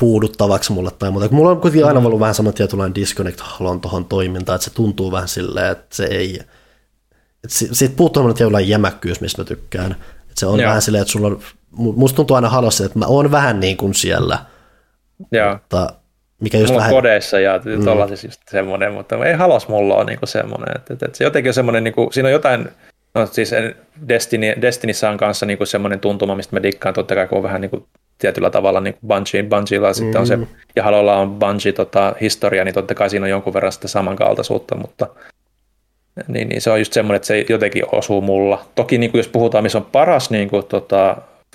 puuduttavaksi mulle tai muuta. Mulla on kuitenkin aina ollut vähän semmoinen tietynlainen disconnect-halon tuohon toimintaan, että se tuntuu vähän silleen, että se ei Siitä puuttuu tämmöinen jollain jämäkkyys, mistä mä tykkään. Et se on vähän silleen, että sulla on, musta tuntuu aina Halossa, että mä oon vähän niin kuin siellä. Joo. Mutta mikä just mulla vähän... kodeissa ja tollaisissa just semmoinen, mutta ei Halos mulla ole niin kuin semmoinen. Että se jotenkin on semmoinen, niin kuin, siinä on jotain, no siis Destinyssä on kanssa niin kuin semmoinen tuntuma, mistä mä dikkaan totta kai, kun on vähän niin kuin tietyllä tavalla niin Bungiella sitten on se, ja Halolla on Bungie historia, niin totta kai siinä on jonkun verran sitä samankaltaisuutta, mutta niin se on just semmoinen, että se jotenkin osuu mulla. Toki niin kuin jos puhutaan, missä on paras niin kuin,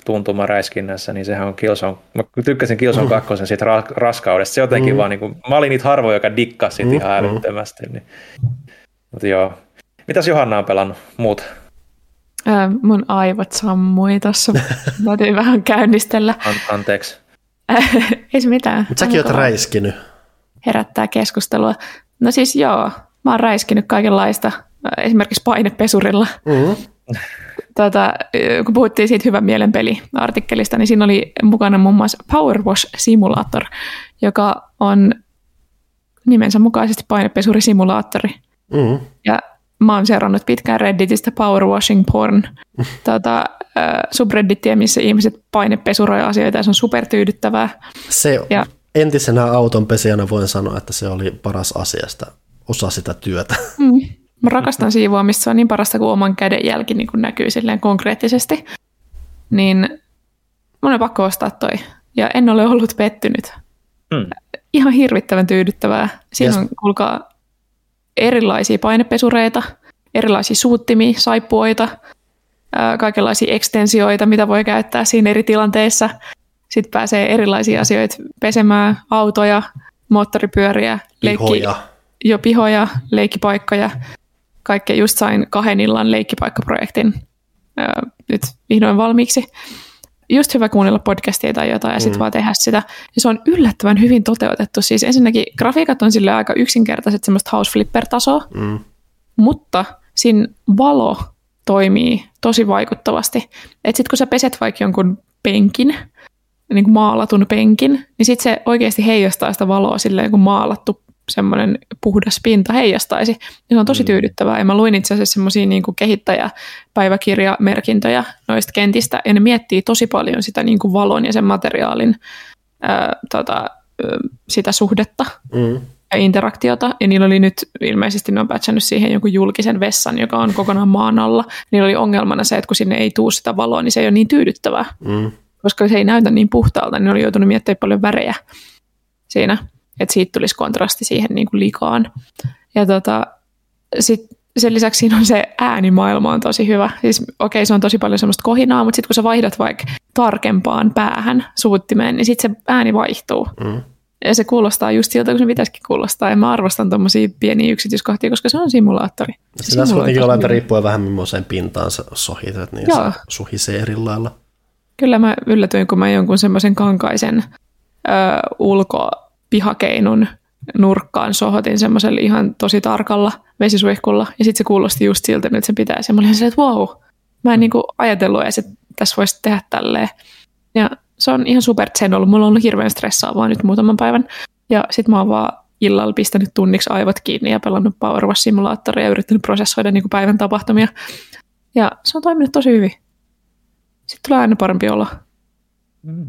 tuntuma räiskinnässä, niin sehän on Killzone. Mä tykkäsin Killzone 2 siitä raskaudesta. Se jotenkin vaan niin kuin, mä olin niitä harvoja, joka dikkasi ihan älyttömästi. Niin. Mutta joo. Mitäs Johanna on pelannut muut? Mun aivot sammui tossa. Mä tein vähän käynnistellä. Anteeksi. Ei se mitään. Mutta säkin oot räiskinyt. Herättää keskustelua. No siis joo. Mä oon räiskinyt kaikenlaista, esimerkiksi painepesurilla. Mm-hmm. Kun puhuttiin siitä Hyvän mielen peli-artikkelista, niin siinä oli mukana muun muassa Power Wash Simulator, joka on nimensä mukaisesti painepesurisimulaattori. Mm-hmm. Ja mä oon seurannut pitkään Redditistä Power Washing Porn, subreddittiä, missä ihmiset painepesuroi asioita ja se on supertyydyttävää. Entisenä autonpesijänä voin sanoa, että se oli paras asiasta. Osa sitä työtä. Mä rakastan siivoamista, se on niin parasta kuin oman kädenjälki niin kuin näkyy silleen konkreettisesti. Niin mun on pakko ostaa toi. Ja en ole ollut pettynyt. Ihan hirvittävän tyydyttävää. Siinä on kuulkaa erilaisia painepesureita, erilaisia suuttimia, saippuoita, kaikenlaisia ekstensioita, mitä voi käyttää siinä eri tilanteissa. Sitten pääsee erilaisia asioita pesemään, autoja, moottoripyöriä, pihoja, leikkipaikkoja. Kaikkea just sain 2 illan leikkipaikkaprojektin nyt vihdoin valmiiksi. Just hyvä kuunnella podcastia tai jotain ja sitten vaan tehdä sitä. Ja se on yllättävän hyvin toteutettu. Siis ensinnäkin grafiikat on sille aika yksinkertaiset semmoista house flipper-tasoa, mutta siinä valo toimii tosi vaikuttavasti. Että sitten kun sä peset vaikka jonkun penkin, niin kuin maalatun penkin, niin sitten se oikeasti heijastaa sitä valoa silleen kuin maalattu semmoinen puhdas pinta heijastaisi. Ja se on tosi tyydyttävää. Ja mä luin itse asiassa semmoisia niin kuin kehittäjäpäiväkirjamerkintöjä noista kentistä, ja ne miettii tosi paljon sitä niin kuin valon ja sen materiaalin sitä suhdetta ja interaktiota. Ja niillä oli nyt ilmeisesti, ne on patchannut siihen jonkun julkisen vessan, joka on kokonaan maan alla. Niillä oli ongelmana se, että kun sinne ei tule sitä valoa, niin se ei ole niin tyydyttävää. Koska se ei näytä niin puhtaalta, niin oli joutunut miettimään paljon värejä siinä, että siitä tulisi kontrasti siihen niin kuin likaan. Ja sen lisäksi siinä on se äänimaailma on tosi hyvä. Siis okei, se on tosi paljon semmoista kohinaa, mutta sitten kun sä vaihdat vaikka tarkempaan päähän suuttimeen, niin sitten se ääni vaihtuu. Ja se kuulostaa just siltä, kun se pitäisikin kuulostaa. Ja mä arvostan tommosia pieniä yksityiskohtia, koska se on simulaattori. Se tässä kuitenkin ollaan, että riippuen vähän millaiseen pintaan sä sohitat, niin se suhisee eri lailla. Kyllä mä yllätyin, kun mä jonkun semmoisen kankaisen pihakeinun nurkkaan sohotin semmoisella ihan tosi tarkalla vesisuihkulla, ja sitten se kuulosti just siltä, että se pitää semmoinen, että wow, mä en niinku ajatellut edes, että tässä voisi tehdä tälleen. Ja se on ihan super zen ollut, mulla on ollut hirveän stressaavaa nyt muutaman päivän, ja sitten mä oon vaan illalla pistänyt tunniksi aivot kiinni ja pelannut Power Wash Simulatoria ja yrittänyt prosessoida niinku päivän tapahtumia, ja se on toiminut tosi hyvin. Sitten tulee aina parempi olla.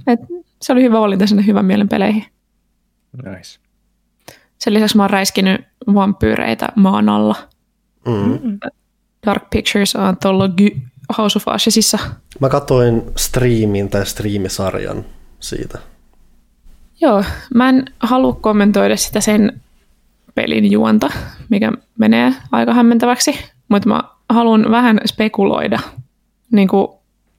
Et se oli hyvä valinta sinne Hyvän mielen peleihin. Nice. Sen lisäksi mä oon räiskinyt vampyyreitä maan alla. Dark Pictures on tuolla House of Ashesissa. Mä katsoin striimin tai striimisarjan siitä. Joo, mä en halua kommentoida sitä sen pelin juonta, mikä menee aika hämmentäväksi, mutta mä haluan vähän spekuloida. Niin kuin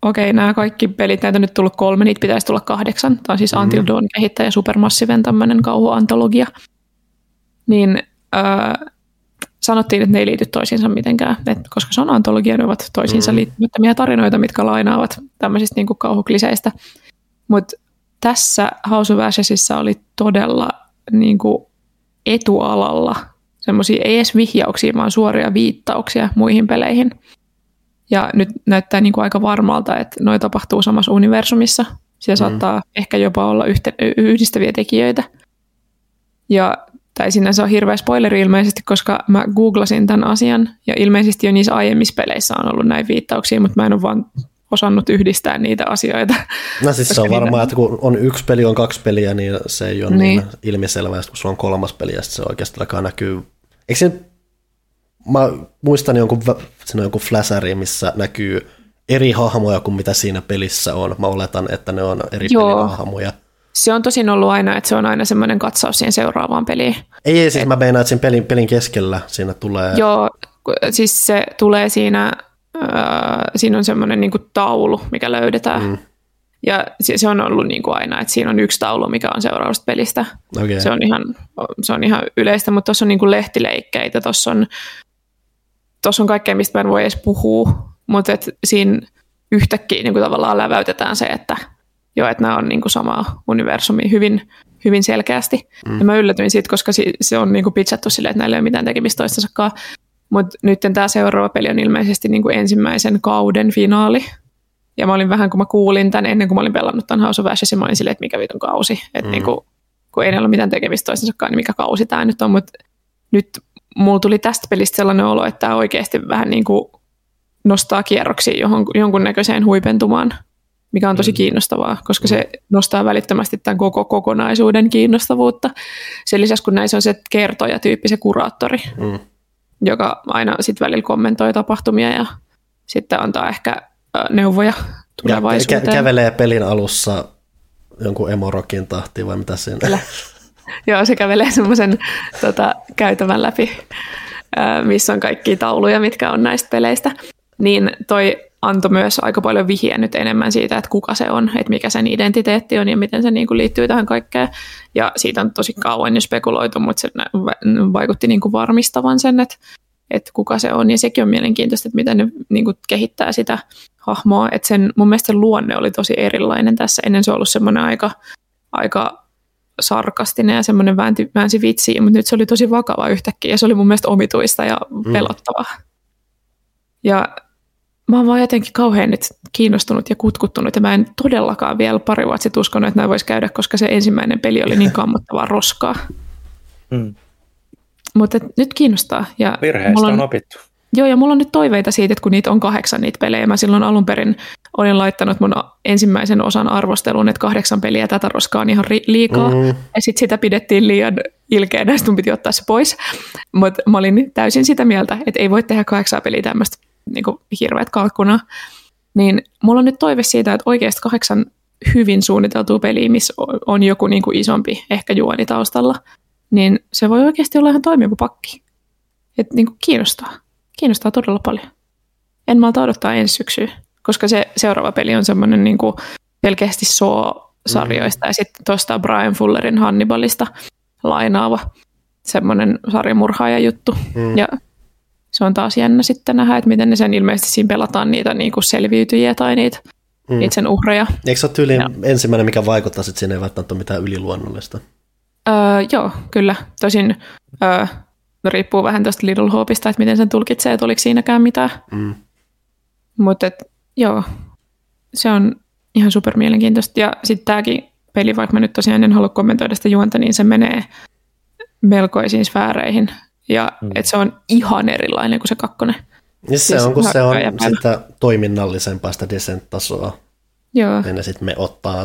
okei, nämä kaikki pelit, näitä on nyt tullut 3, niitä pitäisi tulla 8. Tämä on siis Until Dawn kehittäjä Supermassiven tämmöinen kauhuantologia. Niin sanottiin, että ne ei liity toisiinsa mitenkään. Et koska se on antologia, ne ovat toisiinsa liittymättömiä tarinoita, mitkä lainaavat tämmöisistä niin kuin kauhukliseistä. Mutta tässä House of Ashesissa oli todella niin kuin etualalla semmoisia ei edes vihjauksia, vaan suoria viittauksia muihin peleihin. Ja nyt näyttää niin kuin aika varmalta, että noi tapahtuu samassa universumissa. Siellä saattaa ehkä jopa olla yhdistäviä tekijöitä. Ja Tai sinänsä on hirveä spoileri ilmeisesti, koska mä googlasin tämän asian, ja ilmeisesti jo niissä aiemmissa peleissä on ollut näin viittauksia, mutta mä en ole vaan osannut yhdistää niitä asioita. No siis se on varmaan, niitä... että kun on yksi peli, on kaksi peliä, niin se ei ole niin ilmiselvää, kun se on kolmas peli, ja se oikeastaan alkaa näkyy. Eikö se, mä muistan jonkun fläsäri, missä näkyy eri hahmoja kuin mitä siinä pelissä on. Mä oletan, että ne on eri pelin hahmoja. Se on tosin ollut aina, että se on aina semmoinen katsaus siihen seuraavaan peliin. Ei siis mä meinaan, että siinä pelin keskellä siinä tulee... Joo, siis se tulee siinä, siinä on semmoinen niinku taulu, mikä löydetään. Mm. Ja se on ollut niinku aina, että siinä on yksi taulu, mikä on seuraavasta pelistä. Okay. Se on ihan yleistä, mutta tuossa on niinku lehtileikkeitä, tuossa on kaikkea, mistä mä en voi edes puhua, mutta siinä yhtäkkiä niinku tavallaan läväytetään se, että... Joo, että nämä on niin kuin samaa universumia hyvin, hyvin selkeästi. Mm. Ja mä yllätyin siitä, koska se on niin kuin pitchattu silleen, että näillä ei ole mitään tekemistä toistensakaan. Mutta nyt tämä seuraava peli on ilmeisesti niin kuin ensimmäisen kauden finaali. Ja mä olin vähän, kun mä kuulin tämän, ennen kuin mä olin pelannut tämän House of Ashesin, mä olin silleen, että mikä vitun kausi. Että niin kuin, kun ei ole mitään tekemistä toistensakaan, niin mikä kausi tämä nyt on. Mutta nyt mulla tuli tästä pelistä sellainen olo, että tämä oikeasti vähän niin kuin nostaa kierroksia jonkunnäköiseen huipentumaan. Mikä on tosi kiinnostavaa, koska se nostaa välittömästi tämän koko kokonaisuuden kiinnostavuutta. Sen lisäksi, kun näissä on se kertoja-tyyppi, se kuraattori, joka aina sitten välillä kommentoi tapahtumia ja sitten antaa ehkä neuvoja tulevaisuuteen. Ja kävelee pelin alussa jonkun Emorokin tahtiin vai mitä siinä? Joo, se kävelee semmoisen käytävän läpi, missä on kaikkia tauluja, mitkä on näistä peleistä. Niin toi antoi myös aika paljon vihiä nyt enemmän siitä, että kuka se on, että mikä sen identiteetti on ja miten se niin kuin liittyy tähän kaikkeen. Ja siitä on tosi kauan jo spekuloitu, mutta se vaikutti niin kuin varmistavan sen, että kuka se on. Ja sekin on mielenkiintoista, että miten ne niin kuin kehittää sitä hahmoa. Että sen, mun mielestä sen luonne oli tosi erilainen tässä. Ennen se on ollut semmoinen aika sarkastinen ja semmoinen väänsi vitsiä, mutta nyt se oli tosi vakava yhtäkkiä. Ja se oli mun mielestä omituista ja pelottavaa. Ja mä oon vaan jotenkin kauhean nyt kiinnostunut ja kutkuttunut, ja mä en todellakaan vielä pari vuotta sitten uskonut, että näin voisi käydä, koska se ensimmäinen peli oli niin kammottavaa roskaa. Mutta nyt kiinnostaa. Ja virheistä on opittu. Joo, ja mulla on nyt toiveita siitä, että kun niitä on 8 niitä pelejä, mä silloin alun perin olin laittanut mun ensimmäisen osan arvosteluun, että 8 peliä tätä roskaa on ihan liikaa, ja sitten sitä pidettiin liian ilkeänä, ja sitten mun piti ottaa se pois. Mutta mä olin täysin sitä mieltä, että ei voi tehdä 8 peliä tämmöistä niinku hirveät kalkkuna, niin mulla on nyt toive siitä, että oikeasti 8 hyvin suunniteltua peliä, missä on joku niinku isompi, ehkä juoni taustalla, niin se voi oikeasti olla ihan toimiva pakki. Että niinku kiinnostaa. Kiinnostaa todella paljon. En malta odottaa ensi syksyä, koska se seuraava peli on semmoinen niinku selkeästi Saw-sarjoista ja sitten tuosta Brian Fullerin Hannibalista lainaava semmoinen sarjamurhaaja juttu. Ja se on taas jännä sitten nähdä, että miten ne sen ilmeisesti siinä pelataan niitä niinku selviytyjiä tai niitä sen uhreja. Eikö se ole tyyliin ensimmäinen, mikä vaikuttaa, että siinä ei välttämättä ole mitään yliluonnollista? Joo, kyllä. Tosin riippuu vähän tuosta Little Hopeista, että miten sen tulkitsee, että oliko siinäkään mitään. Mutta joo, se on ihan super mielenkiintoista. Ja sitten tämäkin peli, vaikka mä nyt tosiaan en halua kommentoida sitä juonta, niin se menee melkoisiin sfääreihin. Ja että se on ihan erilainen kuin se kakkonen. Ja se on, kun se on sitä toiminnallisempaa, sitä Descent-tasoa. Joo. Ja sitten me ottaa,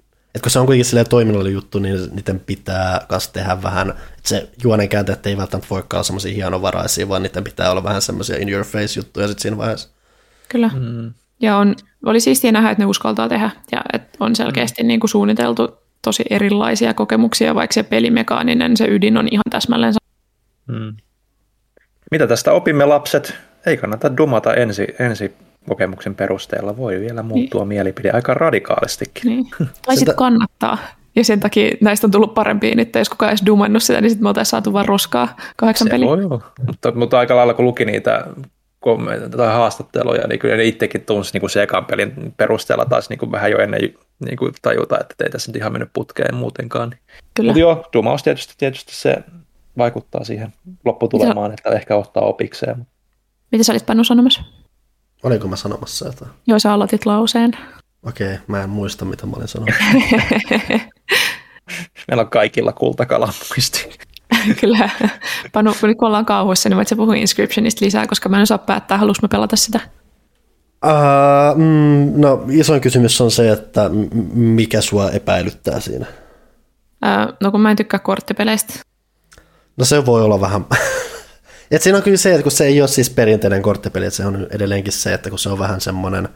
että kun se on kuitenkin silleen toiminnallinen juttu, niin niiden pitää myös tehdä vähän, että se juonen käänteet ei välttämättä voikaan olla semmoisia hienovaraisia, vaan niiden pitää olla vähän semmoisia in your face juttuja sitten siinä vaiheessa. Kyllä. Ja oli siistiä nähdä, että ne uskaltaa tehdä, ja että on selkeästi niin kuin suunniteltu tosi erilaisia kokemuksia, vaikka se pelimekaaninen, se ydin on ihan täsmälleen. Mitä tästä opimme, lapset? Ei kannata dumata ensi kokemuksen perusteella. Voi vielä muuttua mielipide aika radikaalistikin. Niin. Tai sitten kannattaa. Ja sen takia näistä on tullut parempia nyt. Jos kukaan edes dumannut sitä, niin sitten me oltaisiin saatu vaan roskaa 8 peliä. Mutta aika lailla kun luki niitä kommentteja tai haastatteluja, niin kyllä ne itsekin tunsi niin se ekan pelin perusteella taas niin vähän jo ennen niin tajuta, että ei tässä ihan mennyt putkeen muutenkaan. Mutta joo, dumaus tietysti se... Vaikuttaa siihen lopputulemaan, että ehkä ottaa opikseen. Mitä sä olit Panu sanomassa? Olinko mä sanomassa jotain? Joo, sä aloitit lauseen. Okei, mä en muista, mitä mä olin sanonut. Meillä on kaikilla kultakala muisti. kyllä. Panu, nyt kun ollaan kauhuissa, niin voit sä puhua Inscriptionista lisää, koska mä en osaa päättää, haluaisin mä pelata sitä. No, isoin kysymys on se, että mikä sua epäilyttää siinä? No, kun mä en tykkää korttipeleistä. No, se voi olla vähän... Et siinä on kyllä se, että kun se ei ole siis perinteinen korttipeli, että se on edelleenkin se, että kun se on vähän semmoinen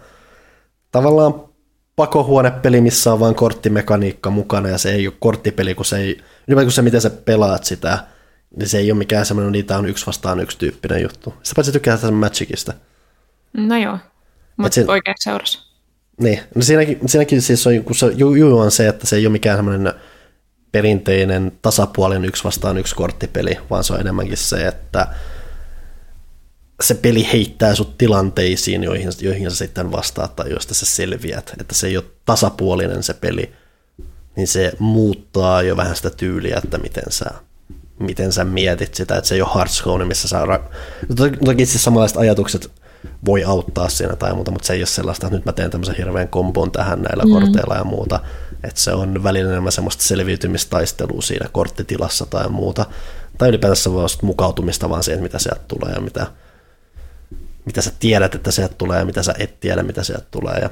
tavallaan pakohuonepeli, missä on vain korttimekaniikka mukana, ja se ei ole korttipeli, kun se ei, kun se miten sä pelaat sitä, niin se ei ole mikään semmoinen, niitä on yksi vastaan yksi tyyppinen juttu. Sitä paitsi tykkää tästä Magicista. No joo, mutta oikein seurassa. Niin, no siinäkin siis on, kun se juu on se, että se ei ole mikään semmoinen perinteinen tasapuolinen yksi vastaan yksi korttipeli, vaan se on enemmänkin se, että se peli heittää sut tilanteisiin, joihin sä sitten vastaat tai joista sä selviät, että se ei ole tasapuolinen se peli, niin se muuttaa jo vähän sitä tyyliä, että miten sä mietit sitä, että se ei ole Hearthstone, missä sä... Toki siis samanlaiset ajatukset voi auttaa siinä tai muuta, mutta se ei ole sellaista, että nyt mä teen tämmöisen hirveän kombon tähän näillä korteilla ja muuta, että se on välillä enemmän semmoista selviytymistaistelua siinä korttitilassa tai muuta, tai ylipäätänsä voi olla mukautumista vaan siihen, mitä sieltä tulee ja mitä sä tiedät, että sieltä tulee, ja mitä sä et tiedä, mitä sieltä tulee, ja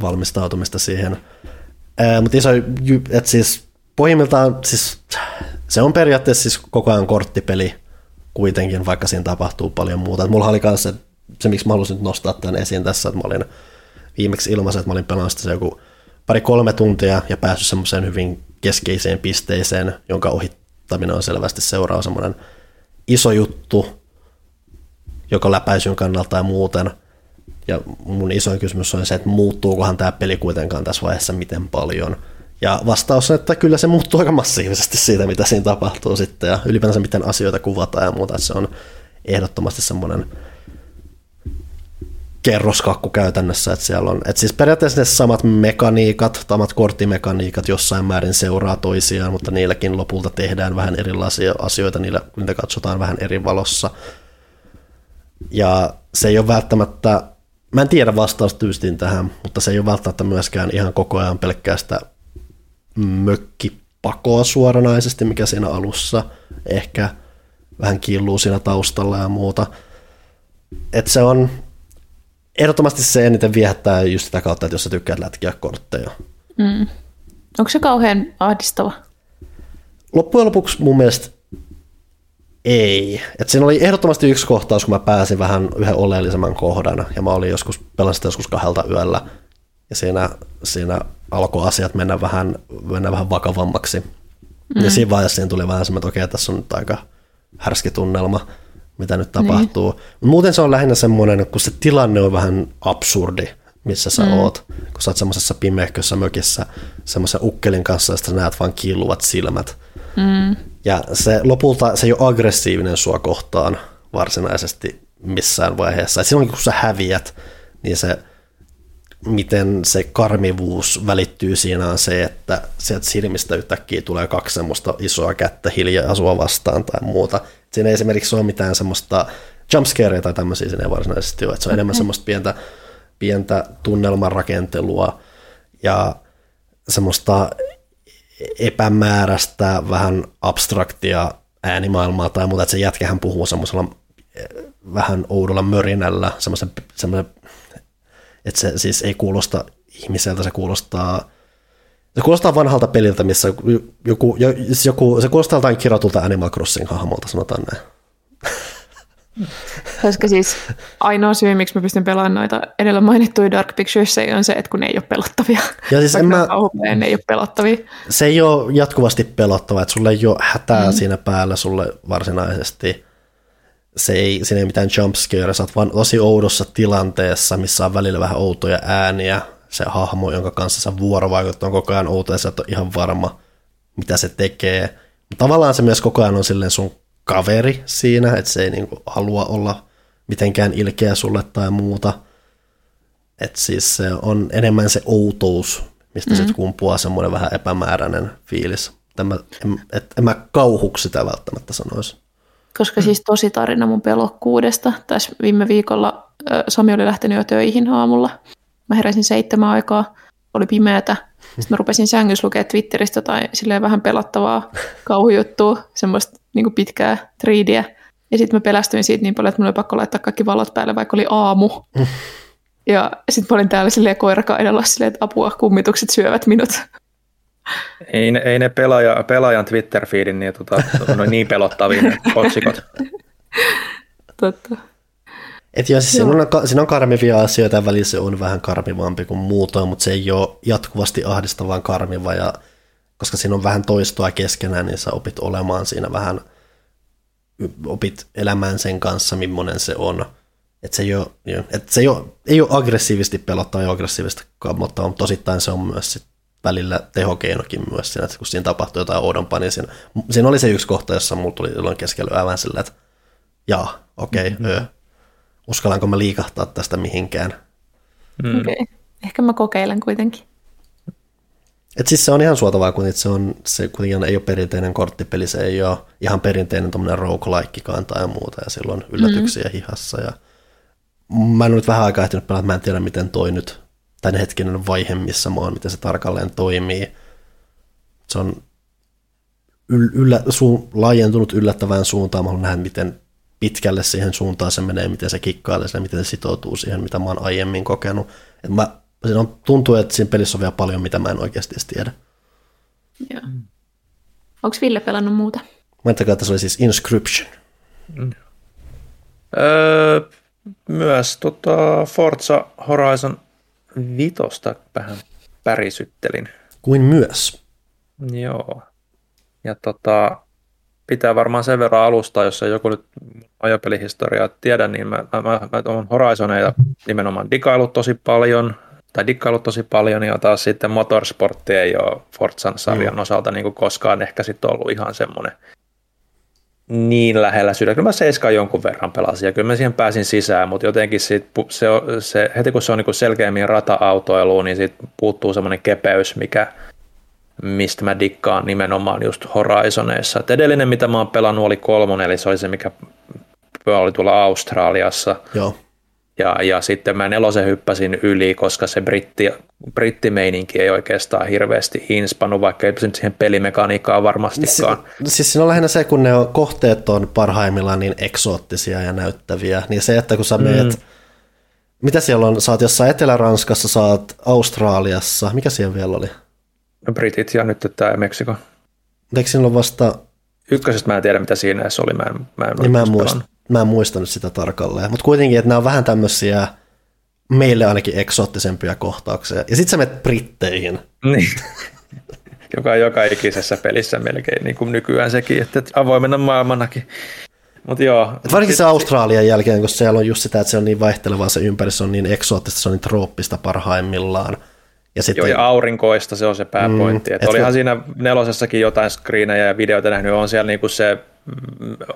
valmistautumista siihen. Mutta iso, että siis pohjimmiltaan, siis, se on periaatteessa siis koko ajan korttipeli kuitenkin, vaikka siinä tapahtuu paljon muuta. Et mulla oli kanssa se, miksi mä halusin nyt nostaa tämän esiin tässä, että mä olin viimeksi ilmaisen, että mä olin pelannut sitä joku 2-3 tuntia ja päässyt semmoiseen hyvin keskeiseen pisteeseen, jonka ohittaminen on selvästi seuraava semmoinen iso juttu, joko läpäisyn kannalta ja muuten. Ja mun isoin kysymys on se, että muuttuukohan tämä peli kuitenkaan tässä vaiheessa miten paljon. Ja vastaus on, että kyllä se muuttuu aika massiivisesti siitä, mitä siinä tapahtuu sitten. Ja ylipäänsä miten asioita kuvataan ja muuta. Se on ehdottomasti semmoinen kerroskakku käytännössä. Että siellä on, että siis periaatteessa ne samat mekaniikat, samat korttimekaniikat jossain määrin seuraa toisiaan, mutta niilläkin lopulta tehdään vähän erilaisia asioita, niitä katsotaan vähän eri valossa. Ja se ei ole välttämättä, mä en tiedä vastausta tyystin tähän, mutta se ei ole välttämättä myöskään ihan koko ajan pelkkää sitä mökkipakoa suoranaisesti, mikä siinä alussa ehkä vähän kiilluu siinä taustalla ja muuta. Että se on, ehdottomasti se eniten viehättää just sitä kautta, että jos sä tykkäät lätkiä kortteja. Onko se kauhean ahdistava? Loppujen lopuksi mun mielestä ei. Et siinä oli ehdottomasti yksi kohtaus, kun mä pääsin vähän yhden oleellisemman kohdan, ja mä olin joskus, pelasin joskus 2 yöllä, ja siinä alkoi asiat mennä vähän vakavammaksi. Ja siinä vaiheessa siinä tuli vähän semmoinen, että okei, tässä on nyt aika härski tunnelma, mitä nyt tapahtuu. Niin. Muuten se on lähinnä semmoinen, kun se tilanne on vähän absurdi, missä sä oot, kun sä oot semmoisessa pimeäkössä mökissä semmoisen ukkelin kanssa, ja sitten näet vaan kiilluvat silmät. Ja se lopulta se ei ole aggressiivinen sua kohtaan varsinaisesti missään vaiheessa. Et silloin kun sä häviät, niin se, miten se karmivuus välittyy siinä on se, että sieltä silmistä yhtäkkiä tulee 2 semmoista isoa kättä hiljaa sua vastaan tai muuta. Et siinä ei esimerkiksi ole mitään semmoista jumpscarea tai tämmöisiä siinä ei varsinaisesti ole. Et se on enemmän semmoista pientä tunnelman rakentelua ja semmoista epämääräistä, vähän abstraktia äänimaailmaa tai muuta, että se jätkähän puhuu semmoisella vähän oudolla mörinällä, semmoisen, että se siis ei kuulosta ihmiseltä, se kuulostaa vanhalta peliltä, missä joku se kuulostaa jotain kirjoitulta Animal Crossing-hahmolta, sanotaan näin. Koska siis ainoa syy, miksi mä pystyn pelaamaan noita edellä mainittuja Dark Pictures, on se, että kun ne ei ole pelottavia. Ja siis ne ei ole pelottavia. Se ei ole jatkuvasti pelottava, että sulle ei ole hätää siinä päällä sulle varsinaisesti. Siinä ei ole mitään jumpscare, sä oot vaan tosi oudossa tilanteessa, missä on välillä vähän outoja ääniä. Se hahmo, jonka kanssa sä vuorovaikutut, on koko ajan outo ja sä et ole ihan varma, mitä se tekee. Tavallaan se myös koko ajan on silleen sun kaveri siinä, että se ei niinku halua olla mitenkään ilkeä sulle tai muuta. Että siis se on enemmän se outous, mistä sitten kumpuaa semmoinen vähän epämääräinen fiilis. En mä kauhuksi sitä välttämättä sanoisi. Koska siis tosi tarina mun pelokkuudesta. Tässä viime viikolla Sami oli lähtenyt jo töihin aamulla. Mä heräsin 7 aikaa, oli pimeätä. Sitten mä rupesin sängyssä lukea Twitteristä jotain silleen vähän pelottavaa kauhujuttua, semmoista niin pitkää triidiä. Ja sitten mä pelästyin siitä niin paljon, että mun oli pakko laittaa kaikki valot päälle, vaikka oli aamu. Ja sitten mä olin täällä silleen koirakaidalla silleen, että apua, kummitukset syövät minut. Ei ne pelaajan Twitter-feedin niin, niin pelottavia ne otsikot. Totta. Että jos siinä on karmivia asioita ja välillä se on vähän karmivampi kuin muutoin, mutta se ei ole jatkuvasti ahdistavaan karmiva, ja koska siinä on vähän toistoa keskenään, niin sä opit olemaan siinä vähän, opit elämään sen kanssa, millainen se on. Että se ei ole, ei ole aggressiivisesti pelottava ja aggressiivisesti kammottava, mutta tosittain se on myös sit välillä tehokeinokin myös siinä, että kun siinä tapahtuu jotain oudompaa, niin siinä oli se yksi kohta, jossa mulla tuli jolloin keskellä vähän sillä, että jaa, okei, uskallanko mä liikahtaa tästä mihinkään. Mm. Okei, ehkä mä kokeilen kuitenkin. Et siis se on ihan suotavaa, kun se kuitenkin ei ole perinteinen korttipeli, se ei ole ihan perinteinen tommoinen roguelikekaan tai muuta, ja silloin yllätyksiä hihassa. Ja mä en nyt vähän aikaa ehtinyt pelata, mä en tiedä miten toi nyt, tän hetkinen vaihe, missä mä oon, miten se tarkalleen toimii. Se on laajentunut yllättävään suuntaan, mä haluan nähdä miten pitkälle siihen suuntaan se menee, miten se kikkailee ja miten se sitoutuu siihen, mitä mä oon aiemmin kokenut. Siinä tuntuu, että siinä pelissä on vielä paljon, mitä mä en oikeasti tiedä. Joo. Onko Ville pelannut muuta? Mainittakaa, että se oli siis Inscription. Myös Forza Horizon 5 vähän pärisyttelin. Kuin myös? Joo. Ja pitää varmaan sen verran alustaa, jos ei joku nyt ajopelihistoriaa tiedä, niin mä oon Horizoneita nimenomaan dikkailut tosi paljon, ja taas sitten Motorsportti ei ole Forzan sarjan osalta niin kuin koskaan ehkä sitten ollut ihan semmoinen niin lähellä sydäntä. Kyllä mä 7 jonkun verran pelasin, ja kyllä mä siihen pääsin sisään, mutta jotenkin sit se, heti kun se on niin kuin selkeämmin rata-autoiluun, niin siitä puuttuu semmoinen kepeys, mistä mä dikkaan nimenomaan just Horizoneissa. Et edellinen, mitä mä oon pelannut, oli 3, eli se oli se, mikä oli tuolla Australiassa. Joo. Ja sitten mä 4 hyppäsin yli, koska se brittimeininki ei oikeastaan hirveästi inspannut, vaikka ei nyt siihen pelimekaniikkaan varmastikaan. Siis siinä on lähinnä se, kun ne on, kohteet on parhaimmillaan niin eksoottisia ja näyttäviä, niin se, että kun sä meet, mitä siellä on, sä oot jossain Etelä-Ranskassa, sä oot Australiassa, mikä siellä vielä oli? Britit ja nyt tämä Meksiko. Eikö siinä ole vasta... Ykkösestä mä en tiedä, mitä siinä edes oli. Mä en muistanut sitä tarkalleen. Mutta kuitenkin, että nämä on vähän tämmöisiä meille ainakin eksoottisempia kohtauksia. Ja sit sä menet britteihin. Niin. Joka ikisessä pelissä melkein, niin kuin nykyään sekin, että avoimena maailmanakin. Mut joo. Et varsinkin se Australian jälkeen, kun siellä on just sitä, että se on niin vaihtelevaa, se ympäristö on niin eksoottista, se on niin trooppista parhaimmillaan. Ja sitten, joo, ja aurinkoista se on se pääpointti. Että olihan siinä 4:ssäkin jotain screenejä ja videoita nähnyt,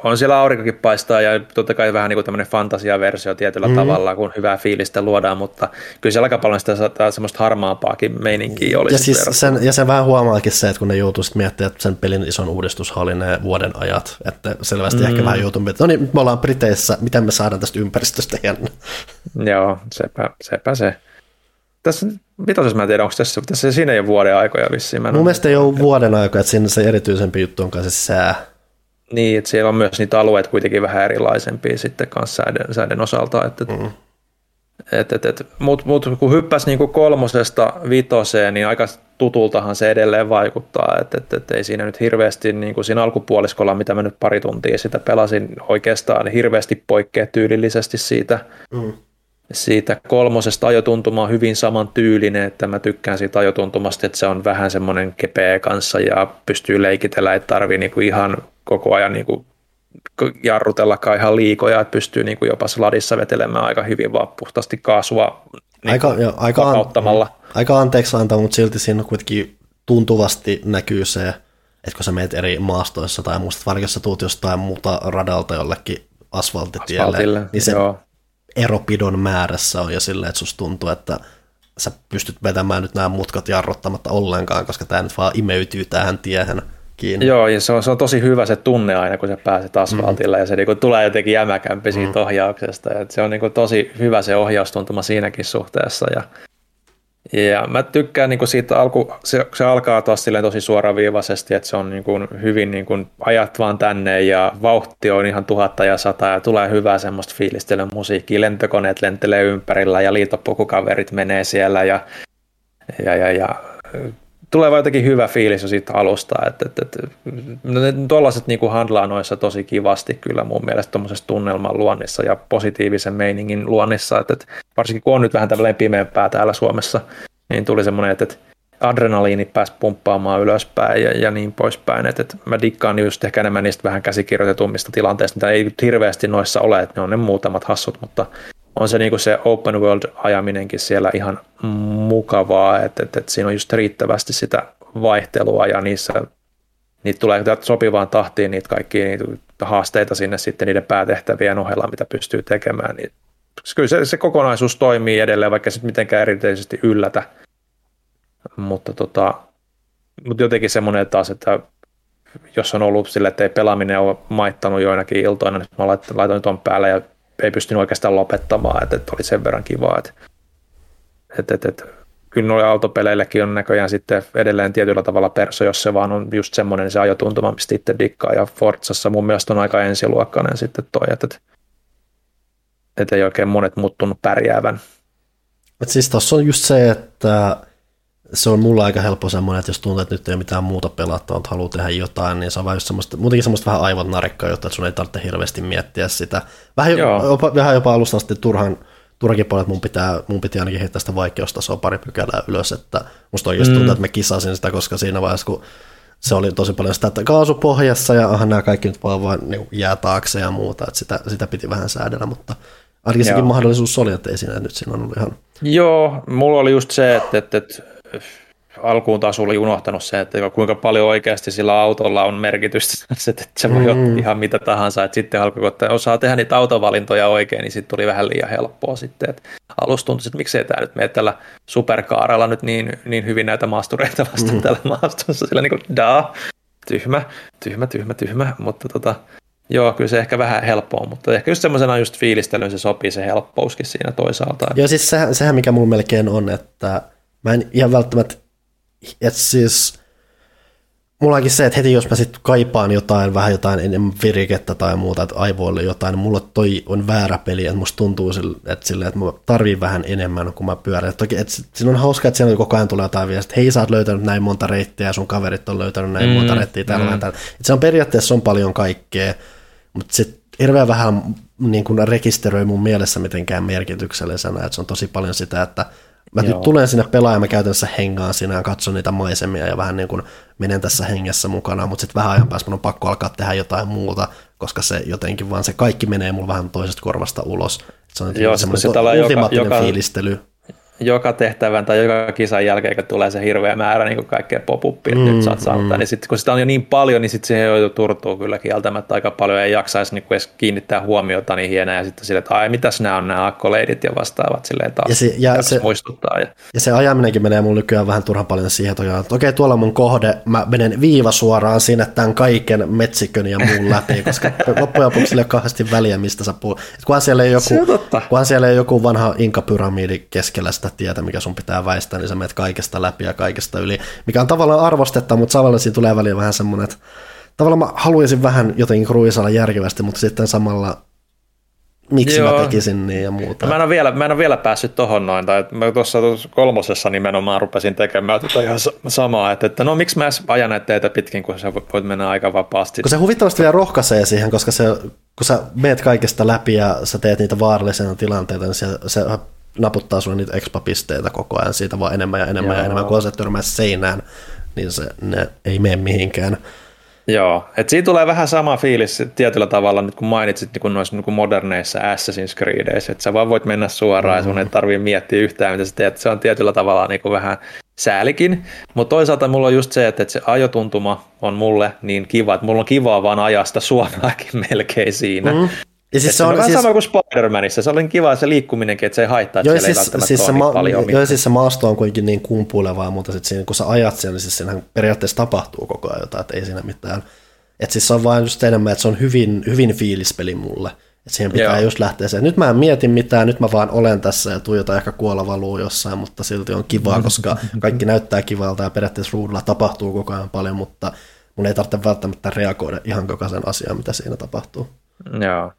on siellä aurinkokin paistaa, ja totta kai vähän niin kuin tämmöinen fantasiaversio tietyllä tavalla, kun hyvää fiilistä luodaan, mutta kyllä siellä aika paljon sitä semmoista harmaampaakin meininkiä oli. Ja siis sen vähän huomaakin se, että kun ne joutuu sitten miettimään, että sen pelin ison uudistushan oli ne vuoden ajat, että selvästi ehkä vähän joutuu miettimään, että no niin, me ollaan Briteissä, mitä me saadaan tästä ympäristöstä jännä. Joo, sepä se. Tässä vitosessa mä en tiedä, onko tässä siinä ei ole vuoden aikoja vissiin. Mun mielestä ei ole vuoden aikoja, että siinä se erityisempi juttu on kanssa se sää. Niin, että siellä on myös niitä alueet kuitenkin vähän erilaisempia sitten kanssa säiden osalta. Mutta kun hyppäsi niinku 3:sta 5:een, niin aika tutultahan se edelleen vaikuttaa. Et ei siinä nyt hirveästi, niin kuin siinä alkupuoliskolla, mitä mä nyt pari tuntia sitä pelasin, oikeastaan hirveästi poikkea tyylillisesti siitä. Siitä 3:sta ajotuntuma on hyvin samantyylinen, että mä tykkään siitä ajotuntumasta, että se on vähän semmoinen kepeä kanssa ja pystyy leikitellä, ei tarvii niinku ihan koko ajan niinku jarrutellakaan ihan liikoja, että pystyy niinku jopa sladissa vetelemään aika hyvin vaan puhtaasti kaasua vapauttamalla. Aika anteeksi antaa, mutta silti siinä kuitenkin tuntuvasti näkyy se, että kun sä meet eri maastoissa tai muista, varsinkin jos sä tuut jostain muuta radalta jollekin asfalttitielle, niin se... Joo. Eropidon määrässä on jo silleen, että susta tuntuu, että sä pystyt vetämään nyt nämä mutkat jarrottamatta ollenkaan, koska tämä nyt vaan imeytyy tähän tiehen kiinni. Joo, ja se on tosi hyvä se tunne aina, kun sä pääset asfaltilla, ja se niinku tulee jotenkin jämäkämpi siitä ohjauksesta. Ja se on niinku tosi hyvä se ohjaustuntuma siinäkin suhteessa. Ja Ja mä tykkään niinku siitä, se alkaa taas silleen tosi suoraviivaisesti, että se on niinku hyvin niinku ajat vaan tänne ja vauhti on ihan 1000 ja 100 ja tulee hyvää semmoista fiilistelyn musiikkia. Lentokoneet lentelee ympärillä ja liitopukukaverit menee siellä ja tulee vaan jotenkin hyvä fiilis jo siitä alusta. Tuollaiset niinku handlaa noissa tosi kivasti kyllä mun mielestä tuommoisessa tunnelman luonnissa ja positiivisen meiningin luonnissa. Varsinkin kun on nyt vähän tämmöinen pimeämpää täällä Suomessa, niin tuli semmoinen, että adrenaliini pääsi pumppaamaan ylöspäin ja niin poispäin. Mä dikkaan just ehkä enemmän niistä vähän käsikirjoitetummista tilanteista, mitä ei hirveästi noissa ole, että ne on ne muutamat hassut, mutta on se niinku se open world-ajaminenkin siellä ihan mukavaa, että siinä on just riittävästi sitä vaihtelua ja niitä tulee sopivaan tahtiin niitä kaikkia niitä haasteita sinne sitten niiden päätehtävien ohella, mitä pystyy tekemään. Niin kyllä se kokonaisuus toimii edelleen, vaikka se mitenkään erityisesti yllätä, mutta jotenkin semmoinen taas, että jos on ollut sille, että ei pelaaminen ole maittanut joinakin iltoina, niin mä laitoin ton päälle ja ei pystynyt oikeastaan lopettamaan, että oli sen verran kivaa. Kyllä noille autopeleillekin on näköjään sitten edelleen tietyllä tavalla perso, jos se vaan on just semmoinen se ajotuntuma, mistä itse dikkaa. Ja Forzassa mun mielestä on aika ensiluokkainen sitten toi, että ei oikein monet muut tunnu pärjäävän. Siis tossa on just se, että se on mulla aika helppo semmoinen, että jos tuntuu, että nyt ei ole mitään muuta pelattavaa, mutta haluaa tehdä jotain, niin se on vähän just semmoista, muutenkin semmoista vähän aivot narikkaa, jotta sun ei tarvitse hirveästi miettiä sitä. Vähän jopa alusta asti turhankin paljon, että mun piti ainakin heittää sitä vaikeustasoa pari pykälää ylös, että musta oikeasti tuntuu, että mä kisasin sitä, koska siinä vaiheessa, kun se oli tosi paljon sitä, että kaasu pohjassa ja nämä kaikki nyt vaan niin jää taakse ja muuta, että sitä piti vähän säädellä, mutta ainakin sekin mahdollisuus oli, että ei siinä nyt siinä on ollut ihan. Joo, mulla oli just se, että alkuun taas oli unohtanut se, että kuinka paljon oikeasti sillä autolla on merkitystä, että se voi olla ihan mitä tahansa, että sitten alkoi, että osaa tehdä niitä autovalintoja oikein, niin sitten tuli vähän liian helppoa sitten, että alussa tuntui, että miksei tämä nyt mene tällä superkaaralla nyt niin hyvin näitä maastureita vastaan tällä maastossa, sillä niin kuin tyhmä, mutta joo, kyllä se ehkä vähän helppoa, mutta ehkä just semmoisena just fiilistelyyn se sopii se helppouskin siinä toisaalta. Joo, siis sehän mikä mulla melkein on, että mä en ihan välttämättä, että siis mulla onkin se, että heti jos mä sitten kaipaan jotain, vähän jotain enemmän virikettä tai muuta, että aivoille jotain, niin mulla toi on väärä peli, että musta tuntuu silleen, että mä tarviin vähän enemmän, kun mä pyörän. Toki, että siinä on hauska, että siellä koko ajan tulee jotain vielä, että hei, sä oot löytänyt näin monta reittiä ja sun kaverit on löytänyt näin monta reittiä. Että se on periaatteessa on paljon kaikkea, mutta sitten hirveän vähän niin kun rekisteröi mun mielessä mitenkään merkityksellisenä, että se on tosi paljon sitä, että mä nyt tulen sinne pelaajan, mä käytännössä hengaan siinä ja katson niitä maisemia ja vähän niin kuin menen tässä hengessä mukana, mutta sitten vähän ajan päästä mun on pakko alkaa tehdä jotain muuta, koska se jotenkin vaan se kaikki menee mulla vähän toisesta korvasta ulos. Se on semmoinen ultimaattinen fiilistely. Joka tehtävän tai joka kisan jälkeen, kun tulee se hirveä määrä niin kaikkea pop-upia, nyt saat saattaa, niin sitten kun sitä on jo niin paljon, niin sitten siihen joutuu turtuu kyllä kieltämättä aika paljon, ei jaksaisi niin edes kiinnittää huomiota niin hienoa, ja sitten silleen, että ai mitäs nämä on nämä akkoleidit ja vastaavat silleen taas, ja se muistuttaa. Ja se ajaminenkin menee mun nykyään vähän turhan paljon siihen, että okei, tuolla mun kohde, mä menen viiva suoraan sinne tämän kaiken metsikön ja muun läpi, koska loppujen lopuksi sille ei ole kauheasti väliä, mistä sä puhut. Kunhan siellä ei joku vanha inkapyramiidi keskellä sitä tietä, mikä sun pitää väistää, niin sä menet kaikesta läpi ja kaikesta yli, mikä on tavallaan arvostetta, mutta samalla siinä tulee väliin vähän semmoinen, että tavallaan mä haluaisin vähän jotenkin kruisalla järkevästi, mutta sitten samalla miksi mä tekisin niin ja muuta. No, mä en ole vielä päässyt tohon noin, tai mä tuossa 3:ssa nimenomaan rupesin tekemään ihan samaa, että no miksi mä edes ajan näitä teitä pitkin, kun sä voit mennä aika vapaasti. Kun se huvittavasti vielä rohkaisee siihen, koska se, kun sä meet kaikesta läpi ja sä teet niitä vaarallisena tilanteita, niin se naputtaa sulle niitä expa-pisteitä koko ajan, siitä vaan enemmän ja enemmän ja enemmän, kun se törmää seinään, niin se ne ei mene mihinkään. Joo, että siinä tulee vähän sama fiilis tietyllä tavalla, nyt kun mainitsit niin kun noissa niin kun moderneissa Assassin's Creedeissä, että sä vaan voit mennä suoraan ja sun ei tarvitse miettiä yhtään, mitä sä teet, se on tietyllä tavalla niin kuin vähän säälikin, mutta toisaalta mulla on just se, että se ajotuntuma on mulle niin kiva, että mulla on kivaa vaan ajasta suoraakin melkein siinä. Ja siis se on vähän sama kuin Spider-Manissa, se oli kiva se liikkuminenkin, että se ei haittaa, että siellä ei välttämättä ole niin paljon. Joo, siis se maasto on kuitenkin niin kumpuilevaa, mutta sit siinä, kun sä ajat siellä, niin siis siinähän periaatteessa tapahtuu koko ajan jotain, että ei siinä mitään. Että siis se on vaan just enemmän, että se on hyvin, hyvin fiilispeli mulle. siihen pitää just lähteä se, nyt mä en mieti mitään, nyt mä vaan olen tässä ja tuijotan ehkä kuolla valuu jossain, mutta silti on kivaa, koska kaikki näyttää kivalta ja periaatteessa ruudulla tapahtuu koko ajan paljon, mutta mun ei tarvitse välttämättä reagoida ihan jokaisen asiaan, mitä siinä tapahtuu. Joo.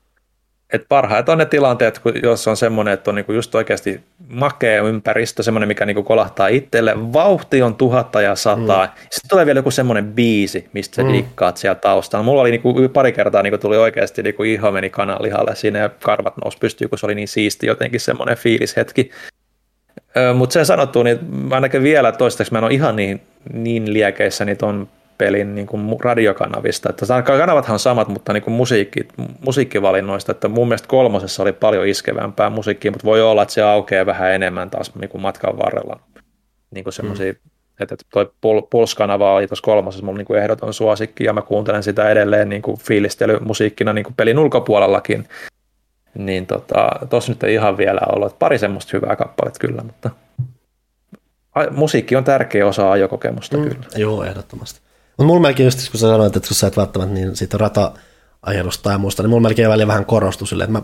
Et parhaat on ne tilanteet, jos on semmoinen, että on niinku just oikeasti makea ympäristö, semmoinen, mikä niinku kolahtaa itselle. Vauhti on 1000 ja 100. Sitten tulee vielä joku semmoinen biisi, mistä sä dikkaat siellä taustalla. Mulla oli niinku pari kertaa niinku tuli oikeasti, niinku iho meni kananlihalle siinä ja karvat nousi pystyyn, kun se oli niin siisti jotenkin semmoinen fiilishetki. Mutta sen sanottu, niin ainakin vielä toistaiseksi mä en ole ihan niin liekeissä, niin on pelin niin kuin radiokanavista. Että kanavathan on samat, mutta niin kuin musiikkivalinnoista. Että mun mielestä 3 oli paljon iskevämpää musiikkia, mutta voi olla, että se aukeaa vähän enemmän taas niin kuin matkan varrella. Niin kuin semmosia, että toi Puls-kanava oli tuossa 3 mun niin kuin ehdoton suosikki, ja mä kuuntelen sitä edelleen niin kuin fiilistelymusiikkina niin kuin pelin ulkopuolellakin. Niin tossa nyt ei ihan vielä ollut. Pari semmoista hyvää kappaletta kyllä, mutta musiikki on tärkeä osa ajokokemusta kyllä. Joo, ehdottomasti. Mutta mulla melkein just, kun sä sanoit, että kun sä et välttämättä niin siitä rata-ajelusta tai muusta, niin mulla melkein väliin vähän korostui silleen,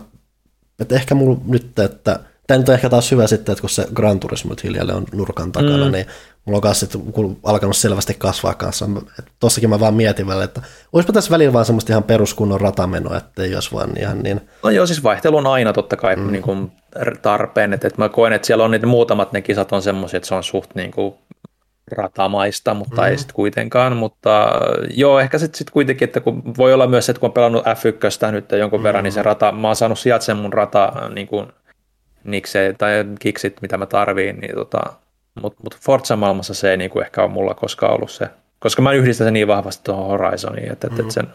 että ehkä mulla nyt, että tämä nyt on ehkä taas hyvä sitten, että kun se Gran Turismo nyt hiljalleen on nurkan takana, niin mulla on kanssa alkanut selvästi kasvaa kanssa. Tossakin mä vaan mietin välillä, että olisipa tässä välillä vaan semmoista ihan peruskunnon ratamenoa, että ei olisi vaan ihan niin. No joo, siis vaihtelu on aina totta kai niin kuin tarpeen, että mä koen, että siellä on niitä muutamat ne kisat on semmoisia, että se on suht niin kuin ratamaista, mutta ei sitten kuitenkaan, mutta joo, ehkä sitten kuitenkin, että kun voi olla myös se, että kun on pelannut F1:stä nyt jonkun verran, niin se rata, mä oon saanut sieltä sen mun rata niin kuin niksei, tai kiksit, mitä mä tarviin, niin mutta Forza-maailmassa se ei niin kuin ehkä ole mulla koskaan ollut se, koska mä yhdistän sen niin vahvasti tuohon Horizoniin, että sen,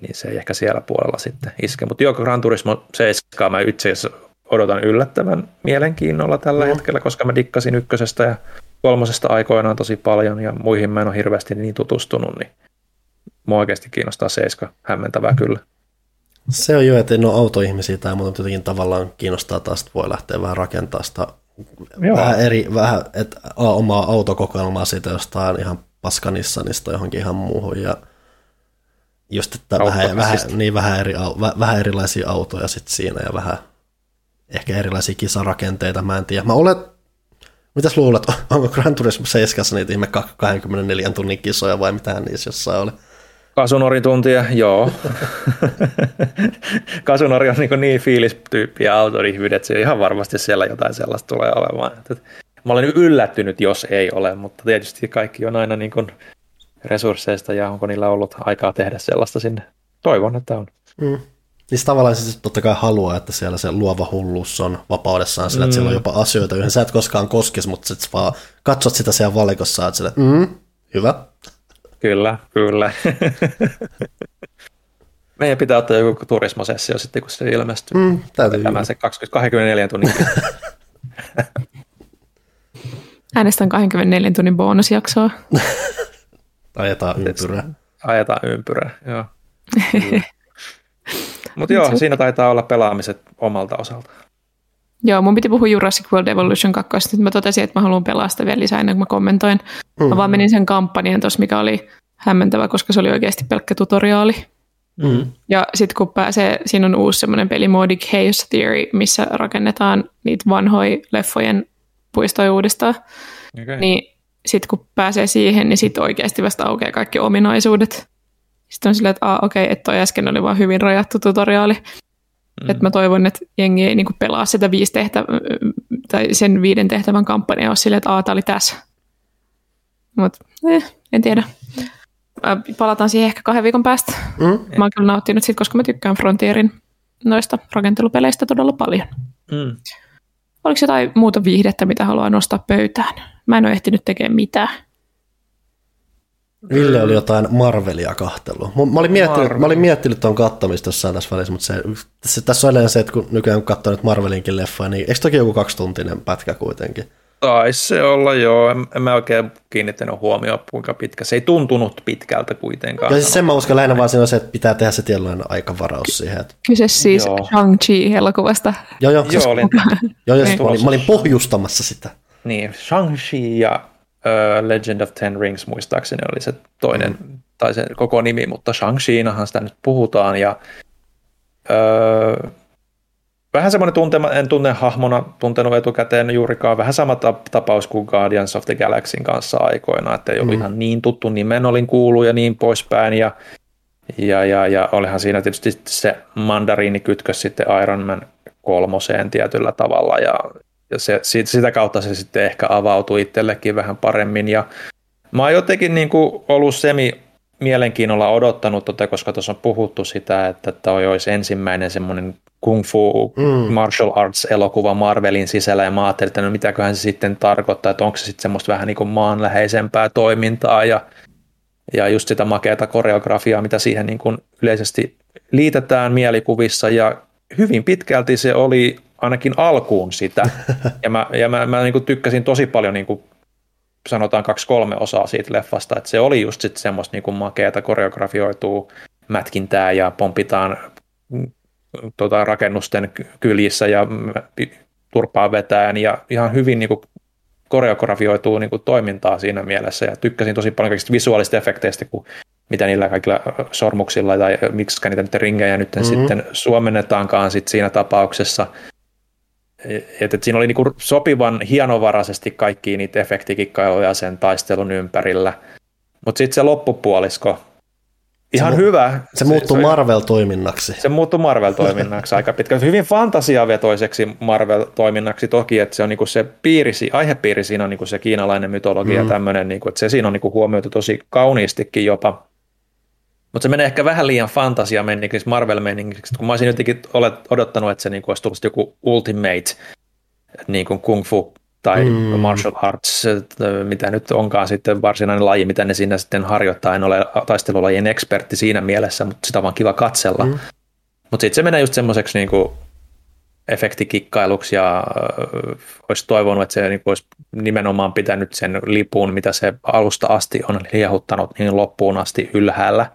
niin se ei ehkä siellä puolella sitten iske, mutta joo, Gran Turismo 7 mä itse asiassa odotan yllättävän mielenkiinnolla tällä hetkellä, koska mä dikkasin 1:stä ja 3:sta aikoinaan tosi paljon, ja muihin mä en ole hirveästi niin tutustunut, niin mua oikeasti kiinnostaa 7, hämmentävää kyllä. Se on jo, että en ole autoihmisiä tai muuta, mutta jotenkin tavallaan kiinnostaa taas, voi lähteä vähän rakentamaan sitä vähän että omaa autokokoelmaa siitä jostain ihan paskanissanista johonkin ihan muuhun, ja just, että vähän erilaisia autoja sit siinä, ja vähän ehkä erilaisia kisarakenteita, mä en tiedä. Mitäs luulet, onko Gran Turismo 7 niitä ihme 24 tunnin kisoja vai mitään niissä jossain oli? Kasunori-tuntia, joo. Kasunori on niin fiilistyyppiä autorihvyydet, se ihan varmasti siellä jotain sellaista tulee olemaan. Mä olen yllättynyt, jos ei ole, mutta tietysti kaikki on aina niin kuin resursseista ja onko niillä ollut aikaa tehdä sellaista sinne. Toivon, että on. Niin tavallaan se totta kai haluaa, että siellä se luova hulluus on vapaudessaan sillä, että siellä on jopa asioita, joihin sä et koskaan koskisi, mutta sit vaan katsot sitä siellä valikossa, että sillä, hyvä. Kyllä. Meidän pitää ottaa joku turismosessio sitten, kun se ilmestyy. Täytyy. Tämä se 24 tunnin. Äänestän 24 tunnin bonusjaksoa. Ajetaan ympyrää, joo. Mutta joo, siinä taitaa olla pelaamiset omalta osalta. Joo, mun piti puhua Jurassic World Evolution 2. Nyt mä totesin, että mä haluan pelaa sitä vielä lisää ennen kuin mä kommentoin. Mä vaan menin sen kampanjan tuossa, mikä oli hämmentävä, koska se oli oikeasti pelkkä tutoriaali. Ja sit kun pääsee, siinä on uusi semmoinen pelimoodi Chaos Theory, missä rakennetaan niitä vanhoja leffojen puistoja uudestaan. Okay. Niin sit kun pääsee siihen, niin sit oikeasti vasta aukeaa kaikki ominaisuudet. Sitten on silleen, että että toi äsken oli vaan hyvin rajattu tutoriaali. Että mä toivon, että jengi ei niinku pelaa sitä 5 tehtävän kampanjaa, ole silleen, että tää oli tässä. Mutta en tiedä. Palataan siihen ehkä 2 viikon päästä. Mä oon kyllä nauttinut siitä, koska mä tykkään Frontierin noista rakentelupeleistä todella paljon. Oliko jotain muuta viihdettä, mitä haluaa nostaa pöytään? Mä en ole ehtinyt tekemään mitään. Ville oli jotain Marvelia kahtelua. Mä olin miettinyt tuon kattomista jossain tässä välissä, mutta se tässä on edelleen se, että kun nykyään kun katsoo nyt Marvelinkin leffoja, niin eikö toki joku 2-tuntinen pätkä kuitenkin? Taisi se olla, joo. En mä oikein kiinnittänyt huomioon, kuinka pitkä. Se ei tuntunut pitkältä kuitenkaan. Ja siis sen mä uskon lähinnä vaan siinä on se, että pitää tehdä se tietynlainen aikavaraus siihen. Kyse siis Shang-Chi-elokuvasta. Mä olin pohjustamassa sitä. Niin, Shang-Chi ja Legend of Ten Rings muistaakseni oli se toinen, tai sen koko nimi, mutta Shang-Chinahan sitä nyt puhutaan, ja Vähän semmoinen en tunne hahmona tuntenut etukäteen juurikaan. Vähän sama tapaus kuin Guardians of the Galaxyn kanssa aikoina, että ei ollut ihan niin tuttu, niin men olin kuullut ja niin poispäin. Ja olihan siinä tietysti se mandariinikytkös sitten Iron Man 3:een tietyllä tavalla. Ja se, sitä kautta se sitten ehkä avautui itsellekin vähän paremmin. Ja mä oon jotenkin niin kuin ollut mielenkiinnolla odottanut, koska tuossa on puhuttu sitä, että toi olisi ensimmäinen semmoinen kung fu martial arts elokuva Marvelin sisällä, ja mä ajattelin, että no mitäköhän se sitten tarkoittaa, että onko se sitten semmoista vähän niin kuin maanläheisempää toimintaa ja just sitä makeata koreografiaa, mitä siihen niin kuin yleisesti liitetään mielikuvissa, ja hyvin pitkälti se oli ainakin alkuun sitä, ja mä niin kuin tykkäsin tosi paljon niin kuin sanotaan 2-3 osaa siitä leffasta, että se oli just sitten semmoista niinku makeata koreografioituu mätkintää ja pompitaan rakennusten kyljissä ja turpaa vetään ja ihan hyvin niinku koreografioituu niinku toimintaa siinä mielessä, ja tykkäsin tosi paljon kaikista visuaalisista efekteistä, kun mitä niillä kaikilla sormuksilla tai miksikä niitä nyt ringejä nyt sitten suomennetaankaan sit siinä tapauksessa. Että siinä oli niinku sopivan hienovaraisesti kaikki niitä efektikikkailuja sen taistelun ympärillä. Mutta sitten se loppupuolisko, ihan se hyvä. Se muuttui Marvel-toiminnaksi. Se muuttui Marvel-toiminnaksi aika pitkälti. Hyvin fantasiavetoiseksi Marvel-toiminnaksi toki, että se on niinku se aihepiiri siinä on niinku se kiinalainen mytologia ja tämmöinen, niinku, että se siinä on niinku huomioitu tosi kauniistikin jopa. Mutta se menee ehkä vähän liian fantasia-menningiksi, Marvel-menningiksi, kun mä olisin jotenkin odottanut, että se niinku olisi tullut joku Ultimate, niin kuin Kung Fu tai Martial Arts, mitä nyt onkaan sitten varsinainen laji, mitä ne siinä sitten harjoittaa. En ole taistelulajien ekspertti siinä mielessä, mutta sitä on vaan kiva katsella. Mutta sitten se menee just semmoiseksi niinku efektikikkailuksi, ja olisi toivonut, että se niinku olisi nimenomaan pitänyt sen lipun, mitä se alusta asti on liehuttanut, niin loppuun asti ylhäällä.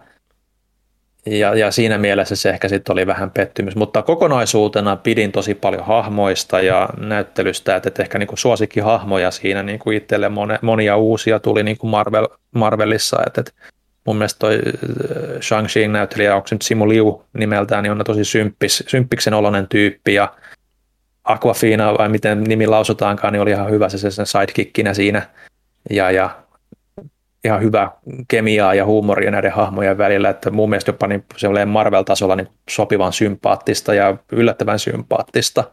Ja siinä mielessä se ehkä sitten oli vähän pettymys, mutta kokonaisuutena pidin tosi paljon hahmoista ja näyttelystä, että ehkä niinku suosikkihahmoja siinä niinku itselle monia uusia tuli niinku Marvelissa, että mun mielestä toi Shang-Chin näyttelijä, onko se nyt Simu Liu nimeltään, niin on tosi symppiksen oloinen tyyppi, ja Aquafina, vai miten nimi lausutaankaan, niin oli ihan hyvä se sidekickinä siinä, ja ihan hyvä kemiaa ja huumoria näiden hahmojen välillä, että mun mielestä jopa niin Marvel-tasolla niin sopivan sympaattista ja yllättävän sympaattista.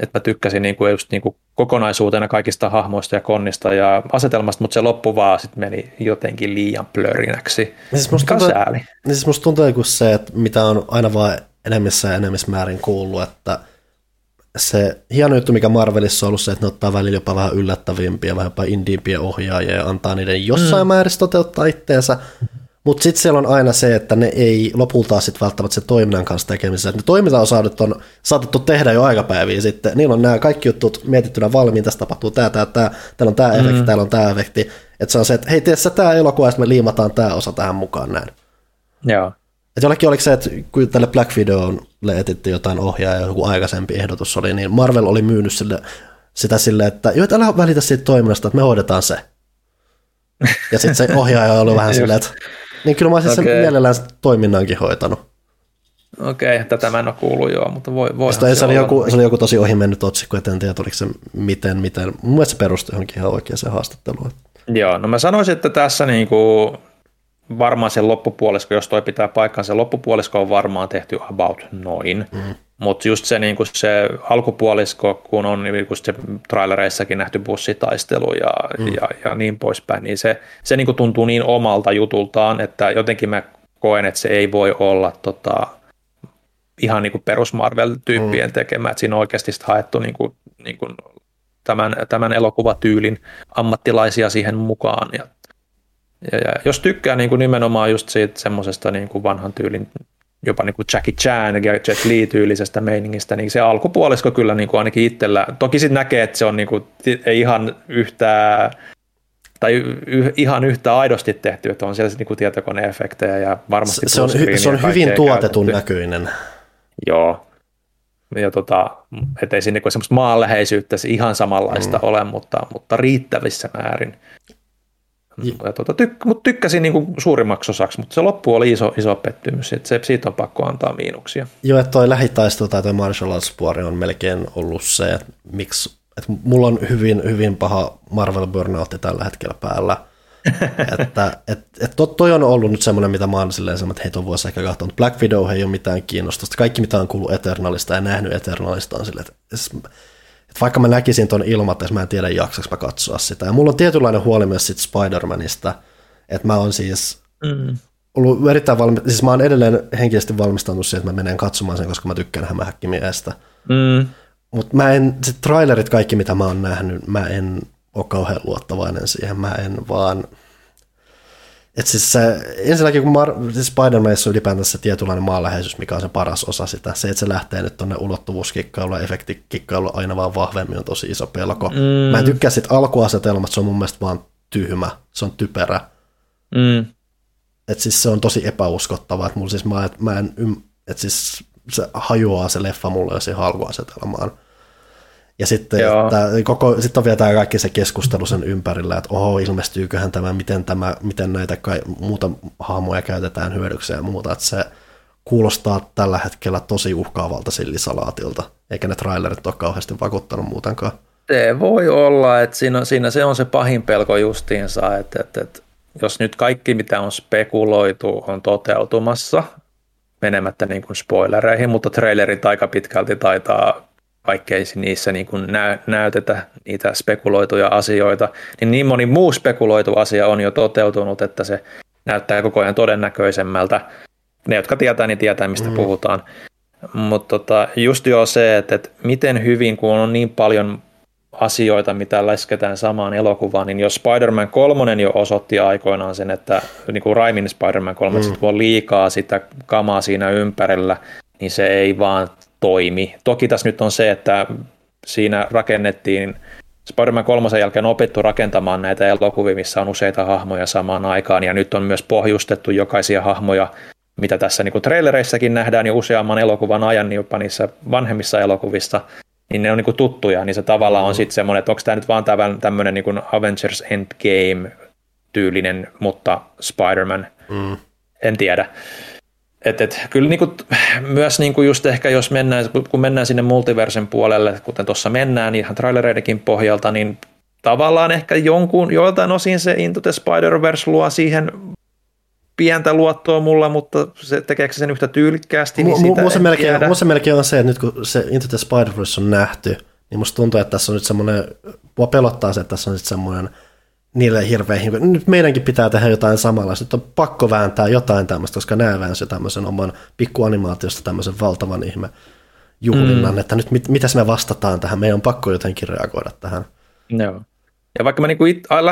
Että mä tykkäsin niin kuin just niin kuin kokonaisuutena kaikista hahmoista ja konnista ja asetelmasta, mutta se loppu vaan sitten meni jotenkin liian plörinäksi. Musta tuntuu niin kuin se, että mitä on aina vaan enemmissä ja enemmissä määrin kuullut, että se hieno juttu, mikä Marvelissa on ollut se, että ne ottaa välillä jopa vähän yllättävimpiä, vähän jopa indiimpiä ohjaajia ja antaa niiden jossain määrissä toteuttaa itteensä, mutta sitten siellä on aina se, että ne ei lopulta sitten välttämättä se toiminnan kanssa tekemisessä. Ne toimintaosaudet on saatettu tehdä jo aikapäiviä sitten. Niillä on nämä kaikki jutut mietittynä valmiin, tässä tapahtuu tämä, täällä on tämä efekti, täällä on tämä efekti. Että se on se, että hei, tiedä sä tämä elokuva, me liimataan tämä osa tähän mukaan näin. Joo. Et jollekin oliko se, että kun tälle Black Widowlle etittiin jotain ohjaajaa, joku aikaisempi ehdotus oli, niin Marvel oli myynyt sitä silleen, että joo, et älä välitä siitä toiminnasta, että me hoidetaan se. Ja sitten se ohjaaja oli ollut vähän silleen, että niin kyllä mä olisin sen mielellään toiminnankin hoitanut. Okei, tätä mä en ole kuullut joo, mutta voihan se oli joku tosi ohimennyt otsikko, että en tiedä, oliko se miten. Mun mielestä se perustui johonkin ihan oikeaan haastatteluun. Joo, no mä sanoisin, että tässä niinku varmaan sen loppupuolisko, jos toi pitää paikkansa, se loppupuolisko on varmaan tehty about noin. Mutta just se, niin se alkupuolisko, kun on niin kun se trailereissakin nähty bussitaistelu ja niin poispäin, niin se niin tuntuu niin omalta jutultaan, että jotenkin mä koen, että se ei voi olla ihan niin perus Marvel-tyyppien tekemä, että siinä on oikeasti haettu niin kuin tämän elokuvatyylin ammattilaisia siihen mukaan. Ja jos tykkää niin kuin nimenomaan just siitä semmoisesta niin kuin vanhan tyylin, jopa niin kuin Jackie Chan ja Jet Li-tyylisestä meiningistä, niin se alkupuolisko kyllä niin kuin ainakin itsellä, toki sitten näkee, että se on niin kuin, ei ihan yhtään, tai ihan yhtä aidosti tehty, että on siellä niin kuin tietokone-efektejä ja varmasti se on hyvin tuotetun näköinen. Joo. Ja ettei siinä niin semmoista maanläheisyyttä ihan samanlaista ole, mutta riittävissä määrin. Mutta tykkäsin niinku suurimmaksi osaksi, mutta se loppu oli iso pettymys, että siitä on pakko antaa miinuksia. Joo, että toi lähitaistelu tai toi martial arts-puoli on melkein ollut se, että miksi, että mulla on hyvin paha Marvel Burnoutti tällä hetkellä päällä. Toi on ollut nyt semmoinen, mitä mä oon silleen semmoinen, että hei, tuon vuosi ehkä katsoa, mutta Black Widow ei ole mitään kiinnostusta. Kaikki, mitä on kuullut Eternalista ja nähnyt Eternalista, on silleen, että vaikka mä näkisin ton ilmattais, mä en tiedä jaksaks mä katsoa sitä. Ja mulla on tietynlainen huoli myös sit Spider-Manista, että mä oon siis ollut erittäin siis mä oon edelleen henkisesti valmistautunut siihen, että mä menen katsomaan sen, koska mä tykkään hämähäkkimiestä. Mutta mä en, sit trailerit kaikki, mitä mä oon nähnyt, mä en ole kauhean luottavainen siihen, mä en vaan, että siis se, ensinnäkin kun siis Spider-Manissa on ylipäätänsä se tietynlainen maanläheisyys, mikä on se paras osa sitä, se, että se lähtee nyt tuonne ulottuvuuskikkailuun ja efektikikkailuun aina vaan vahvemmin on tosi iso pelko. Mä en tykkää siitä alkuasetelmasta, se on mun mielestä vaan tyhmä, se on typerä. Että siis se on tosi epäuskottavaa, että mulla siis mä en että siis se hajoaa se leffa mulle jo siihen alkuasetelmaan. Ja sitten sit on vielä tämä kaikki se keskustelu sen ympärillä, että oho, ilmestyyköhän tämä, miten näitä muuta hahmoja käytetään hyödykseen ja muuta. Että se kuulostaa tällä hetkellä tosi uhkaavalta sillisalaatilta, eikä ne trailerit ole kauheasti vakuuttanut muutenkaan. Se voi olla, että siinä se on se pahin pelko justiinsa, että jos nyt kaikki mitä on spekuloitu on toteutumassa, menemättä niin kuin spoilereihin, mutta trailerit aika pitkälti taitaa, vaikkei niissä niin kuin näytetä niitä spekuloituja asioita, niin moni muu spekuloitu asia on jo toteutunut, että se näyttää koko ajan todennäköisemmältä. Ne, jotka tietää, niin tietää, mistä puhutaan. Mutta just jo se, että miten hyvin, kun on niin paljon asioita, mitä läsketään samaan elokuvaan, niin jos Spider-Man 3 jo osoitti aikoinaan sen, että niin kuin Raimin Spider-Man 3, että on liikaa sitä kamaa siinä ympärillä, niin se ei vaan toimi. Toki tässä nyt on se, että siinä rakennettiin, Spider-Man 3 jälkeen opittu rakentamaan näitä elokuvia, missä on useita hahmoja samaan aikaan, ja nyt on myös pohjustettu jokaisia hahmoja, mitä tässä niin kuin trailereissäkin nähdään jo useamman elokuvan ajan, niin jopa niissä vanhemmissa elokuvissa, niin ne on niin kuin tuttuja, niin se tavallaan on sitten semmoinen, että onko tämä nyt vaan tämmöinen niin kuin Avengers Endgame-tyylinen, mutta Spider-Man, en tiedä. Kyllä niinku, myös niinku just ehkä, jos kun mennään sinne multiversen puolelle, kuten tuossa mennään ihan trailereidenkin pohjalta, niin tavallaan ehkä joiltain osin se Into the Spider-Verse luo siihen pientä luottoa mulla, mutta se, tekeekö sen yhtä tyylikkäästi, niin sitä melkein on se, että nyt kun se Into the Spider-Verse on nähty, niin musta tuntuu, että tässä on nyt semmoinen, mua pelottaa se, että tässä on nyt semmoinen, niille hirveihin. Nyt meidänkin pitää tehdä jotain samanlaista. Nyt on pakko vääntää jotain tämmöistä, koska nämä väänsi tämmöisen oman pikkuanimaatiosta tämmöisen valtavan ihme juhlinnan, että nyt mitäs me vastataan tähän, meidän on pakko jotenkin reagoida tähän. No. Ja vaikka mä niinku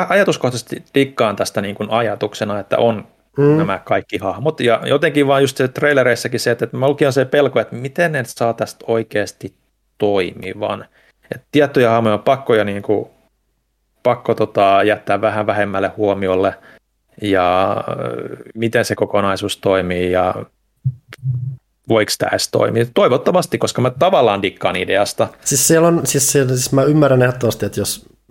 ajatuskohtaisesti dikkaan tästä niinku ajatuksena, että on nämä kaikki hahmot, ja jotenkin vaan just se trailereissäkin se, että mä lukin on se pelko, että miten ne saa tästä oikeasti toimivan. Että tiettyjä hahmoja on pakkoja niinku pakko jättää vähän vähemmälle huomiolle ja miten se kokonaisuus toimii ja voiko tämä edes toimii. Toivottavasti, koska mä tavallaan dikkaan ideasta. Siis mä ymmärrän ehdottomasti, että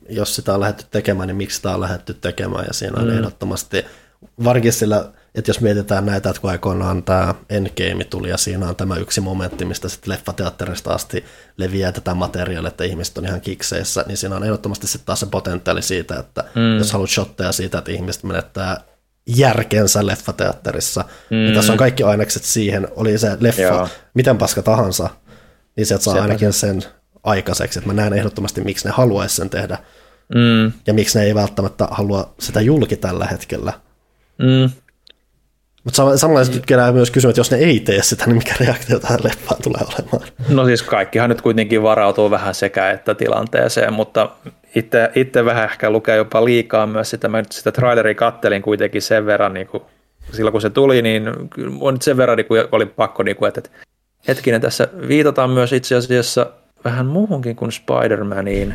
jos sitä on lähdetty tekemään, niin miksi sitä on lähdetty tekemään ja siinä on ehdottomasti varsinkin sillä, että jos mietitään näitä, että kun aikoinaan tämä Endgame tuli ja siinä on tämä yksi momentti, mistä sitten leffateatterista asti leviää tätä materiaalia, että ihmiset on ihan kikseissä, niin siinä on ehdottomasti sitten taas se potentiaali siitä, että jos haluat shotteja siitä, että ihmiset menettää järkensä leffateatterissa, niin tässä on kaikki ainekset siihen, oli se leffa, miten paska tahansa, niin sieltä saa ainakin sen aikaiseksi, että mä näen ehdottomasti, miksi ne haluaisi sen tehdä ja miksi ne ei välttämättä halua sitä julki tällä hetkellä. Mutta samalla tykkään myös kysyä, että jos ne ei tee sitä, niin mikä reaktio tähän leffaan tulee olemaan? No siis kaikkihan nyt kuitenkin varautuu vähän sekä että tilanteeseen, mutta itse vähän ehkä lukee jopa liikaa myös sitä. Mä nyt sitä traileria kattelin kuitenkin sen verran, niin kuin, silloin kun se tuli, niin on sen verran niin kuin oli pakko, niin kuin, että hetkinen, tässä viitataan myös itse asiassa vähän muuhunkin kuin Spider-Maniin.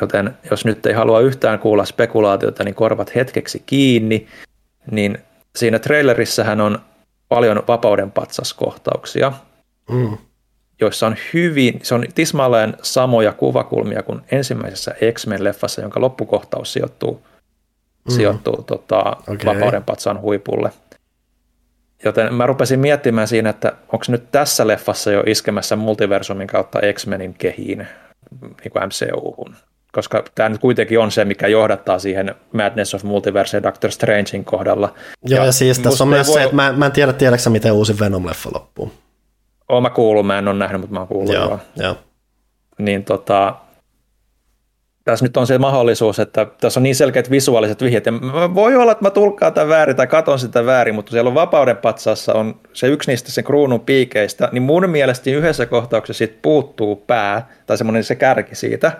Joten jos nyt ei halua yhtään kuulla spekulaatiota, niin korvat hetkeksi kiinni, niin siinä trailerissähän on paljon vapaudenpatsaskohtauksia, joissa on se on tismalleen samoja kuvakulmia kuin ensimmäisessä X-Men-leffassa, jonka loppukohtaus sijoittuu sijoittuu Vapaudenpatsaan huipulle. Joten mä rupesin miettimään siinä, että onko nyt tässä leffassa jo iskemässä multiversumin kautta X-Menin kehiin, niin kuin MCU-hun. Koska tämä nyt kuitenkin on se, mikä johdattaa siihen Madness of Multiverse ja Doctor Strangein kohdalla. Joo, ja siis tässä on myös se, että mä en tiedä, tiedäksä miten uusi Venom-leffa loppuu. Oon mä kuullut, mä en ole nähnyt, mutta mä oon kuullut. Joo. Niin tässä nyt on se mahdollisuus, että tässä on niin selkeät visuaaliset vihjet, ja voi olla, että mä tulkaan tämän väärin tai katon sitä väärin, mutta siellä on Vapaudenpatsaassa on se yksi niistä sen kruunun piikeistä, niin mun mielestä yhdessä kohtauksessa siitä puuttuu pää, tai semmoinen se kärki siitä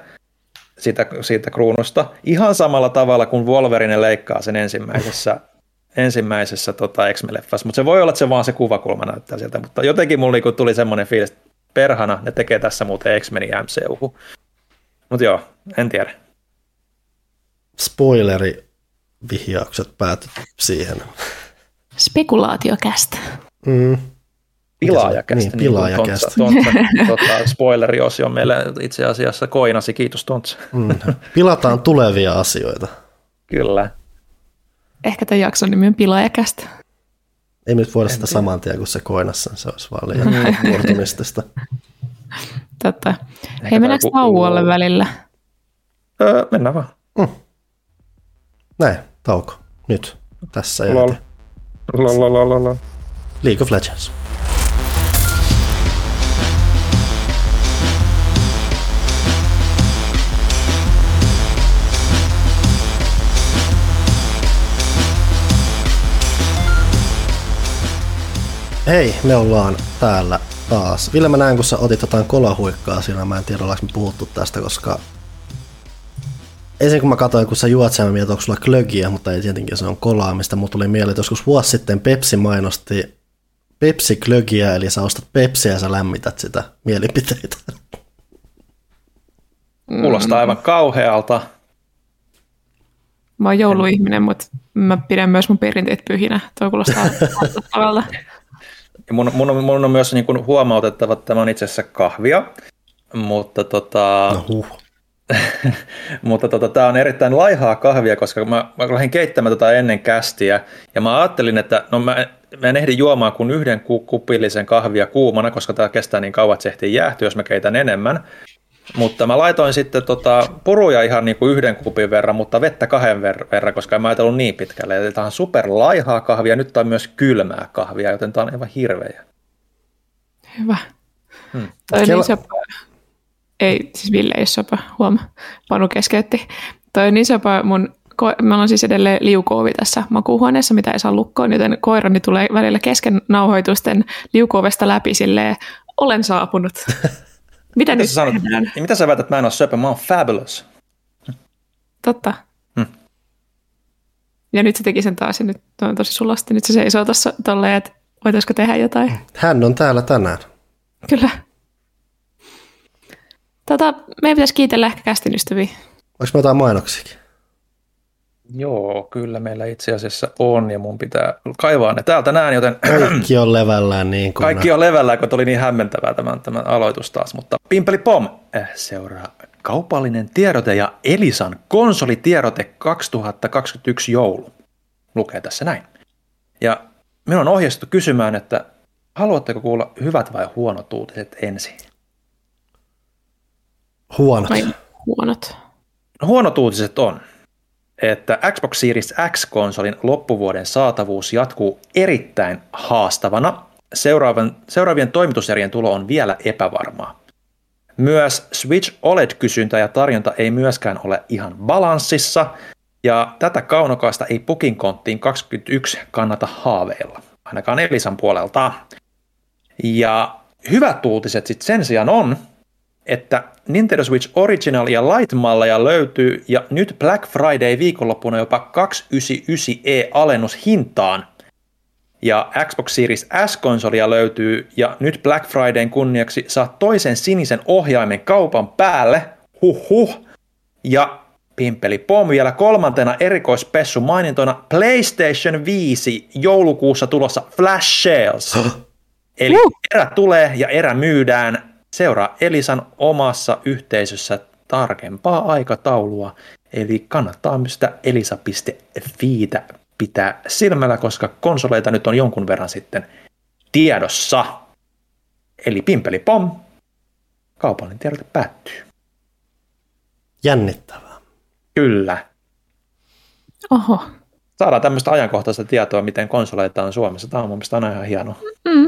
kruunusta, ihan samalla tavalla kuin Wolverine leikkaa sen ensimmäisessä X-Men-leffassa, mutta se voi olla, että se vaan se kuvakulma näyttää sieltä, mutta jotenkin mulle tuli semmoinen fiilis, että perhana, ne tekee tässä muuten X-Menin MCU. Mutta joo, en tiedä. Spoilerivihjaukset päätyt siihen. Spekulaatiokästä. Mm. Pilaajakästä. Niin, pilaajakästä. Spoileriosio on meillä itse asiassa koinasi, kiitos Tontsa. Pilataan tulevia asioita. Kyllä. Ehkä tämän jakson nimi on Pilaajakästä. Ei nyt voida sitä saman tien kuin se koinassa, se olisi vaan liian murtumistista. Totta. Hei, mennäänkö tauolle välillä? Mennään vaan. Mm. Näin, tauko. Nyt. Tässä jäätiin. League of Legends. Hei, me ollaan täällä taas. Ville, mä näen, kun sä otit jotain kolahuikkaa siinä. Mä en tiedä, ollaanko me puhuttu tästä, koska ensin kun mä katsoin, kun sä juot sen, mä mietin, onko sulla klögiä, mutta ei tietenkin, se on kolaa, mistä mulla tuli mieleen, että joskus vuosi sitten Pepsi mainosti Pepsi-klögiä, eli sä ostat Pepsiä ja sä lämmität sitä mielipiteitä. Kuulostaa aivan kauhealta. Mä oon jouluihminen, mutta mä pidän myös mun perinteet pyhinä. Toi kuulostaa tavalla. Mun on myös niin kuin huomautettava, että tämä on itse asiassa kahvia, mutta, mutta tämä on erittäin laihaa kahvia, koska mä lähdin keittämään tätä ennen kästiä, ja mä ajattelin, että no mä en ehdi juomaan kuin yhden kupillisen kahvia kuumana, koska tämä kestää niin kauan, että se ehtii jäähtyä, jos mä keitän enemmän. Mutta mä laitoin sitten puruja ihan niin kuin yhden kupin verran, mutta vettä kahden verran, koska en mä ajatellut niin pitkälle. Eli tämä on superlaihaa kahvia, nyt tämä on myös kylmää kahvia, joten tämä on aivan hirveä. Hyvä. Toi niin sopa. Ei, siis Ville ei sopa, huomaa. Panu keskeytti. Toi niin sopa mun... Meillä on siis edelleen liukoovi tässä makuuhuoneessa, mitä ei saa lukkoon, joten koirani tulee välillä kesken nauhoitusten liukoovesta läpi silleen, olen saapunut. Mitä sä väität, että mä en ole söpö? Mä oon fabulous. Totta. Ja nyt se teki sen taas ja nyt on tosi sulasti. Nyt se seisoo tuossa tolleen, että voitaisiko tehdä jotain. Hän on täällä tänään. Kyllä. Meidän pitäisi kiitellä ehkä kästin ystäviä. Oliko me jotain mainoksiakin? Joo, kyllä meillä itse asiassa on ja mun pitää kaivaa ne täältä näin, joten... Kaikki on levällään niin kuin... Kaikki on levällään, kun oli niin hämmentävää tämän aloitus taas, mutta pimpeli pom! Seuraa kaupallinen tiedote ja Elisan konsolitiedote 2021 joulu. Lukee tässä näin. Ja minun on ohjeistettu kysymään, että haluatteko kuulla hyvät vai huonot uutiset ensin? Huonot. Huonot uutiset on, että Xbox Series X-konsolin loppuvuoden saatavuus jatkuu erittäin haastavana. Seuraavien toimituserien tulo on vielä epävarmaa. Myös Switch OLED-kysyntä ja tarjonta ei myöskään ole ihan balanssissa, ja tätä kaunokaasta ei pukin konttiin 21 kannata haaveilla, ainakaan Elisan puolelta. Ja hyvät uutiset sitten sen sijaan on, että Nintendo Switch Original ja Lite-malleja löytyy, ja nyt Black Friday viikonloppuna jopa 299e-alennus hintaan. Ja Xbox Series S-konsolia löytyy, ja nyt Black Fridayn kunniaksi saa toisen sinisen ohjaimen kaupan päälle, huhhuh, ja pimpeli pom vielä kolmantena erikoispessu mainintona PlayStation 5 joulukuussa tulossa Flash Sales. Eli erä tulee ja erä myydään. Seuraa Elisan omassa yhteisössä tarkempaa aikataulua Eli kannattaa sitä elisa.fiitä pitää silmällä, koska konsoleita nyt on jonkun verran sitten tiedossa. Eli pimpelipom, kaupallinen tiedote päättyy. Jännittävää. Kyllä. Oho. Saadaan tämmöistä ajankohtaista tietoa, miten konsoleita on Suomessa. Tämä on mun mielestä aina ihan hienoa.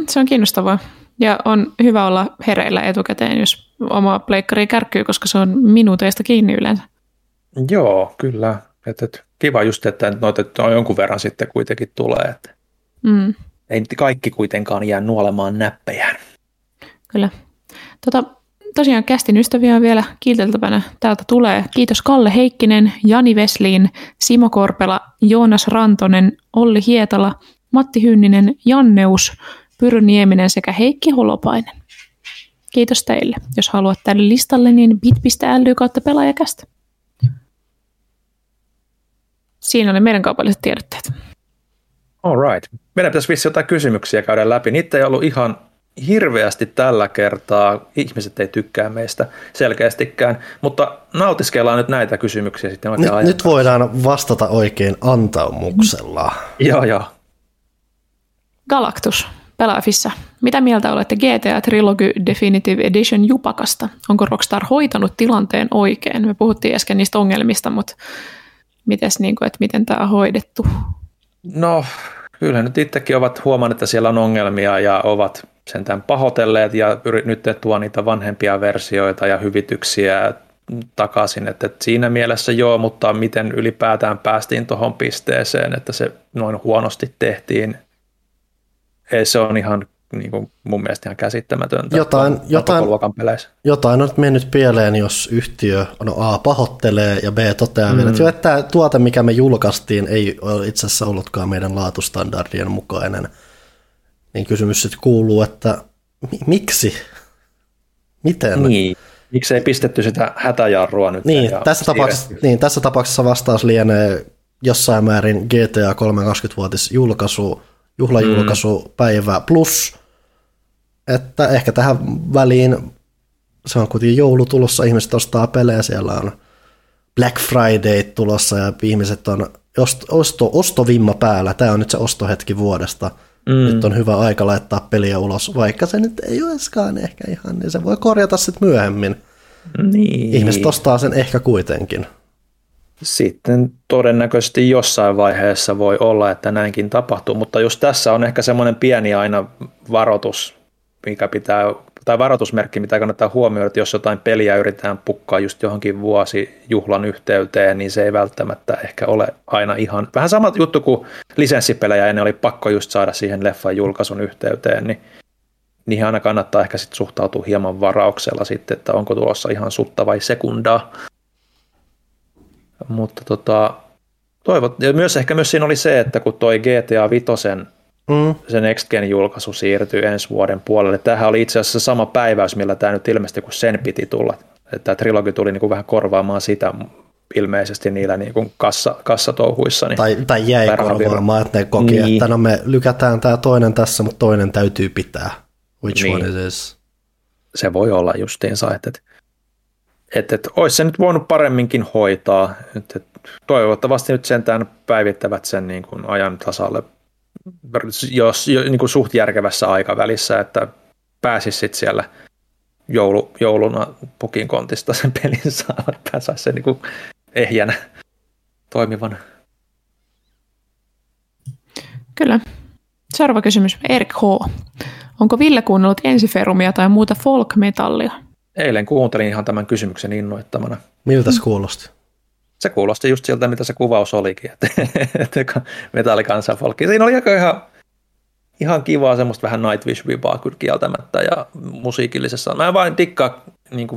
Se on kiinnostavaa. Ja on hyvä olla hereillä etukäteen, jos oma pleikkari kärkkyy, koska se on minuuteista kiinni yleensä. Joo, kyllä. Et kiva just, että noita jonkun verran sitten kuitenkin tulee. Ei kaikki kuitenkaan jää nuolemaan näppejään. Kyllä. Tosiaan kästin ystäviä on vielä kiiteltävänä. Täältä tulee kiitos Kalle Heikkinen, Jani Veslin, Simo Korpela, Joonas Rantonen, Olli Hietala, Matti Hynninen, Janneus, Pyry Nieminen sekä Heikki Holopainen. Kiitos teille. Jos haluat tälle listalle, niin bit.ly/pelaajakästä. Siinä oli meidän kaupalliset tiedotteet. All right. Meidän pitäisi vissiin jotain kysymyksiä käydä läpi. Niitä ei ollut ihan hirveästi tällä kertaa. Ihmiset ei tykkää meistä selkeästikään, mutta nautiskellaan nyt näitä kysymyksiä sitten oikein ajan. Nyt voidaan vastata oikein antaumuksella. Joo. Galactus, Pelaafissa. Mitä mieltä olette GTA Trilogy Definitive Edition jupakasta? Onko Rockstar hoitanut tilanteen oikein? Me puhuttiin äsken niistä ongelmista, mutta miten tämä on hoidettu? No, kyllä nyt itsekin ovat huomanneet, että siellä on ongelmia ja ovat sentään pahoitelleet ja nyt tuo niitä vanhempia versioita ja hyvityksiä takaisin. Että siinä mielessä joo, mutta miten ylipäätään päästiin tuohon pisteeseen, että se noin huonosti tehtiin. Ei, se on ihan mun mielestä ihan käsittämätöntä. Jotain on mennyt pieleen, jos yhtiö pahoittelee ja B toteaa vielä, että tämä tuote, mikä me julkaistiin, ei ole itse asiassa ollutkaan meidän laatustandardien mukainen. Niin kysymys sitten kuuluu, että miksi? Miten? Niin. Miksi ei pistetty sitä hätäjarrua nyt? Tässä tapauksessa vastaus lienee jossain määrin GTA 3 20-vuotisjulkaisu, juhlajulkaisupäivä plus, että ehkä tähän väliin, se on kuitenkin joulu tulossa, ihmiset ostaa pelejä, siellä on Black Friday tulossa ja ihmiset on ostovimma päällä, tämä on nyt se ostohetki vuodesta. Nyt on hyvä aika laittaa peliä ulos, vaikka se nyt ei olisikaan ehkä ihan, niin se voi korjata sitten myöhemmin. Niin. Ihmiset ostaa sen ehkä kuitenkin. Sitten todennäköisesti jossain vaiheessa voi olla, että näinkin tapahtuu, mutta just tässä on ehkä semmoinen pieni aina varoitus, varoitusmerkki, mitä kannattaa huomioida, että jos jotain peliä yritetään pukkaa just johonkin vuosijuhlan yhteyteen, niin se ei välttämättä ehkä ole aina ihan, vähän sama juttu kuin lisenssipelejä, ja ne oli pakko just saada siihen leffan julkaisun yhteyteen, niin niihin aina kannattaa ehkä sitten suhtautua hieman varauksella sitten, että onko tulossa ihan sutta vai sekundaa. Mutta ja myös siinä oli se, että kun toi GTA 5:n se Next Gen -julkaisu siirtyy ensi vuoden puolelle. Tämähän oli itse asiassa sama päiväys, millä tämä nyt ilmeisesti, kun sen piti tulla. Tämä trilogi tuli niinku vähän korvaamaan sitä ilmeisesti niillä niinku kassatouhuissa. Niin tai jäi korvaamaan, että ne koki, että me lykätään tämä toinen tässä, mutta toinen täytyy pitää. Which one it is? Se voi olla justiinsa, että olisi se nyt voinut paremminkin hoitaa. Toivottavasti nyt sentään päivittävät sen niin kuin ajan tasalle niin kuin suht järkevässä aikavälissä, että pääsisi sitten siellä jouluna pukin kontista sen pelin saa, että saisi sen niin kuin ehjänä toimivana. Kyllä. Seuraava kysymys, Erik H. Onko Ville kuunnellut ensiferumia tai muuta folk-metallia? Eilen kuuntelin ihan tämän kysymyksen innoittamana. Miltä se kuulosti? Se kuulosti just siltä, mitä se kuvaus olikin, että metallikansanfolkki. Siinä oli ihan kivaa semmoista vähän Nightwish-vibaa kyllä kieltämättä ja musiikillisessa. Mä en vain tikkaa,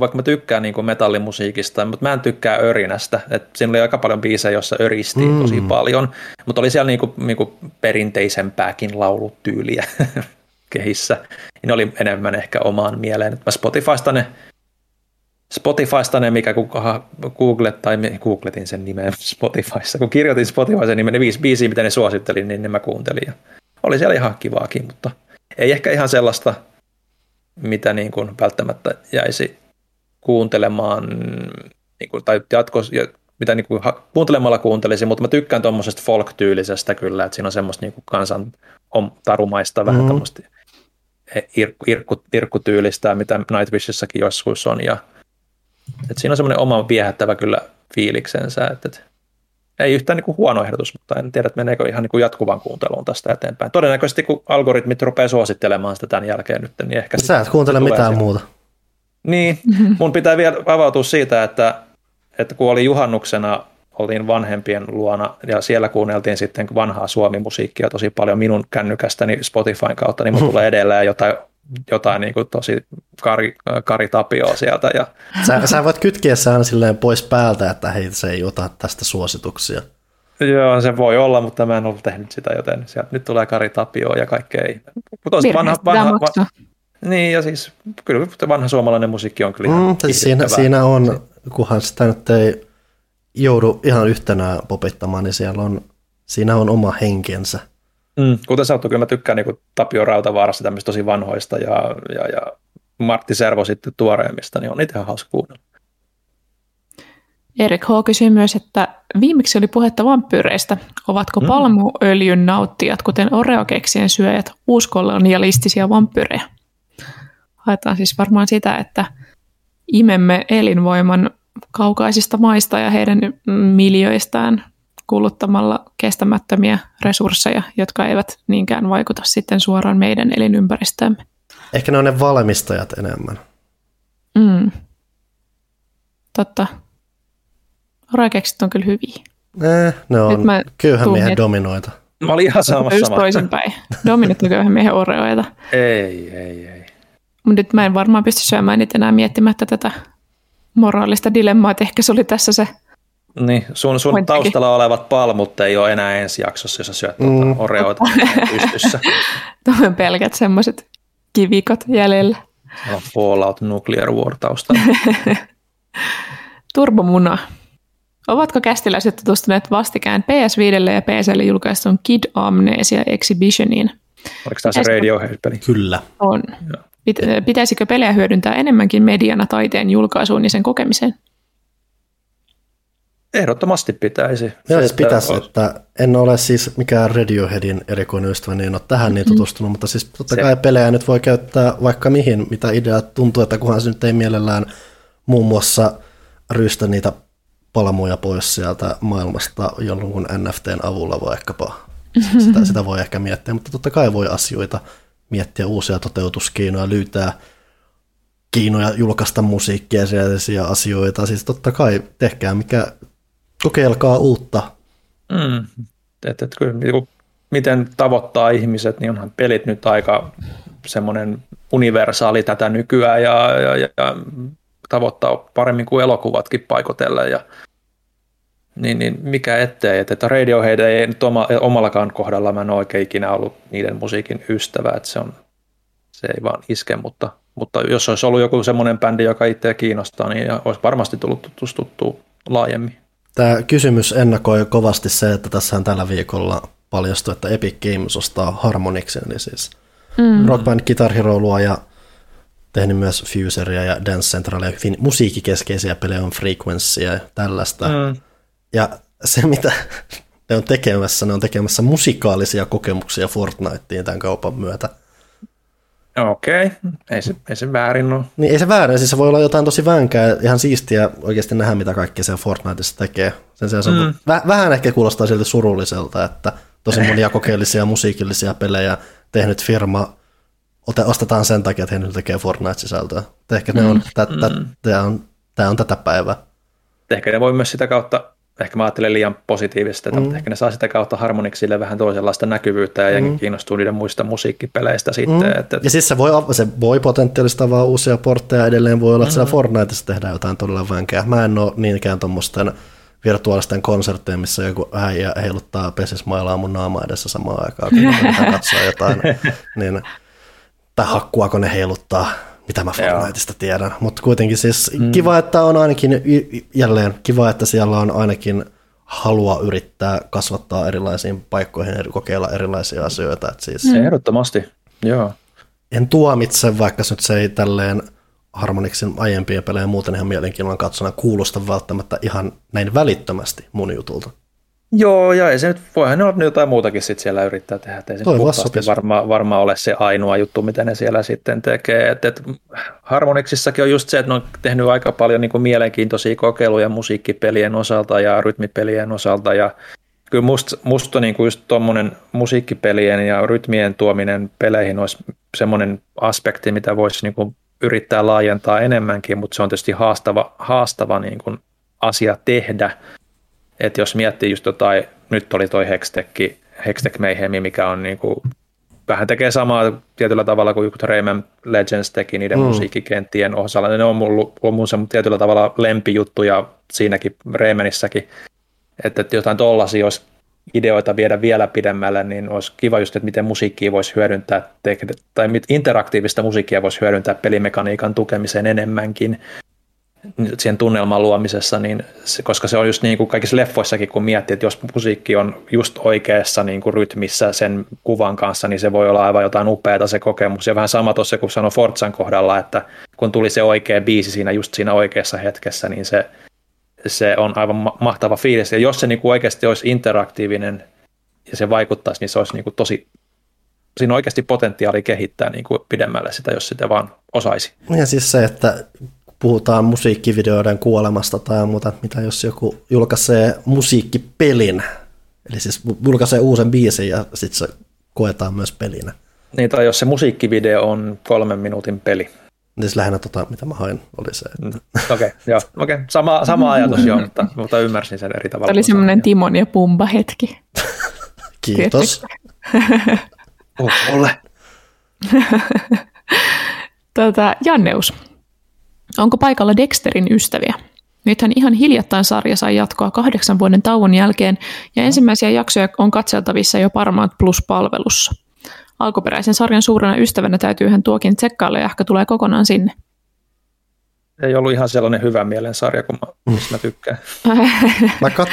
vaikka mä tykkään metallimusiikista, mutta mä en tykkää örinästä. Siinä oli aika paljon biisejä, jossa öristiin tosi paljon, mutta oli siellä perinteisempääkin laulutyyliä kehissä. Ne oli enemmän ehkä omaan mieleen. Mä Spotifysta ne, mikä googletin sen nimen Spotifysta, kun kirjoitin Spotify sen nimen, ne 5 biisiä, mitä ne suosittelin, niin ne mä kuuntelin. Oli siellä ihan kivaakin, mutta ei ehkä ihan sellaista, mitä niin kuin välttämättä jäisi kuuntelemaan, niin kuin, tai mitä niin kuin kuuntelemalla kuuntelisin, mutta mä tykkään tuommoisesta folk-tyylisestä kyllä, että siinä on semmoista niin kuin kansan tarumaista vähän tämmöistä irkkutyylistä, mitä Nightwishissakin joskus on. Ja, että siinä on semmoinen oma viehättävä kyllä fiiliksensä, että ei yhtään niin kuin huono ehdotus, mutta en tiedä, että meneekö ihan niin kuin jatkuvaan kuunteluun tästä eteenpäin. Todennäköisesti kun algoritmit rupeaa suosittelemaan sitä tämän jälkeen nyt, niin ehkä... Sä et kuuntele mitään muuta. Niin, mun pitää vielä avautua siitä, että kun oli juhannuksena, olin vanhempien luona ja siellä kuunneltiin sitten vanhaa suomimusiikkia tosi paljon minun kännykästäni Spotifyn kautta, niin mun tulee edelleen jotain niin kuin tosi Kari Tapioa sieltä. Ja... Sä voit kytkiä sään silleen pois päältä, että hei, se ei ota tästä suosituksia. Joo, se voi olla, mutta mä en ollut tehnyt sitä, joten sieltä nyt tulee Kari Tapioa ja kaikkea. Vanha niin, ja siis kyllä vanha suomalainen musiikki on kyllä ihan siinä on, kunhan sitä nyt ei joudu ihan yhtenään popittamaan, niin siinä on oma henkensä. Kuten sanottu, kyllä mä tykkään niin Tapio Rautavaarasta tämmöistä tosi vanhoista ja Martti Servo sitten tuoreemmista, niin on niitä ihan hauska kuunnella. Erik H. kysyi myös, että viimeksi oli puhetta vampyyreistä. Ovatko palmuöljyn nauttijat, kuten Oreo-keksien syöjät, uuskolonialistisia vampyyrejä? Haetaan siis varmaan sitä, että imemme elinvoiman kaukaisista maista ja heidän miljöistään kuluttamalla kestämättömiä resursseja, jotka eivät niinkään vaikuta sitten suoraan meidän elinympäristöömme. Ehkä ne on ne valmistajat enemmän. Totta. Orakeksit on kyllä hyviä. Ne on köyhämiehen dominoita. Mä olin ihan samassa. Just toisinpäin. Dominot on köyhämiehen oreoita. Ei. Mutta nyt mä en varmaan pysty syömään niitä enää miettimättä tätä moraalista dilemmaa, että ehkä se oli tässä se. Niin, sun taustalla olevat palmut ei ole enää ensi jaksossa, jos sä syöt oreoita pystyssä. Tuo on pelkät semmoiset kivikot jäljellä. No, Fallout Nuclear War taustalla. Turbomuna. Ovatko kästiläiset tutustuneet vastikään PS5 ja PClle julkaistun Kid Amnesia Exhibitioniin? Oliko tämä se Radiohead-peli? Kyllä. On. Ja. Pitäisikö pelejä hyödyntää enemmänkin mediana taiteen julkaisuun ja sen kokemiseen? Ehdottomasti pitäisi. Joo, pitäisi, että en ole siis mikään Radioheadin erikoinen ystävä, niin en ole tähän niin tutustunut, mutta siis totta kai pelejä nyt voi käyttää vaikka mihin, mitä ideat tuntuu, että kunhan se nyt ei mielellään muun muassa ryistä niitä palmuja pois sieltä maailmasta jonkun NFTn avulla vaikkapa. Sitä voi ehkä miettiä, mutta totta kai voi asioita miettiä, uusia toteutuskeinoja, löytää keinoja julkaista musiikkia ja sellaisia asioita. Siis totta kai tehkää mikä... Kokeilkaa uutta. Että kyllä, niin miten tavoittaa ihmiset, niin onhan pelit nyt aika semmoinen universaali tätä nykyään ja tavoittaa paremmin kuin elokuvatkin paikotellen. Niin mikä ettei, että Radiohead ei nyt omallakaan kohdalla, mä en ole oikein ikinä ollut niiden musiikin ystävä, että se ei vaan iske, mutta jos olisi ollut joku semmoinen bändi, joka itseä kiinnostaa, niin olisi varmasti tullut tutustuttua laajemmin. Tämä kysymys ennakoi kovasti se, että tässähän tällä viikolla paljastui, että Epic Games ostaa Harmonixin, eli siis Rock Band Guitar Hero luoja, tehnyt myös Fuseria ja Dance Centralia, hyvin musiikkikeskeisiä pelejä on Frequencyä ja tällaista. Ja se, mitä ne on tekemässä musikaalisia kokemuksia Fortniteen tämän kaupan myötä. Okei, ei se väärin ole. Niin ei se väärin, siis se voi olla jotain tosi vänkää, ihan siistiä oikeasti nähdä, mitä kaikki siellä Fortniteissa tekee. Sen sijaan vähän ehkä kuulostaa silti surulliselta, että tosi monia kokeellisia musiikillisia pelejä tehnyt firma, ostetaan sen takia, että he nyt tekee Fortnite-sisältöä. Ehkä tämä on tätä päivää. Ehkä ne voi myös sitä kautta, ehkä mä ajattelen liian positiivista, että ehkä ne saa sitä kautta Harmonixille vähän toisenlaista näkyvyyttä ja jengi kiinnostuu niiden muista musiikkipeleistä sitten. Että... Ja siis se voi potentiaalisesti avaa uusia portteja, edelleen voi olla, että siellä Fortniteissa tehdään jotain todella vänkää. Mä en ole niinkään tuommoisten virtuaalisten konserttien, missä joku äijä heiluttaa pesismailaa mun naama edessä samaan aikaan, kun mä katsoa jotain. Niin, tai hakkua, kun ne heiluttaa. Mitä mä Fortniteista tiedän, mutta kuitenkin siis kiva, että on ainakin jälleen kiva, että siellä on ainakin halua yrittää kasvattaa erilaisiin paikkoihin ja kokeilla erilaisia asioita. Siis ehdottomasti, joo. En tuomitse, vaikka se nyt ei tälleen Harmonixin aiempia pelejä muuten ihan mielenkiinnolla katsona kuulosta välttämättä ihan näin välittömästi mun jutulta. Joo, ja ei se nyt, voihan ne olla jotain muutakin sitten siellä yrittää tehdä, ettei se puhtaasti varmaan ole se ainoa juttu, mitä ne siellä sitten tekee. Et Harmonixissakin on just se, että ne on tehnyt aika paljon niin kuin mielenkiintoisia kokeiluja musiikkipelien osalta ja rytmipelien osalta, ja kyllä musta niin kuin just tuommoinen musiikkipelien ja rytmien tuominen peleihin olisi semmoinen aspekti, mitä voisi niin kuin yrittää laajentaa enemmänkin, mutta se on tietysti haastava niin kuin asia tehdä. Että jos miettii just jotain, nyt oli toi Hextech Mayhem, mikä on niinku, vähän tekee samaa tietyllä tavalla kuin joku Rayman Legends teki niiden musiikkikenttien osalla. Ne on mun se tietyllä tavalla lempijuttuja siinäkin Raymanissäkin. Että jotain tollaisia olisi ideoita viedä vielä pidemmälle, niin olisi kiva just, että miten musiikkia voisi hyödyntää, tai interaktiivista musiikkia voisi hyödyntää pelimekaniikan tukemiseen enemmänkin. Siihen tunnelman luomisessa, niin se, koska se on just niin kuin kaikissa leffoissakin, kun miettii, että jos musiikki on just oikeassa niin kuin rytmissä sen kuvan kanssa, niin se voi olla aivan jotain upeata se kokemus. Ja vähän sama tuossa, kun sanoi Forzan kohdalla, että kun tuli se oikea biisi siinä just siinä oikeassa hetkessä, niin se on aivan mahtava fiilis. Ja jos se niin kuin oikeasti olisi interaktiivinen ja se vaikuttaisi, niin se olisi niin kuin tosi... Siinä on oikeasti potentiaali kehittää niin kuin pidemmälle sitä, jos sitä vaan osaisi. Ja siis se, että... Puhutaan musiikkivideoiden kuolemasta tai muuta, mitä jos joku julkaisee musiikkipelin, eli siis julkaisee uusen biisin ja sitten se koetaan myös pelinä. Niin, tai jos se musiikkivideo on 3 minuutin peli. Niin se lähinnä mitä mä hain, oli se. Että... Okei, sama ajatus jo, mutta ymmärsin sen eri tavalla. Tämä oli semmoinen Timon ja Pumba hetki. Kiitos. Ole. Janneus. Onko paikalla Dexterin ystäviä? Nythän ihan hiljattain sarja sai jatkoa 8 vuoden tauon jälkeen, ja ensimmäisiä jaksoja on katseltavissa jo Paramount Plus-palvelussa. Alkuperäisen sarjan suurena ystävänä täytyyhän tuokin tsekkailla, ja ehkä tulee kokonaan sinne. Ei ollut ihan sellainen hyvän mielen sarja, kun mä tykkään.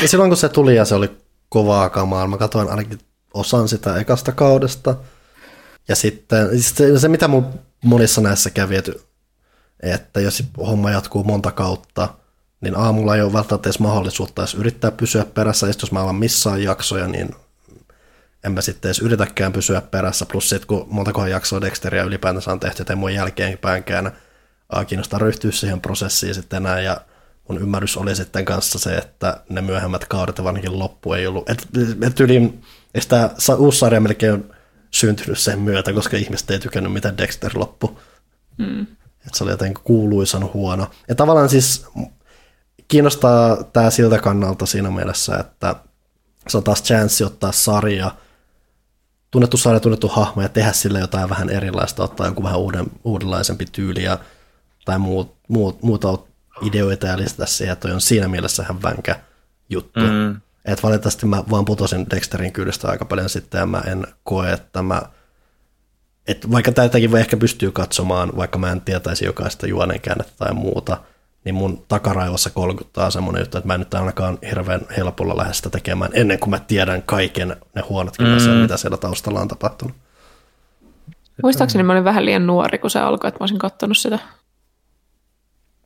Silloin kun se tuli ja se oli kovaa kamaa, mä katsoin ainakin osan sitä ekasta kaudesta. Ja sitten se, mitä mun monissa näissä kävi, että jos homma jatkuu monta kautta, niin aamulla ei ole välttämättä edes mahdollisuutta edes yrittää pysyä perässä, ja jos mä alan missään jaksoja, niin en mä sitten edes yritäkään pysyä perässä, plus sitten kun montakohan jaksoa Dexteria ylipäätänsä on tehty, että ei mua jälkeenpäänkään kiinnostaa ryhtyä siihen prosessiin sitten enää, ja mun ymmärrys oli sitten kanssa se, että ne myöhemmät kaudet ja varsinkin loppu ei ollut, ei sitä uusi sarja melkein syntynyt sen myötä, koska ihmiset ei tykännyt, mitä Dexter loppu. Että se oli jotenkin kuuluisan huono. Ja tavallaan siis kiinnostaa tämä siltä kannalta siinä mielessä, että se on taas chanssi ottaa sarja, tunnettu hahmo ja tehdä sille jotain vähän erilaista, ottaa joku vähän uudenlaisempi tyyli tai muuta ideoita ja lisätä siihen, että on siinä mielessä ihan vänkä juttu. Että valitettavasti mä vaan putosin Dexterin kyydistä aika paljon sitten ja mä en koe, että että vaikka tätäkin voi ehkä pystyy katsomaan, vaikka mä en tietäisi jokaista juonenkäännettä tai muuta, niin mun takaraivossa kolkuttaa semmoinen juttu, että mä en nyt ainakaan hirveän helpolla lähde sitä tekemään, ennen kuin mä tiedän kaiken ne huonotkin asiat, mitä siellä taustalla on tapahtunut. Muistaakseni mä olin vähän liian nuori, kun se alkoi, että mä olisin katsonut sitä.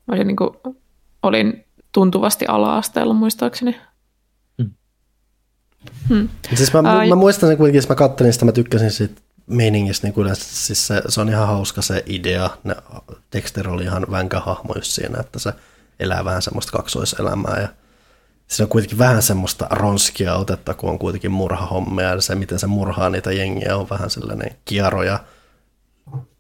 Mä olisin olin tuntuvasti ala-asteella muistaakseni. Siis mä muistan sen kuitenkin, että mä kattelin sitä, mä tykkäsin siitä meiningistä, niin kyllä siis se on ihan hauska se idea. Dexter oli ihan vänkä hahmo just siinä, että se elää vähän semmoista kaksoiselämää. Ja siinä on kuitenkin vähän semmoista ronskia otetta, kun on kuitenkin murhahommia. Ja se, miten se murhaa niitä jengiä, on vähän sellainen kiaro ja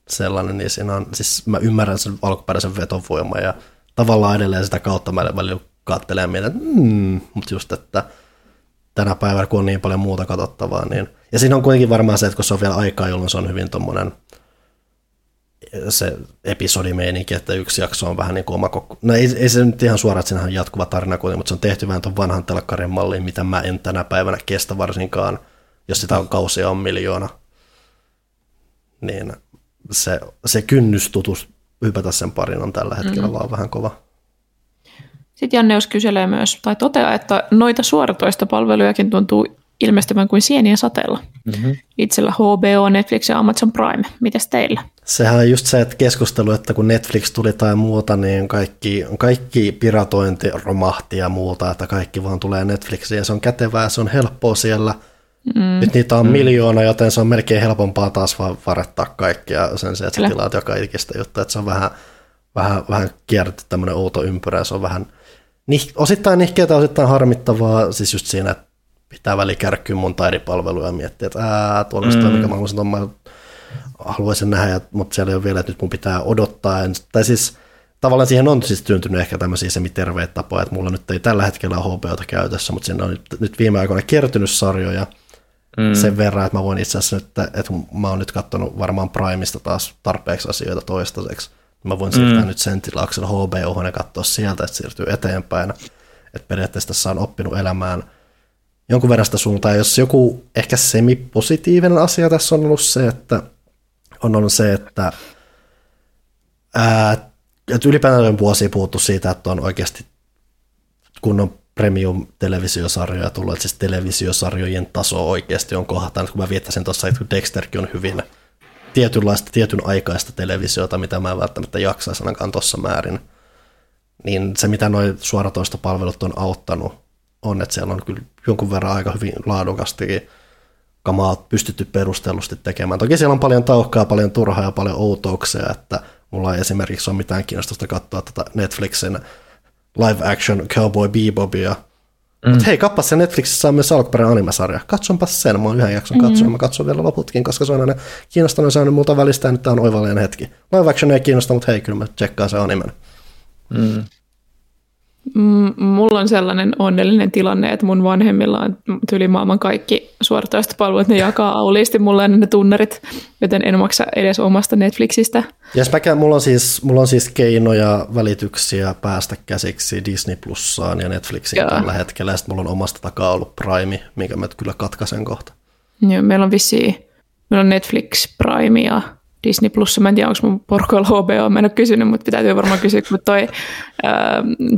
sellainen. Niin siinä on, siis mä ymmärrän sen alkuperäisen vetovoiman ja tavallaan edelleen sitä kautta mä välillä katselen mieleen, että mutta just, että tänä päivänä, kun on niin paljon muuta katsottavaa, niin... Ja siinä on kuitenkin varmaan se, että kun se on vielä aikaa, jolloin se on hyvin tommonen se episodimeininki, että yksi jakso on vähän niin kuin no ei se nyt ihan suoraan, että siinä on jatkuva tarina kuitenkin, mutta se on tehty vähän tuon vanhan telkkarin malliin, mitä mä en tänä päivänä kestä varsinkaan, jos sitä on kausia on miljoona. Niin se kynnys hypätä sen parin on tällä hetkellä vaan vähän kova. Sitten Janneus kyselee myös, tai toteaa, että noita suoratoista palvelujakin tuntuu ilmestyvän kuin sienien sateella. Mm-hmm. Itsellä HBO, Netflix ja Amazon Prime. Mitäs teillä? Sehän on just se että keskustelu, että kun Netflix tuli tai muuta, niin kaikki piratointi romahti ja muuta, että kaikki vaan tulee Netflixiin ja se on kätevää, se on helppoa siellä. Mm. Nyt niitä on miljoona, joten se on melkein helpompaa taas vaan varrettaa kaikkia sen sijaan, että sä tilaat joka ikistä juttua, että se on vähän kierretty tämmöinen outo ympyrä, se on vähän osittain nihkeätä, osittain harmittavaa, siis just siinä, että pitää välikärkkyyn mun taidepalveluja ja miettiä, että tuolla on mikä mä haluaisin nähdä, mutta siellä ei ole vielä, että nyt mun pitää odottaa, tai siis tavallaan siihen on siis tyyntynyt ehkä tämmöisiä semiterveitä tapoja, että mulla nyt ei tällä hetkellä ole HBOta käytössä, mutta siinä on nyt viime aikoina kertynyt sarjoja sen verran, että mä voin itse asiassa nyt, että mä oon nyt katsonut varmaan Primesta taas tarpeeksi asioita toistaiseksi, mä voin siirtää nyt sen tilauksella HBO ja katsoa sieltä, että siirtyy eteenpäin, että periaatteessa tässä on oppinut elämään jonkun verran sitä suuntaan. Jos joku ehkä semipositiivinen asia tässä on ollut se, että ylipäätään vuosia puhuttu siitä, että on oikeasti kunnon premium-televisiosarjoja tullut, että siis televisiosarjojen taso oikeasti on kohtaan. Kun mä viittasin tuossa, että Dexterkin on hyvin tietynlaista, tietyn aikaista televisiota, mitä mä en välttämättä jaksaisi ainakaan tuossa määrin, niin se mitä nuo suoratoistopalvelut on auttanut, on, että siellä on kyllä jonkun verran aika hyvin laadukasti kamaa pystytty perustellusti tekemään. Toki siellä on paljon tauhkaa, paljon turhaa ja paljon outouksia, että mulla ei esimerkiksi ole mitään kiinnostusta katsoa tätä Netflixin live action Cowboy Bebopia. Mutta hei, kappas se Netflixissä on myös alkuperäinen animesarja. Katsonpas sen, mä oon yhden jakson katsonut, mä katson vielä loputkin, koska se on aina kiinnostanut ja saanut multa välistä, nyt tää on oivallinen hetki. Live action ei kiinnosta, mutta hei, kyllä mä tsekkaan sen animen. Mm. Mulla on sellainen onnellinen tilanne, että mun vanhemmilla on tyli maailman kaikki suoratoistopalvelut, ne jakaa auliisti, mulla on ne tunnarit, joten en maksa edes omasta Netflixistä. Mulla on siis keinoja, välityksiä päästä käsiksi Disney Plussaan ja Netflixiin tällä hetkellä, ja sitten mulla on omasta takaa ollut Prime, minkä mä kyllä katkaisen kohta. Joo, meillä on Netflix, Prime ja Disney Plus, mä en tiedä, onko mun porkoilla HBO, mä en ole kysynyt, mutta täytyy varmaan kysyä, kun toi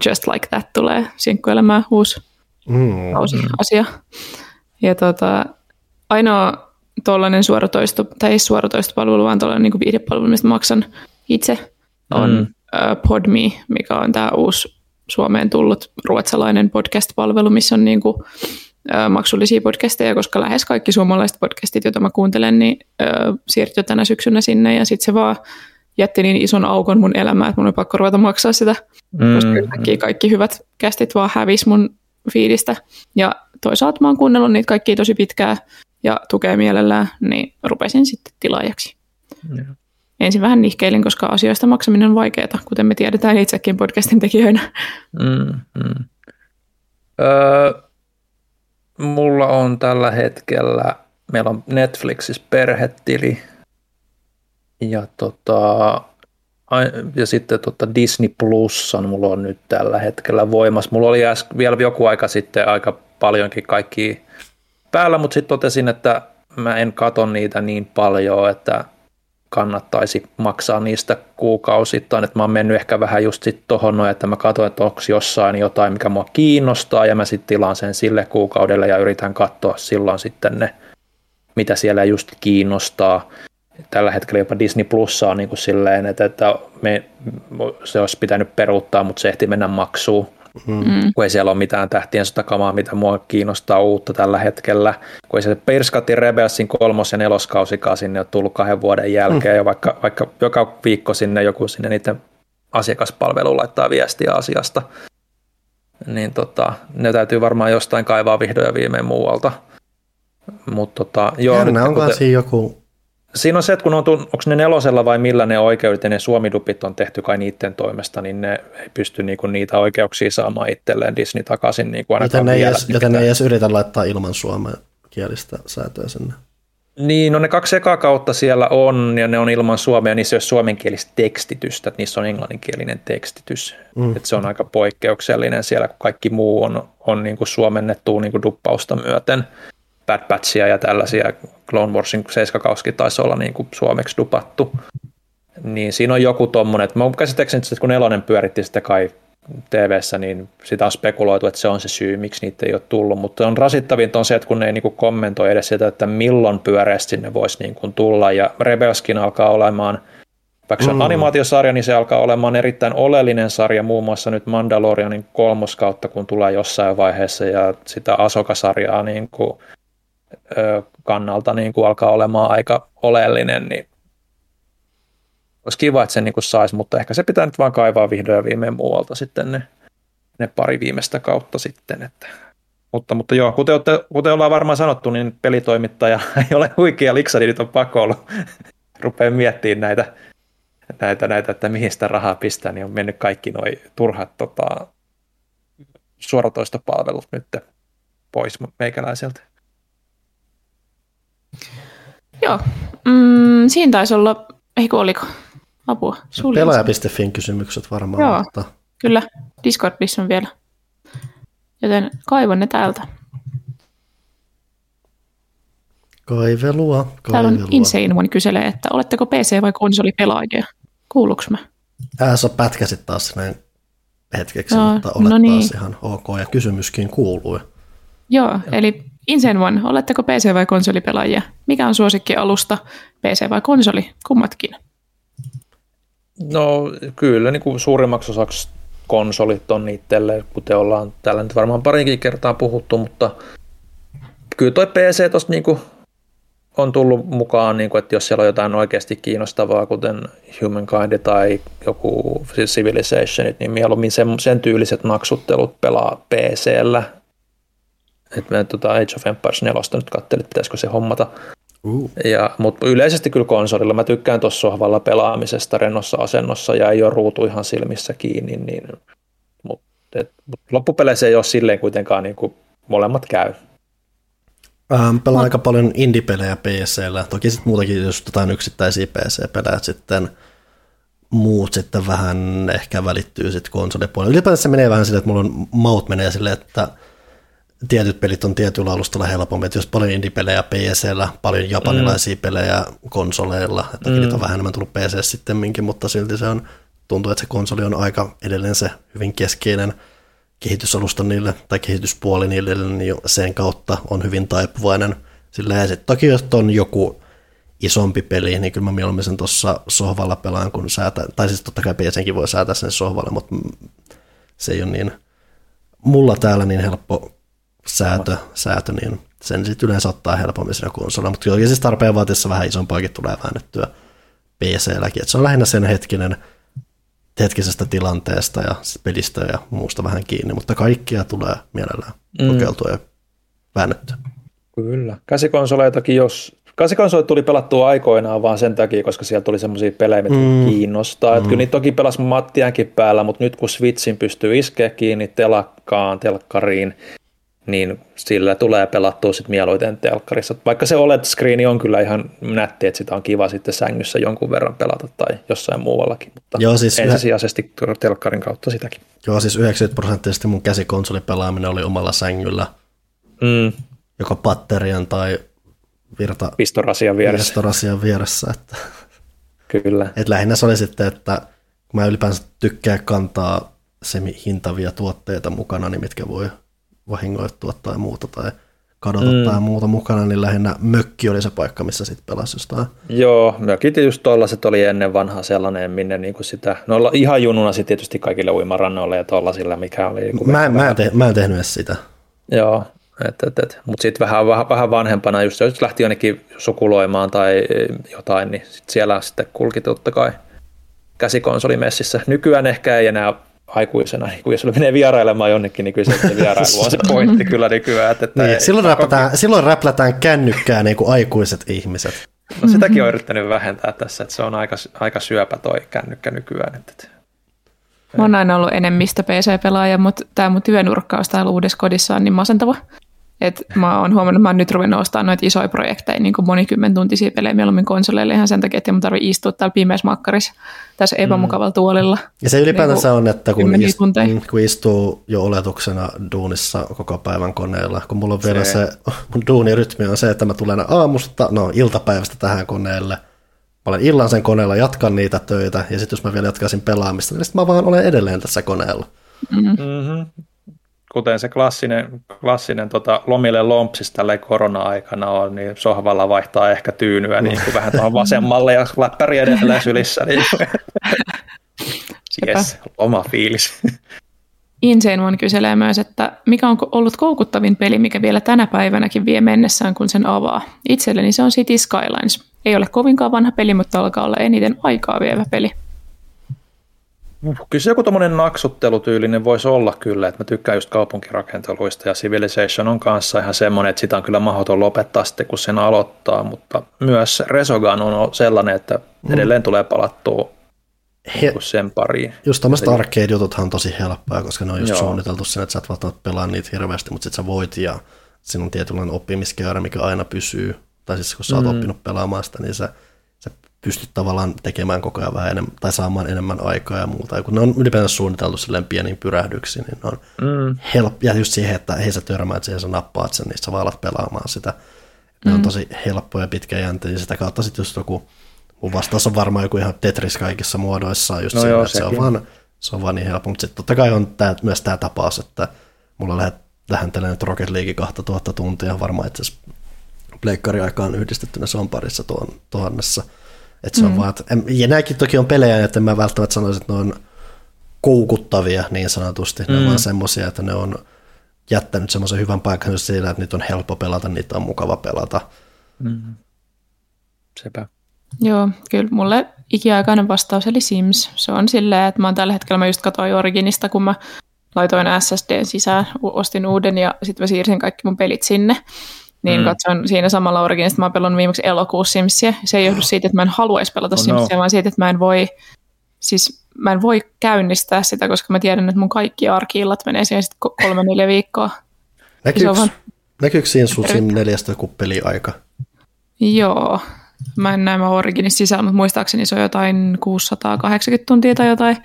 Just Like That tulee, sinkkuelämää uusi asia. Ja ainoa tuollainen suoratoisto, tai ei suoratoistopalvelu, vaan tuollainen niin kuin viihdepalvelu, mistä maksan itse, on Podme, mikä on tämä uusi Suomeen tullut ruotsalainen podcast-palvelu, missä on niin kuin maksullisia podcasteja, koska lähes kaikki suomalaiset podcastit, joita mä kuuntelen, niin siirtyy tänä syksynä sinne, ja sitten se vaan jätti niin ison aukon mun elämään, että mun on pakko ruveta maksaa sitä, koska yhtäkkiä kaikki hyvät kästit vaan hävisi mun fiidistä, ja toisaalta mä oon kuunnellut niitä kaikkia tosi pitkään, ja tukee mielellään, niin rupesin sitten tilaajaksi. Yeah. Ensin vähän nihkeilin, koska asioista maksaminen on vaikeaa, kuten me tiedetään itsekin podcastin tekijöinä. Mulla on tällä hetkellä, meillä on Netflixissä perhetili ja, ja sitten Disney Plusan mulla on nyt tällä hetkellä voimassa. Mulla oli vielä joku aika sitten aika paljonkin kaikki päällä, mutta sitten totesin, että mä en katso niitä niin paljon, että kannattaisi maksaa niistä kuukausittain, että mä oon mennyt ehkä vähän just sit tohon, että mä katson, että onko jossain jotain, mikä mua kiinnostaa, ja mä sitten tilaan sen sille kuukaudelle ja yritän katsoa silloin sitten ne, mitä siellä just kiinnostaa. Tällä hetkellä jopa Disney Plus on niin kuin silleen, että se olisi pitänyt peruuttaa, mutta se ehti mennä maksuun, kun ei siellä ole mitään Tähtien sotakamaa, mitä mua kiinnostaa uutta tällä hetkellä, kun ei se Pirskatin Rebelsin 3. ja 4. kausikaan sinne on tullut 2 vuoden jälkeen, ja vaikka joka viikko sinne joku sinne niiden asiakaspalveluun laittaa viestiä asiasta, niin ne täytyy varmaan jostain kaivaa vihdoin ja viimein muualta. Järnä onkaan siinä joku. Siinä on se, että kun on onko ne 4 vai millä ne oikeudet, ja ne suomidupit on tehty kai niiden toimesta, niin ne ei pysty niitä oikeuksia saamaan itselleen Disney takaisin. Joten ne ei edes yritä laittaa ilman suomen kielistä säätöä sinne. Niin, no ne 2 ekaa kautta siellä on, ja ne on ilman suomea, niissä ei ole suomenkielistä tekstitystä, että niissä on englanninkielinen tekstitys. Et se on aika poikkeuksellinen siellä, kun kaikki muu on niin kuin suomennettua niin kuin duppausta myöten. Bad Batchia ja tällaisia, Clone Warsin 7-kauskin taisi olla niin kuin suomeksi dupattu, niin siinä on joku tommonen, että mä käsittääkseni, että kun 4 pyöritti sitä kai TV:ssä niin sitä on spekuloitu, että se on se syy, miksi niitä ei ole tullut, mutta on rasittavinta on se, että kun ne ei niinku kommentoi edes sitä, että milloin pyöreästi ne voisi niinku tulla, ja Rebelskin alkaa olemaan, vaikka se on animaatiosarja, niin se alkaa olemaan erittäin oleellinen sarja, muun muassa nyt Mandalorianin 3. kautta, kun tulee jossain vaiheessa, ja sitä Ahsoka-sarjaa niinku, kannalta niinku alkaa olemaan aika oleellinen, niin olisi kiva, että sen niin saisi, mutta ehkä se pitää nyt vaan kaivaa vihdoin ja viimein muualta sitten ne pari viimeistä kautta sitten. Että. Mutta joo, kuten ollaan varmaan sanottu, niin pelitoimittaja ei ole huikea liksa, niin nyt on pakko ollut rupeaa miettimään näitä, että mihin sitä rahaa pistää, niin on mennyt kaikki nuo turhat suoratoistopalvelut nyt pois meikäläiseltä. Joo, siinä taisi olla, oliko? Apua. Pelaaja.fin kysymykset varmaan. Joo, mutta kyllä. Discordissa on vielä. Joten kaivan ne täältä. Kaivelua. Täällä on Insane One kyselee, että oletteko PC- vai konsolipelaajia? Kuuluks mä? Sä pätkäsit taas näin hetkeksi, mutta olet taas ihan ok. Ja kysymyskin kuului. Joo, eli Insane One, oletteko PC- vai konsolipelaajia? Mikä on suosikkialusta? PC vai konsoli? Kummatkin. No kyllä, niin kuin suurimmaksi osaksi konsolit on itselle, kuten ollaan täällä nyt varmaan parinkin kertaa puhuttu, mutta kyllä toi PC tuosta niin kuin on tullut mukaan, niin kuin, että jos siellä on jotain oikeasti kiinnostavaa, kuten Humankind tai joku Civilization, niin mieluummin sen tyyliset naksuttelut pelaa PC:llä. Että me Age of Empires 4 nyt katselin, että pitäisikö se hommata. Mutta yleisesti kyllä konsolilla. Mä tykkään tuossa sohvalla pelaamisesta rennossa asennossa ja ei ole ruutu ihan silmissä kiinni. Niin, mutta loppupeleissä ei ole silleen kuitenkaan niin kuin molemmat käy. Pelaan aika paljon indie-pelejä PC:llä. Toki sitten muutakin jos jotain yksittäisiä PC-pelejä sitten muut sitten vähän ehkä välittyy sitten konsolipuolelle. Ylipäätään se menee vähän silleen, että mulla on maut menee silleen, että tietyt pelit on tietyllä alustalla helpommin, että jos paljon indie-pelejä PC:llä, paljon japanilaisia pelejä konsoleilla, että niitä on vähän enemmän tullut PC sittemminkin, mutta silti se on, tuntuu, että se konsoli on aika edelleen se hyvin keskeinen kehitysalusta niille, tai kehityspuoli niille, niin sen kautta on hyvin taipuvainen. Sillä sitten toki, jos on joku isompi peli, niin kyllä mä mieluummin sen tuossa sohvalla pelaan, kun säätän, tai siis totta kai PC:nkin voi säätää sen sohvalle, mutta se ei ole niin, mulla täällä niin helppo säätö, niin sen sitten yleensä ottaa helpommin siinä konsolilla, mutta jotenkin siis tarpeen vaatiessa vähän isompaakin tulee väännettyä PC-lläkin, että se on lähinnä sen hetkisestä tilanteesta ja pelistä ja muusta vähän kiinni, mutta kaikkia tulee mielellään kokeiltua ja väännettyä. Kyllä, käsikonsoleitakin käsikonsolit tuli pelattua aikoinaan vaan sen takia, koska siellä tuli semmoisia pelejä, mitä kiinnostaa. Että kyllä niitä toki pelasi Mattiankin päällä, mutta nyt kun Switchin pystyy iskeä kiinni telkkariin, niin sillä tulee pelattua sitten mieluiten telkkarissa. Vaikka se OLED-screeni on kyllä ihan nätti, että sitä on kiva sitten sängyssä jonkun verran pelata tai jossain muuallakin, mutta joo, siis ensisijaisesti telkkarin kautta sitäkin. Joo, siis 90% mun käsikonsolipelaaminen oli omalla sängyllä, joko patterian tai pistorasian vieressä. Että. Kyllä. Et lähinnä se oli sitten, että mä ylipäänsä tykkään kantaa semihintavia tuotteita mukana, niin mitkä voi vahingoittua tai muuta tai kadota tai muuta mukana, niin lähinnä mökki oli se paikka, missä sitten pelasi jostain. Joo, mökit just tollaiset oli ennen vanha sellainen, minne niinku sitä, no ihan jununa sitten tietysti kaikille uimarannoille ja tollasilla, mikä oli. Mä en tehnyt edes sitä. Joo, mutta sitten vähän vanhempana, just jos lähti jonnekin sukuloimaan tai jotain, niin sit siellä sitten kulki totta kai käsikonsolimessissä. Nykyään ehkä ei enää aikuisena, niin kun jos menee vierailemaan jonnekin, niin kyllä se vierailu on se pointti kyllä nykyään. Että niin, silloin räplätään kännykkää niin kuin aikuiset ihmiset. No sitäkin on yrittänyt vähentää tässä, että se on aika syöpä toi kännykkä nykyään. Mä oon aina ollut enemmistö PC-pelaaja, mutta tää mun työnurkkaus täällä uudessa kodissa on niin masentava. Et mä oon huomannut, että mä oon nyt ruvennut ostamaan noita isoja projekteja, niin kuin monikymmentuntisia pelejä mieluummin konsoleille ihan sen takia, että mun tarvii istua täällä pimeässä makkarissa tässä epämukavalla tuolilla. Ja se ylipäätänsä niin on, että kun istuu jo oletuksena duunissa koko päivän koneella, kun mulla on vielä se mun duunirytmi on se, että mä tulen iltapäivästä tähän koneelle, mä olen illan sen koneella, jatkan niitä töitä, ja sitten jos mä vielä jatkaisin pelaamista, niin sitten mä vaan olen edelleen tässä koneella. Mm-hmm. Kuten se klassinen lomille lompsis tällä korona-aikana on, niin sohvalla vaihtaa ehkä tyynyä niin kuin vähän tuohon vasemmalle ja läppäri edelleen sylissä. Niin. Yes, oma fiilis. Insane One kyselee myös, että mikä on ollut koukuttavin peli, mikä vielä tänä päivänäkin vie mennessään, kun sen avaa. Itselleni se on City Skylines. Ei ole kovinkaan vanha peli, mutta alkaa olla eniten aikaa vievä peli. Kyllä se joku tommoinen naksuttelutyylinen voisi olla kyllä, että mä tykkään just kaupunkirakenteluista ja Civilization on kanssa ihan semmoinen, että sitä on kyllä mahdoton lopettaa sitten, kun sen aloittaa, mutta myös Resogun on sellainen, että edelleen tulee palattua sen pariin. Just tämmöiset arcade-jututhan on tosi helppoja, koska ne on just suunniteltu sen, että sä et välttämättä pelaa niitä hirveästi, mutta sit sä voit ja siinä on tietynlainen oppimiskäyrä, mikä aina pysyy, tai siis kun sä oot oppinut pelaamaan sitä, niin sä pystyt tavallaan tekemään koko ajan vähän enemmän, tai saamaan enemmän aikaa ja muuta. Ja kun ne on ylipäätään suunniteltu silleen pieniin pyrähdyksiin, niin ne on helppo. Ja just siihen, että hei sä törmäät siihen, sä nappaat sen, niin sä vaan alat pelaamaan sitä. Ne on tosi helppoja ja pitkäjänteisiä. Sitä kautta sitten just joku, mun vastaus on varmaan joku ihan Tetris kaikissa muodoissaan just siinä, että se on vaan niin helppo. Mutta sitten totta kai on myös tämä tapaus, että mulla lähentelee nyt Rocket League 2000 tuntia, varmaan itse asiassa pleikkariaikaan yhdistettynä se on parissa tuhannessa. Että se on vaan, ja nämäkin toki on pelejä, että en mä välttämättä sanoisin, että ne on koukuttavia niin sanotusti. Ne on vaan semmoisia, että ne on jättänyt semmoisen hyvän paikan siitä, että niitä on helppo pelata, niitä on mukava pelata. Mm. Sepä. Joo, kyllä mulle ikiaikainen vastaus eli Sims. Se on silleen, että mä oon tällä hetkellä, mä just katsoin Originista, kun mä laitoin SSDn sisään, ostin uuden ja sitten mä siirsin kaikki mun pelit sinne. Niin katson siinä samalla Originista, mä oon pelannut viimeksi elokuussa Simsia. Se ei johdu siitä, että mä en haluaisi pelata Simsia, vaan siitä, että mä en voi käynnistää sitä, koska mä tiedän, että mun kaikki arki-illat menee siihen sitten 3-4 viikkoa. Näkyykö siinä sun Sim 4 peliaika? Joo. Mä en näe mä Originissa sisään, mutta muistaakseni se on jotain 680 tuntia tai jotain.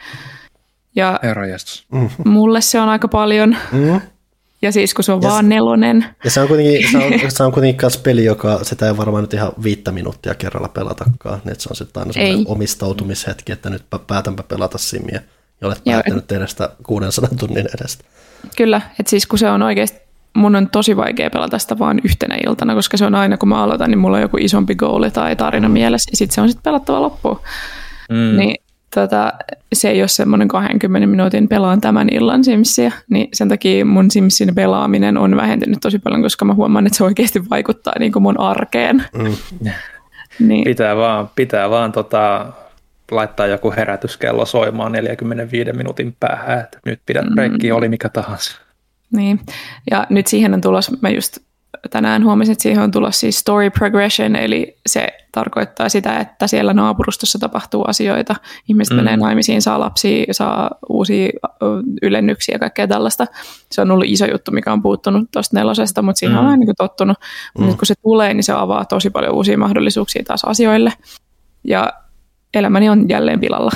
Ja mulle se on aika paljon. Mm-hmm. Ja siis kun se on vaan 4. Ja se on kuitenkin myös peli, joka sitä ei varmaan nyt ihan 5 minuuttia kerralla pelatakaan. Niin se on sitten aina sellainen omistautumishetki, että nyt päätänpä pelata Simia. Ja olet päättänyt tehdä sitä 600 tunnin edestä. Kyllä, että siis kun se on oikeasti, mun on tosi vaikea pelata sitä vaan yhtenä iltana, koska se on aina kun mä aloitan, niin mulla on joku isompi goali tai tarina mielessä. Ja sitten se on sitten pelattava loppuun. Mm. Niin se ei ole semmoinen 20 minuutin pelaan tämän illan Simsia, niin sen takia mun Simsin pelaaminen on vähentynyt tosi paljon, koska mä huomaan, että se oikeasti vaikuttaa niin kuin mun arkeen. Mm. Niin. Pitää vaan laittaa joku herätyskello soimaan 45 minuutin päähän, että nyt pidät breikkiä, oli mikä tahansa. Niin, ja nyt siihen on tulossa, mä just tänään huomasin, että siihen on tulossa siis story progression, eli se tarkoittaa sitä, että siellä naapurustossa tapahtuu asioita, ihmiset menee naimisiin, saa lapsia, saa uusia ylennyksiä ja kaikkea tällaista. Se on ollut iso juttu, mikä on puuttunut tuosta 4, mutta siihen on aina niin kuin tottunut. Mm. Nyt kun se tulee, niin se avaa tosi paljon uusia mahdollisuuksia taas asioille, ja elämäni on jälleen pilalla.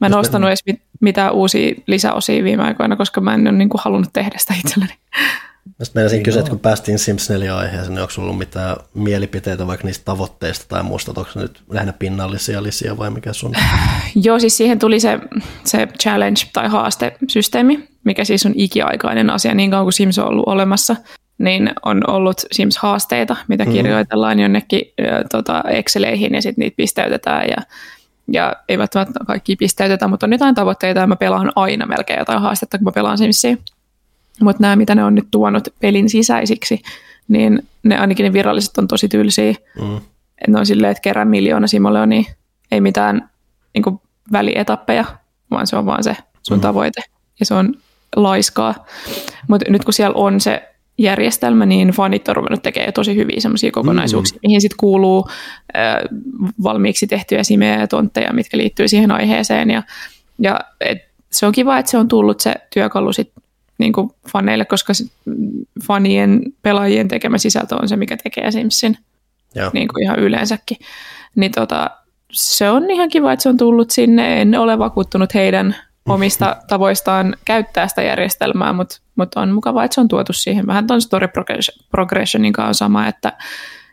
Mä en ostanut edes mitään uusia lisäosia viime aikoina, koska mä en ole niin kuin halunnut tehdä sitä itselleni. Sitten meinasin kysyä, että kun päästiin Sims 4-aiheeseen, niin onko sulla ollut mitään mielipiteitä vaikka niistä tavoitteista tai muusta, onko se nyt lähinnä pinnallisia lisiä vai mikä sun? Joo, siis siihen tuli se challenge tai haastesysteemi, mikä siis on ikiaikainen asia niin kauan kuin Sims on ollut olemassa, niin on ollut Sims-haasteita, mitä kirjoitellaan jonnekin Exceleihin ja sitten niitä pisteytetään ja ei välttämättä kaikki pisteytetä, mutta on jotain tavoitteita ja mä pelaan aina melkein jotain haastetta, kun mä pelaan Simsia. Mutta nämä, mitä ne on nyt tuonut pelin sisäisiksi, niin ne ainakin ne viralliset on tosi tyylisiä. Mm. Ne on silleen, että kerran miljoona simolle on, niin ei mitään niin kuin välietappeja, vaan se on vaan se sun tavoite. Ja se on laiskaa. Mutta nyt kun siellä on se järjestelmä, niin fanit on ruvennut tekemään tosi hyviä semmoisia kokonaisuuksia, mihin sitten kuuluu valmiiksi tehtyjä simejä ja tontteja, mitkä liittyy siihen aiheeseen. Ja se on kiva, että se on tullut se työkalu sitten niin kuin faneille, koska fanien, pelaajien tekemä sisältö on se, mikä tekee Simsin niin kuin ihan yleensäkin. Niin se on ihan kiva, että se on tullut sinne. En ole vakuuttunut heidän omista tavoistaan käyttää sitä järjestelmää, mutta on mukavaa, että se on tuotu siihen. Vähän tuon story progressionin kanssa sama, että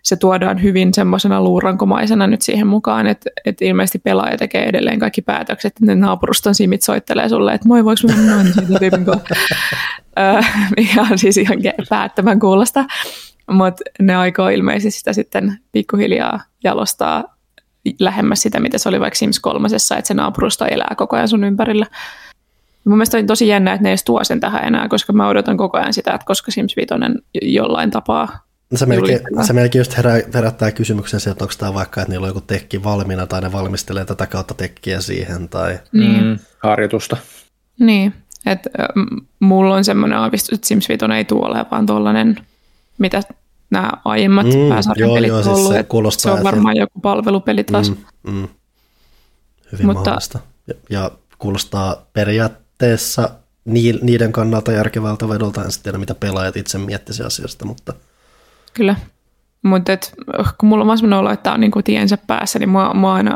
se tuodaan hyvin semmoisena luurankomaisena nyt siihen mukaan, että ilmeisesti pelaaja tekee edelleen kaikki päätökset, että ne naapuruston simit soittelee sulle, että moi, voiko minä mennä siitä tyypin mikä on siis ihan päättömän kuulosta, mutta ne aikoo ilmeisesti sitä sitten pikkuhiljaa jalostaa lähemmäs sitä, mitä se oli vaikka Sims 3:ssa, että se naapurusto elää koko ajan sun ympärillä. Mun mielestä on tosi jännä, että ne edes tuo sen tähän enää, koska mä odotan koko ajan sitä, että koska Sims 5 jollain tapaa. Se melkein just herättää kysymyksen, että onko tämä vaikka, että niillä on joku tekki valmiina tai ne valmistelee tätä kautta tekkiä siihen tai harjoitusta. Niin, että mulla on semmoinen aavistus, että Sims 5 ei tule ole, vaan tuollainen, mitä nämä aiemmat pääsarjan pelit on siis ollut. Se on varmaan joku palvelupeli taas. Hyvin mahdollista. Ja kuulostaa periaatteessa niiden kannalta järkevältä vedolta, en tiedä mitä pelaajat itse miettisi asiasta, mutta... Kyllä, mutta kun mulla on vaan sellainen olo, että tämä on niinku tiensä päässä, niin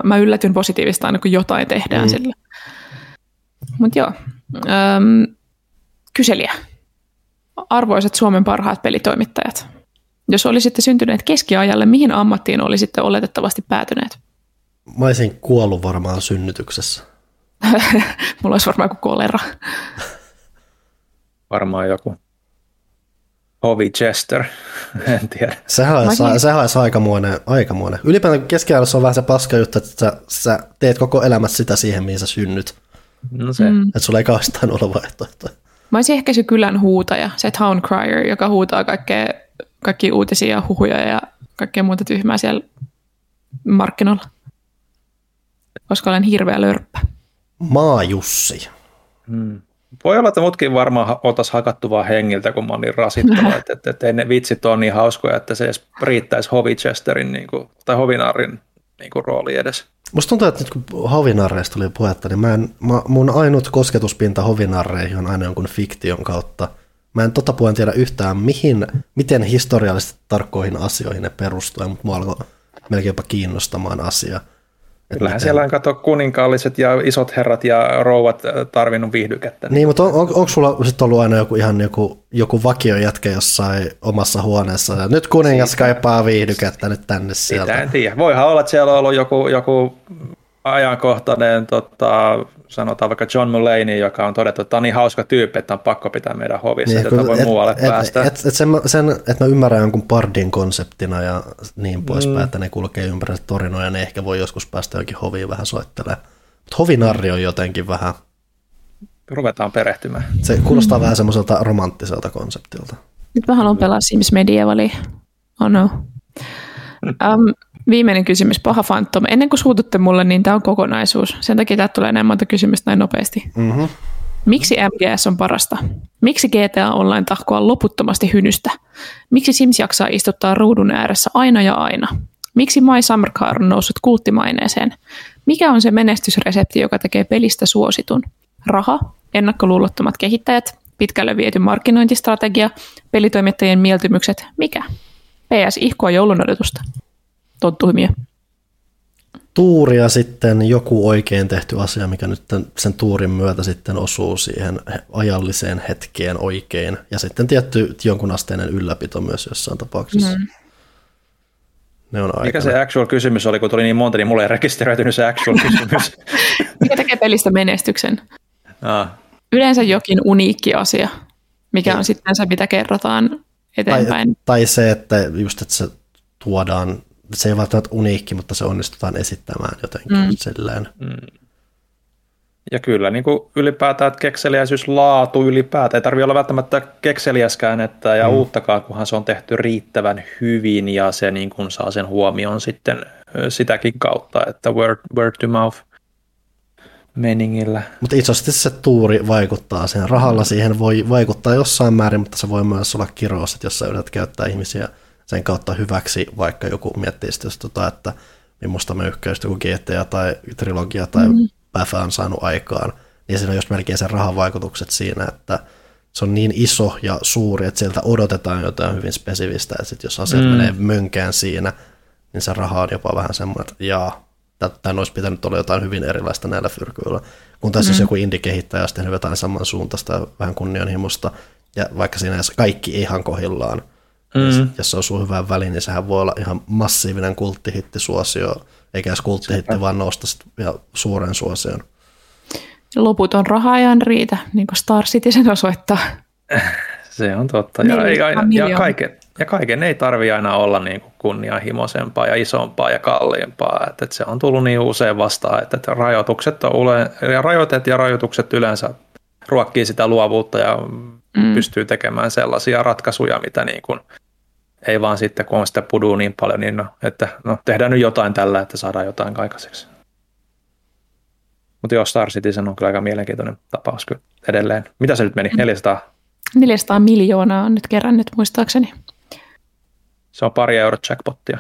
mä yllätyn positiivista aina, kun jotain tehdään sillä. Mutta joo, kyselijä. Arvoisat Suomen parhaat pelitoimittajat. Jos olisitte syntyneet keskiajalle, mihin ammattiin olisitte oletettavasti päätyneet? Mä olisin kuollut varmaan synnytyksessä. Mulla olisi varmaan joku kolera. Varmaan joku hovichester, en tiedä. Sehän olisi aikamoinen. Ylipäätään keskiajassa on vähän se paska juttu, että sä teet koko elämässä sitä siihen, mihin sä synnyt. No se. Että sulla ei kaastaan ole vaihtoehtoja. Mä olisin ehkä se kylän huutaja, se town crier, joka huutaa kaikkia uutisia ja huhuja ja kaikkea muuta tyhmää siellä markkinoilla. Koska olen hirveä lörppä. Maajussi. Voi olla, että mutkin varmaan oltaisiin hakattu vaan hengiltä, kun mä olin rasittava. Että ei ne vitsit ole niin hauskoja, että se edes riittäisi Hovichesterin tai Hovinaarin rooli edes. Musta tuntuu, että nyt kun Hovinarreista tuli puhetta, niin mun ainut kosketuspinta Hovinarreihin on aina jonkun fiktion kautta. Mä en totta puhuen tiedä yhtään, miten historiallisesti tarkkoihin asioihin ne perustuu, mutta mua alkoi melkein jopa kiinnostamaan asiaa. Kyllähän siellä on kato kuninkaalliset ja isot herrat ja rouvat tarvinnut viihdykettä. Niin, mutta onko sulla sitten ollut aina joku vakiojätkä jossain omassa huoneessa? Ja nyt kuningas kaipaa viihdykettä nyt tänne sieltä. Sitä en tiedä. Voihan olla, että siellä on ollut joku ajankohtainen, sanotaan vaikka John Mulaney, joka on todettu, että tämä on niin hauska tyyppi, että on pakko pitää meidän hovissa, niin, että voi muualle päästä. Että mä ymmärrän jonkun pardin konseptina ja niin poispäin, että ne kulkee ympäri torinoja, ne ehkä voi joskus päästä johonkin hoviin vähän soittelemaan. Mutta hovinarri on jotenkin vähän... Ruvetaan perehtymään. Se kuulostaa vähän semmoiselta romanttiselta konseptilta. Nyt vähän on pelaa Sims Medievalia. Oh no. Viimeinen kysymys, paha Phantom. Ennen kuin suututte mulle, niin tämä on kokonaisuus. Sen takia tämä tulee näin monta kysymystä näin nopeasti. Mm-hmm. Miksi MGS on parasta? Miksi GTA Online tahkoa loputtomasti hynystä? Miksi Sims jaksaa istuttaa ruudun ääressä aina ja aina? Miksi My Summer Car on noussut kulttimaineeseen? Mikä on se menestysresepti, joka tekee pelistä suositun? Raha, ennakkoluulottomat kehittäjät, pitkälle viety markkinointistrategia, pelitoimittajien mieltymykset, mikä? PS ihkoa joulun odotusta. Tonttuhimia. Tuuria sitten joku oikein tehty asia, mikä nyt sen tuurin myötä sitten osuu siihen ajalliseen hetkeen oikein. Ja sitten tietty jonkun asteinen ylläpito myös jossain tapauksessa. Ne on mikä se actual kysymys oli, kun tuli niin monta, niin mulla ei rekisteröitynyt se actual kysymys. Mikä tekee pelistä menestyksen? Yleensä jokin uniikki asia, mikä on sitten se, mitä kerrotaan eteenpäin. Tai se, että se tuodaan. Se ei välttämättä uniikki, mutta se onnistutaan esittämään jotenkin silleen. Ja kyllä, niin kuin ylipäätään, että kekseliäisyys, laatu ylipäätään. Ei tarvitse olla välttämättä kekseliäskään ja uuttakaan, kunhan se on tehty riittävän hyvin ja se niin kuin saa sen huomioon sitten sitäkin kautta, että word to mouth meningillä. Mutta itse asiassa se tuuri vaikuttaa siihen. Rahalla siihen voi vaikuttaa jossain määrin, mutta se voi myös olla kirous, että jos sä yrität käyttää ihmisiä sen kautta hyväksi, vaikka joku miettii sitten, että minusta me yhkäystä joku GTA tai trilogia tai päfä on saanut aikaan, niin siinä on just melkein sen rahavaikutukset siinä, että se on niin iso ja suuri, että sieltä odotetaan jotain hyvin spesifistä, että sit jos asiat menee mönkään siinä, niin se raha on jopa vähän semmoinen, että jaa, tämän olisi pitänyt olla jotain hyvin erilaista näillä fyrkyillä, kun taas jos joku indie-kehittäjä olisi tehnyt jotain samansuuntaista ja vähän kunnianhimosta, ja vaikka siinä kaikki ihan kohillaan, Jos se osuu hyvään väliin, niin sehän voi olla ihan massiivinen kulttihittisuosio, eikä edes kulttihitti, vaan nousta vielä suuren suosion. Loputon raha ei aina riitä, niin kuin Star Citizen osoittaa. Se on totta. Ja kaiken ei tarvitse aina olla niin kuin kunnianhimoisempaa ja isompaa ja kalliimpaa. Että se on tullut niin usein vastaan, että rajoitukset yleensä ruokkii sitä luovuutta ja pystyy tekemään sellaisia ratkaisuja, mitä niin kuin, ei vaan sitten, kun on sitä puduu niin paljon, niin tehdään nyt jotain tällä, että saadaan jotain aikaiseksi. Mutta joo, Star Citizen on kyllä aika mielenkiintoinen tapaus kyllä edelleen. Mitä se nyt meni? 400? 400 miljoonaa on nyt kerännyt muistaakseni. Se on pari euro jackpottia.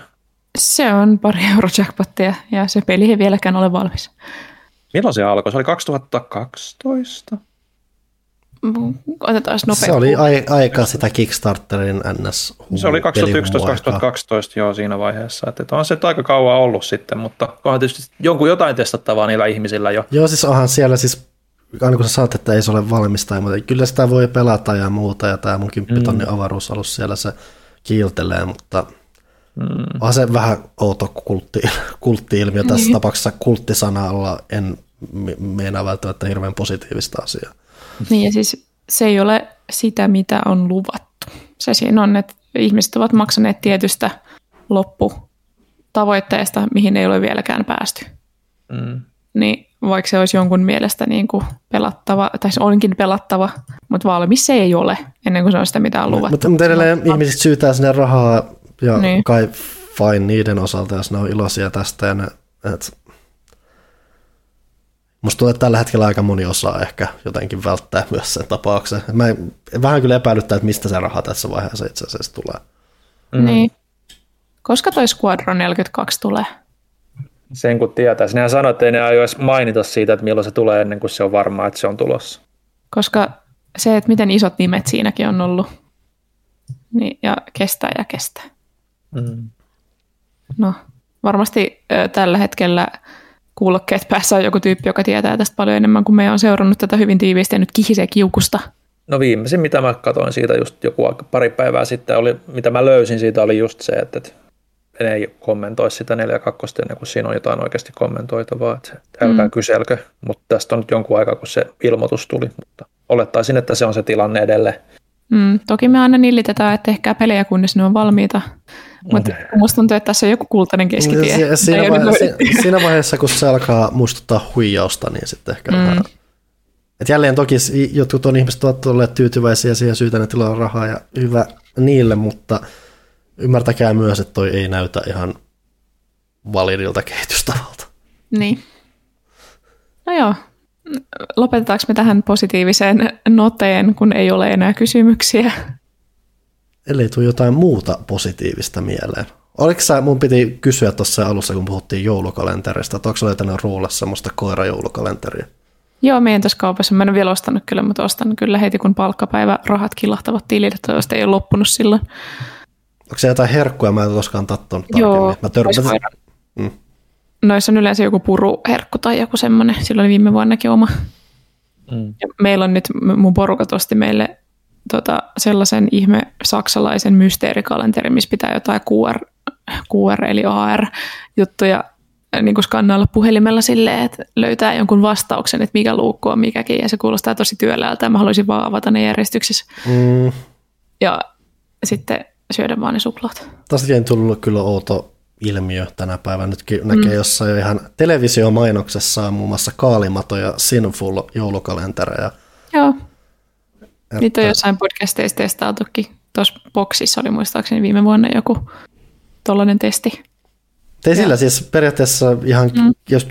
Se on pari euro jackpottia ja se peli ei vieläkään ole valmis. Milloin se alkoi? Se oli 2012? Otetaan nopeasti. Se oli aika sitä Kickstarterin ns. Se oli 2011-2012 joo siinä vaiheessa. Että on se aika kauan ollut sitten, mutta onhan tietysti jonkun jotain testattavaa niillä ihmisillä jo. Joo, siis onhan siellä siis, aina kun sä saat, että ei se ole valmista, mutta kyllä sitä voi pelata ja muuta, ja tämä mun 10 000 avaruusalus siellä se kiiltelee, mutta onhan se vähän outo kultti-ilmiö tässä tapauksessa. Kulttisanalla en meinaa välttämättä hirveän positiivista asiaa. Niin ja siis se ei ole sitä, mitä on luvattu. Se siinä on, että ihmiset ovat maksaneet tietystä lopputavoitteesta, mihin ei ole vieläkään päästy. Niin vaikka se olisi jonkun mielestä niin kuin pelattava, tai se onkin pelattava, mutta valmis se ei ole, ennen kuin se on sitä, mitä on luvattu. Mutta edelleen ihmiset syytää sinne rahaa, ja kai vain niiden osalta, jos ne on iloisia tästä. Ja ne, musta tulee tällä hetkellä aika moni osaa ehkä jotenkin välttää myös sen tapauksen. Mä vähän kyllä epäilyttää, että mistä se raha tässä vaiheessa itse asiassa tulee. Niin. Koska toi Squadron 42 tulee? Sen kun tietää. Sinähän sanoi, että ei ne aio edes mainita siitä, että milloin se tulee ennen kuin se on varmaa, että se on tulossa. Koska se, että miten isot nimet siinäkin on ollut. Niin, ja kestää ja kestää. No, varmasti tällä hetkellä kuulokkeet päässä on joku tyyppi, joka tietää tästä paljon enemmän, kuin me on seurannut tätä hyvin tiiviisti ja nyt kihisee kiukusta. No viimeisin, mitä mä katsoin siitä just joku pari päivää sitten, oli, mitä mä löysin siitä, oli just se, että en ei kommentoi sitä 4.2 ennen kuin siinä on jotain oikeasti kommentoitavaa, että älkää kyselkö, mutta tästä on nyt jonkun aikaa, kun se ilmoitus tuli, mutta olettaisin, että se on se tilanne edelleen. Toki me aina nillitetään, että tehkää pelejä, kunnes ne on valmiita. Mutta musta tuntuu, että tässä on joku kultainen keskitie. Siinä vaiheessa, kun se alkaa muistuttaa huijausta, niin sitten ehkä jälleen toki jotkut on ihmiset ovat olleet tyytyväisiä siihen syytään, että tilaa rahaa ja hyvä niille, mutta ymmärtäkää myös, että toi ei näytä ihan validilta kehitystavalta. Niin. No joo. Lopetetaanko me tähän positiiviseen noteen, kun ei ole enää kysymyksiä? Eli tule jotain muuta positiivista mieleen. Oliko sä, mun piti kysyä tuossa alussa, kun puhuttiin joulukalenterista, että onko sä löytänyt Ruulaassa semmoista koirajoulukalenteria? Joo, meidän tässä kaupassa. Mä en vielä ostanut kyllä, mutta ostan kyllä heti, kun palkkapäivä rahat kilahtavat tilille. Toivottavasti ei ole loppunut silloin. Onko se jotain herkkuja? Mä en koskaan tattunut tarkemmin. Joo, noissa on yleensä joku puruherkku tai joku semmoinen. Silloin oli viime vuonnakin oma. Ja meillä on nyt, mun porukat osti meille sellaisen ihme saksalaisen mysteerikalenterin, missä pitää jotain QR eli AR-juttuja niin kuin skannailla puhelimella silleen, että löytää jonkun vastauksen, että mikä luukku on mikäkin. Ja se kuulostaa tosi työläältä ja mä haluaisin vaan avata ne järjestyksessä. Ja sitten syödä vaan ne suklaat. Tästäkin on tullut kyllä outo ilmiö tänä päivänä. Nytkin näkee jossain ihan televisiomainoksessa muun muassa Kaalimato ja Sinful joulukalentereja. Joo. Niitä on jossain podcasteissa testailtukin. Tuossa boksissa oli muistaakseni viime vuonna joku tollainen testi. Sillä siis periaatteessa ihan, jos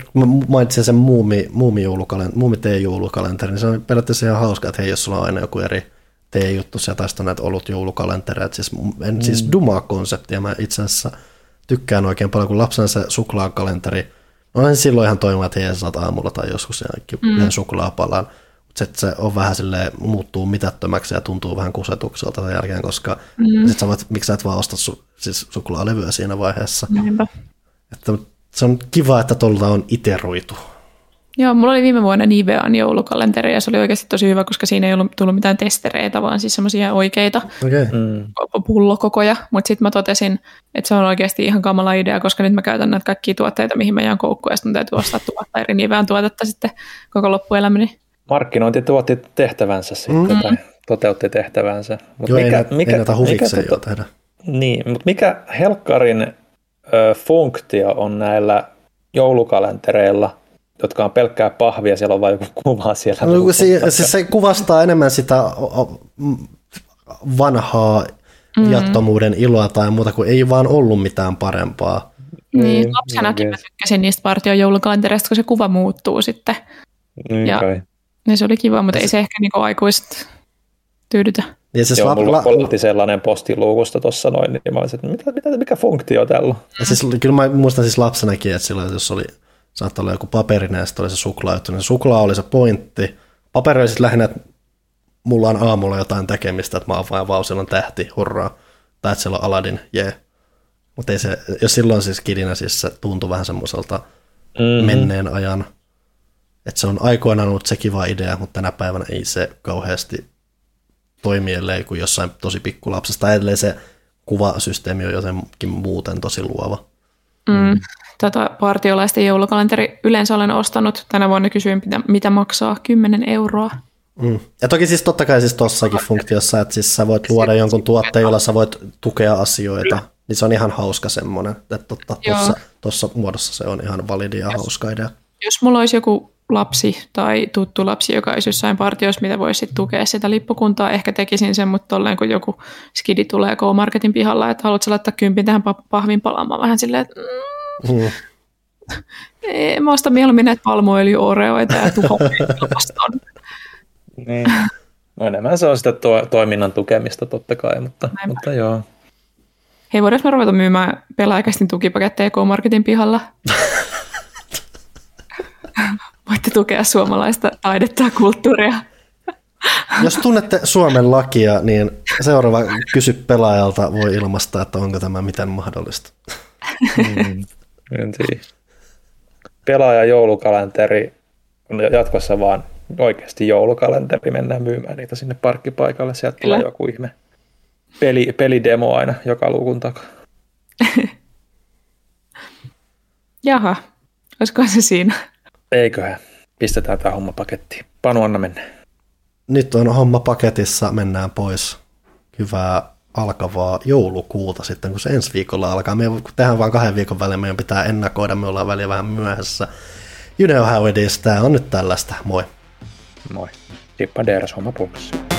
mainitsin sen muumi-tee-joulukalenteri, niin se on periaatteessa ihan hauska, että hei, jos sulla on aina joku eri tee-juttu, sä taistan näitä olut joulukalentereita. Siis, en siis dumaa konseptia. Mä itse asiassa tykkään oikein paljon, kun lapsen se suklaakalenteri, on silloin ihan toimiva, että hei, saat aamulla tai joskus ihan suklaapalaan. Se on vähän silleen, muuttuu mitättömäksi ja tuntuu vähän kusetukselta sen jälkeen, koska sit sä voit, miksi sä et vaan osta suklaalevyä siinä vaiheessa. Että se on kiva, että tuolta on iteroitu. Joo, mulla oli viime vuonna Nivean joulukalenteri ja se oli oikeasti tosi hyvä, koska siinä ei ollut tullut mitään testereitä, vaan siis semmoisia oikeita pullokokoja. Mutta sitten mä totesin, että se on oikeasti ihan kamala idea, koska nyt mä käytän näitä kaikkia tuotteita, mihin mä jään koukkuun ja sitten täytyy ostaa 1000 eri Nivean tuotetta sitten koko loppuelämäni. Markkinointi tuotti tehtävänsä sitten tai toteutti tehtävänsä. Mut joo, mikä, ei näitä huvikseen jo tehdä. Niin, mutta mikä helkkarin funktio on näillä joulukalentereilla, jotka on pelkkää pahvia, siellä on vain joku kuva siellä. No, se kuvastaa enemmän sitä vanhaa jattomuuden iloa tai muuta, kun ei vaan ollut mitään parempaa. Niin, lapsenakin mä tykkäsin niistä partion joulukalentereista, kun se kuva muuttuu sitten. Niin, ja se oli kiva, mutta ei se ehkä niinku aikuista tyydytä. Ja siis mulla poltti sellainen postiluukusta tuossa noin, niin mä olisin, että mikä funktio tällä? Ja siis, kyllä mä muistan siis lapsenakin, että silloin jos oli, saattaa olla joku paperinen ja sitten oli se suklaajuttu, niin se suklaa oli se pointti. Paperi oli sitten lähinnä, että mulla on aamulla jotain tekemistä, että mä oon vain vau, siellä on tähti, hurraa, tai että siellä on Aladdin, jee. Mutta ei se, jos silloin siis kidinä siis se tuntui vähän semmoiselta menneen ajan. Että se on aikoinaan ollut se kiva idea, mutta tänä päivänä ei se kauheasti toimi, ellei kuin jossain tosi pikkulapsesta, ellei se kuvasysteemi on jotenkin muuten tosi luova. Tätä partiolaisten joulukalenteri yleensä olen ostanut. Tänä vuonna kysyin, mitä maksaa 10 €. Ja toki siis totta kai siis tossakin funktiossa, että siis sä voit luoda jonkun tuotteen, jolla sä voit tukea asioita. Niin se on ihan hauska semmoinen, että tuossa muodossa se on ihan validi ja hauska idea. Jos mulla olisi joku lapsi tai tuttu lapsi, joka olisi jossain partioissa, mitä voisi tukea sitä lippukuntaa, ehkä tekisin sen, mutta tolleen kun joku skidi tulee K-Marketin pihalla, että haluatko laittaa 10 € tähän pahvin palaamaan vähän silleen, että mä ostan mieluummin näitä palmuöljyoreoita ja tuhoilmaston. Niin. No enemmän se on sitä toiminnan tukemista totta kai, mutta joo. Hei, voidaanko me ruveta myymään pelaajakästin tukipaketteja K-Marketin pihalla? Voitte tukea suomalaista taidetta ja kulttuuria. Jos tunnette Suomen lakia, niin seuraava kysy pelaajalta voi ilmaista, että onko tämä miten mahdollista. Pelaaja joulukalenteri on jatkossa vaan oikeasti joulukalenteri. Mennään myymään niitä sinne parkkipaikalle. Sieltä tulee joku ihme pelidemo aina joka luukun takaa. Jaha, olisiko se siinä? Eiköhän. Pistetään tämä homma pakettiin. Panu, anna mennä. Nyt on homma paketissa. Mennään pois. Hyvää alkavaa joulukuuta sitten, kun se ensi viikolla alkaa. Me tehdään vaan 2 viikon välein. Meidän pitää ennakoida. Me ollaan väliä vähän myöhässä. You know how it is. Tämä on nyt tällaista. Moi. Moi. Tippaderas homma pulmassa.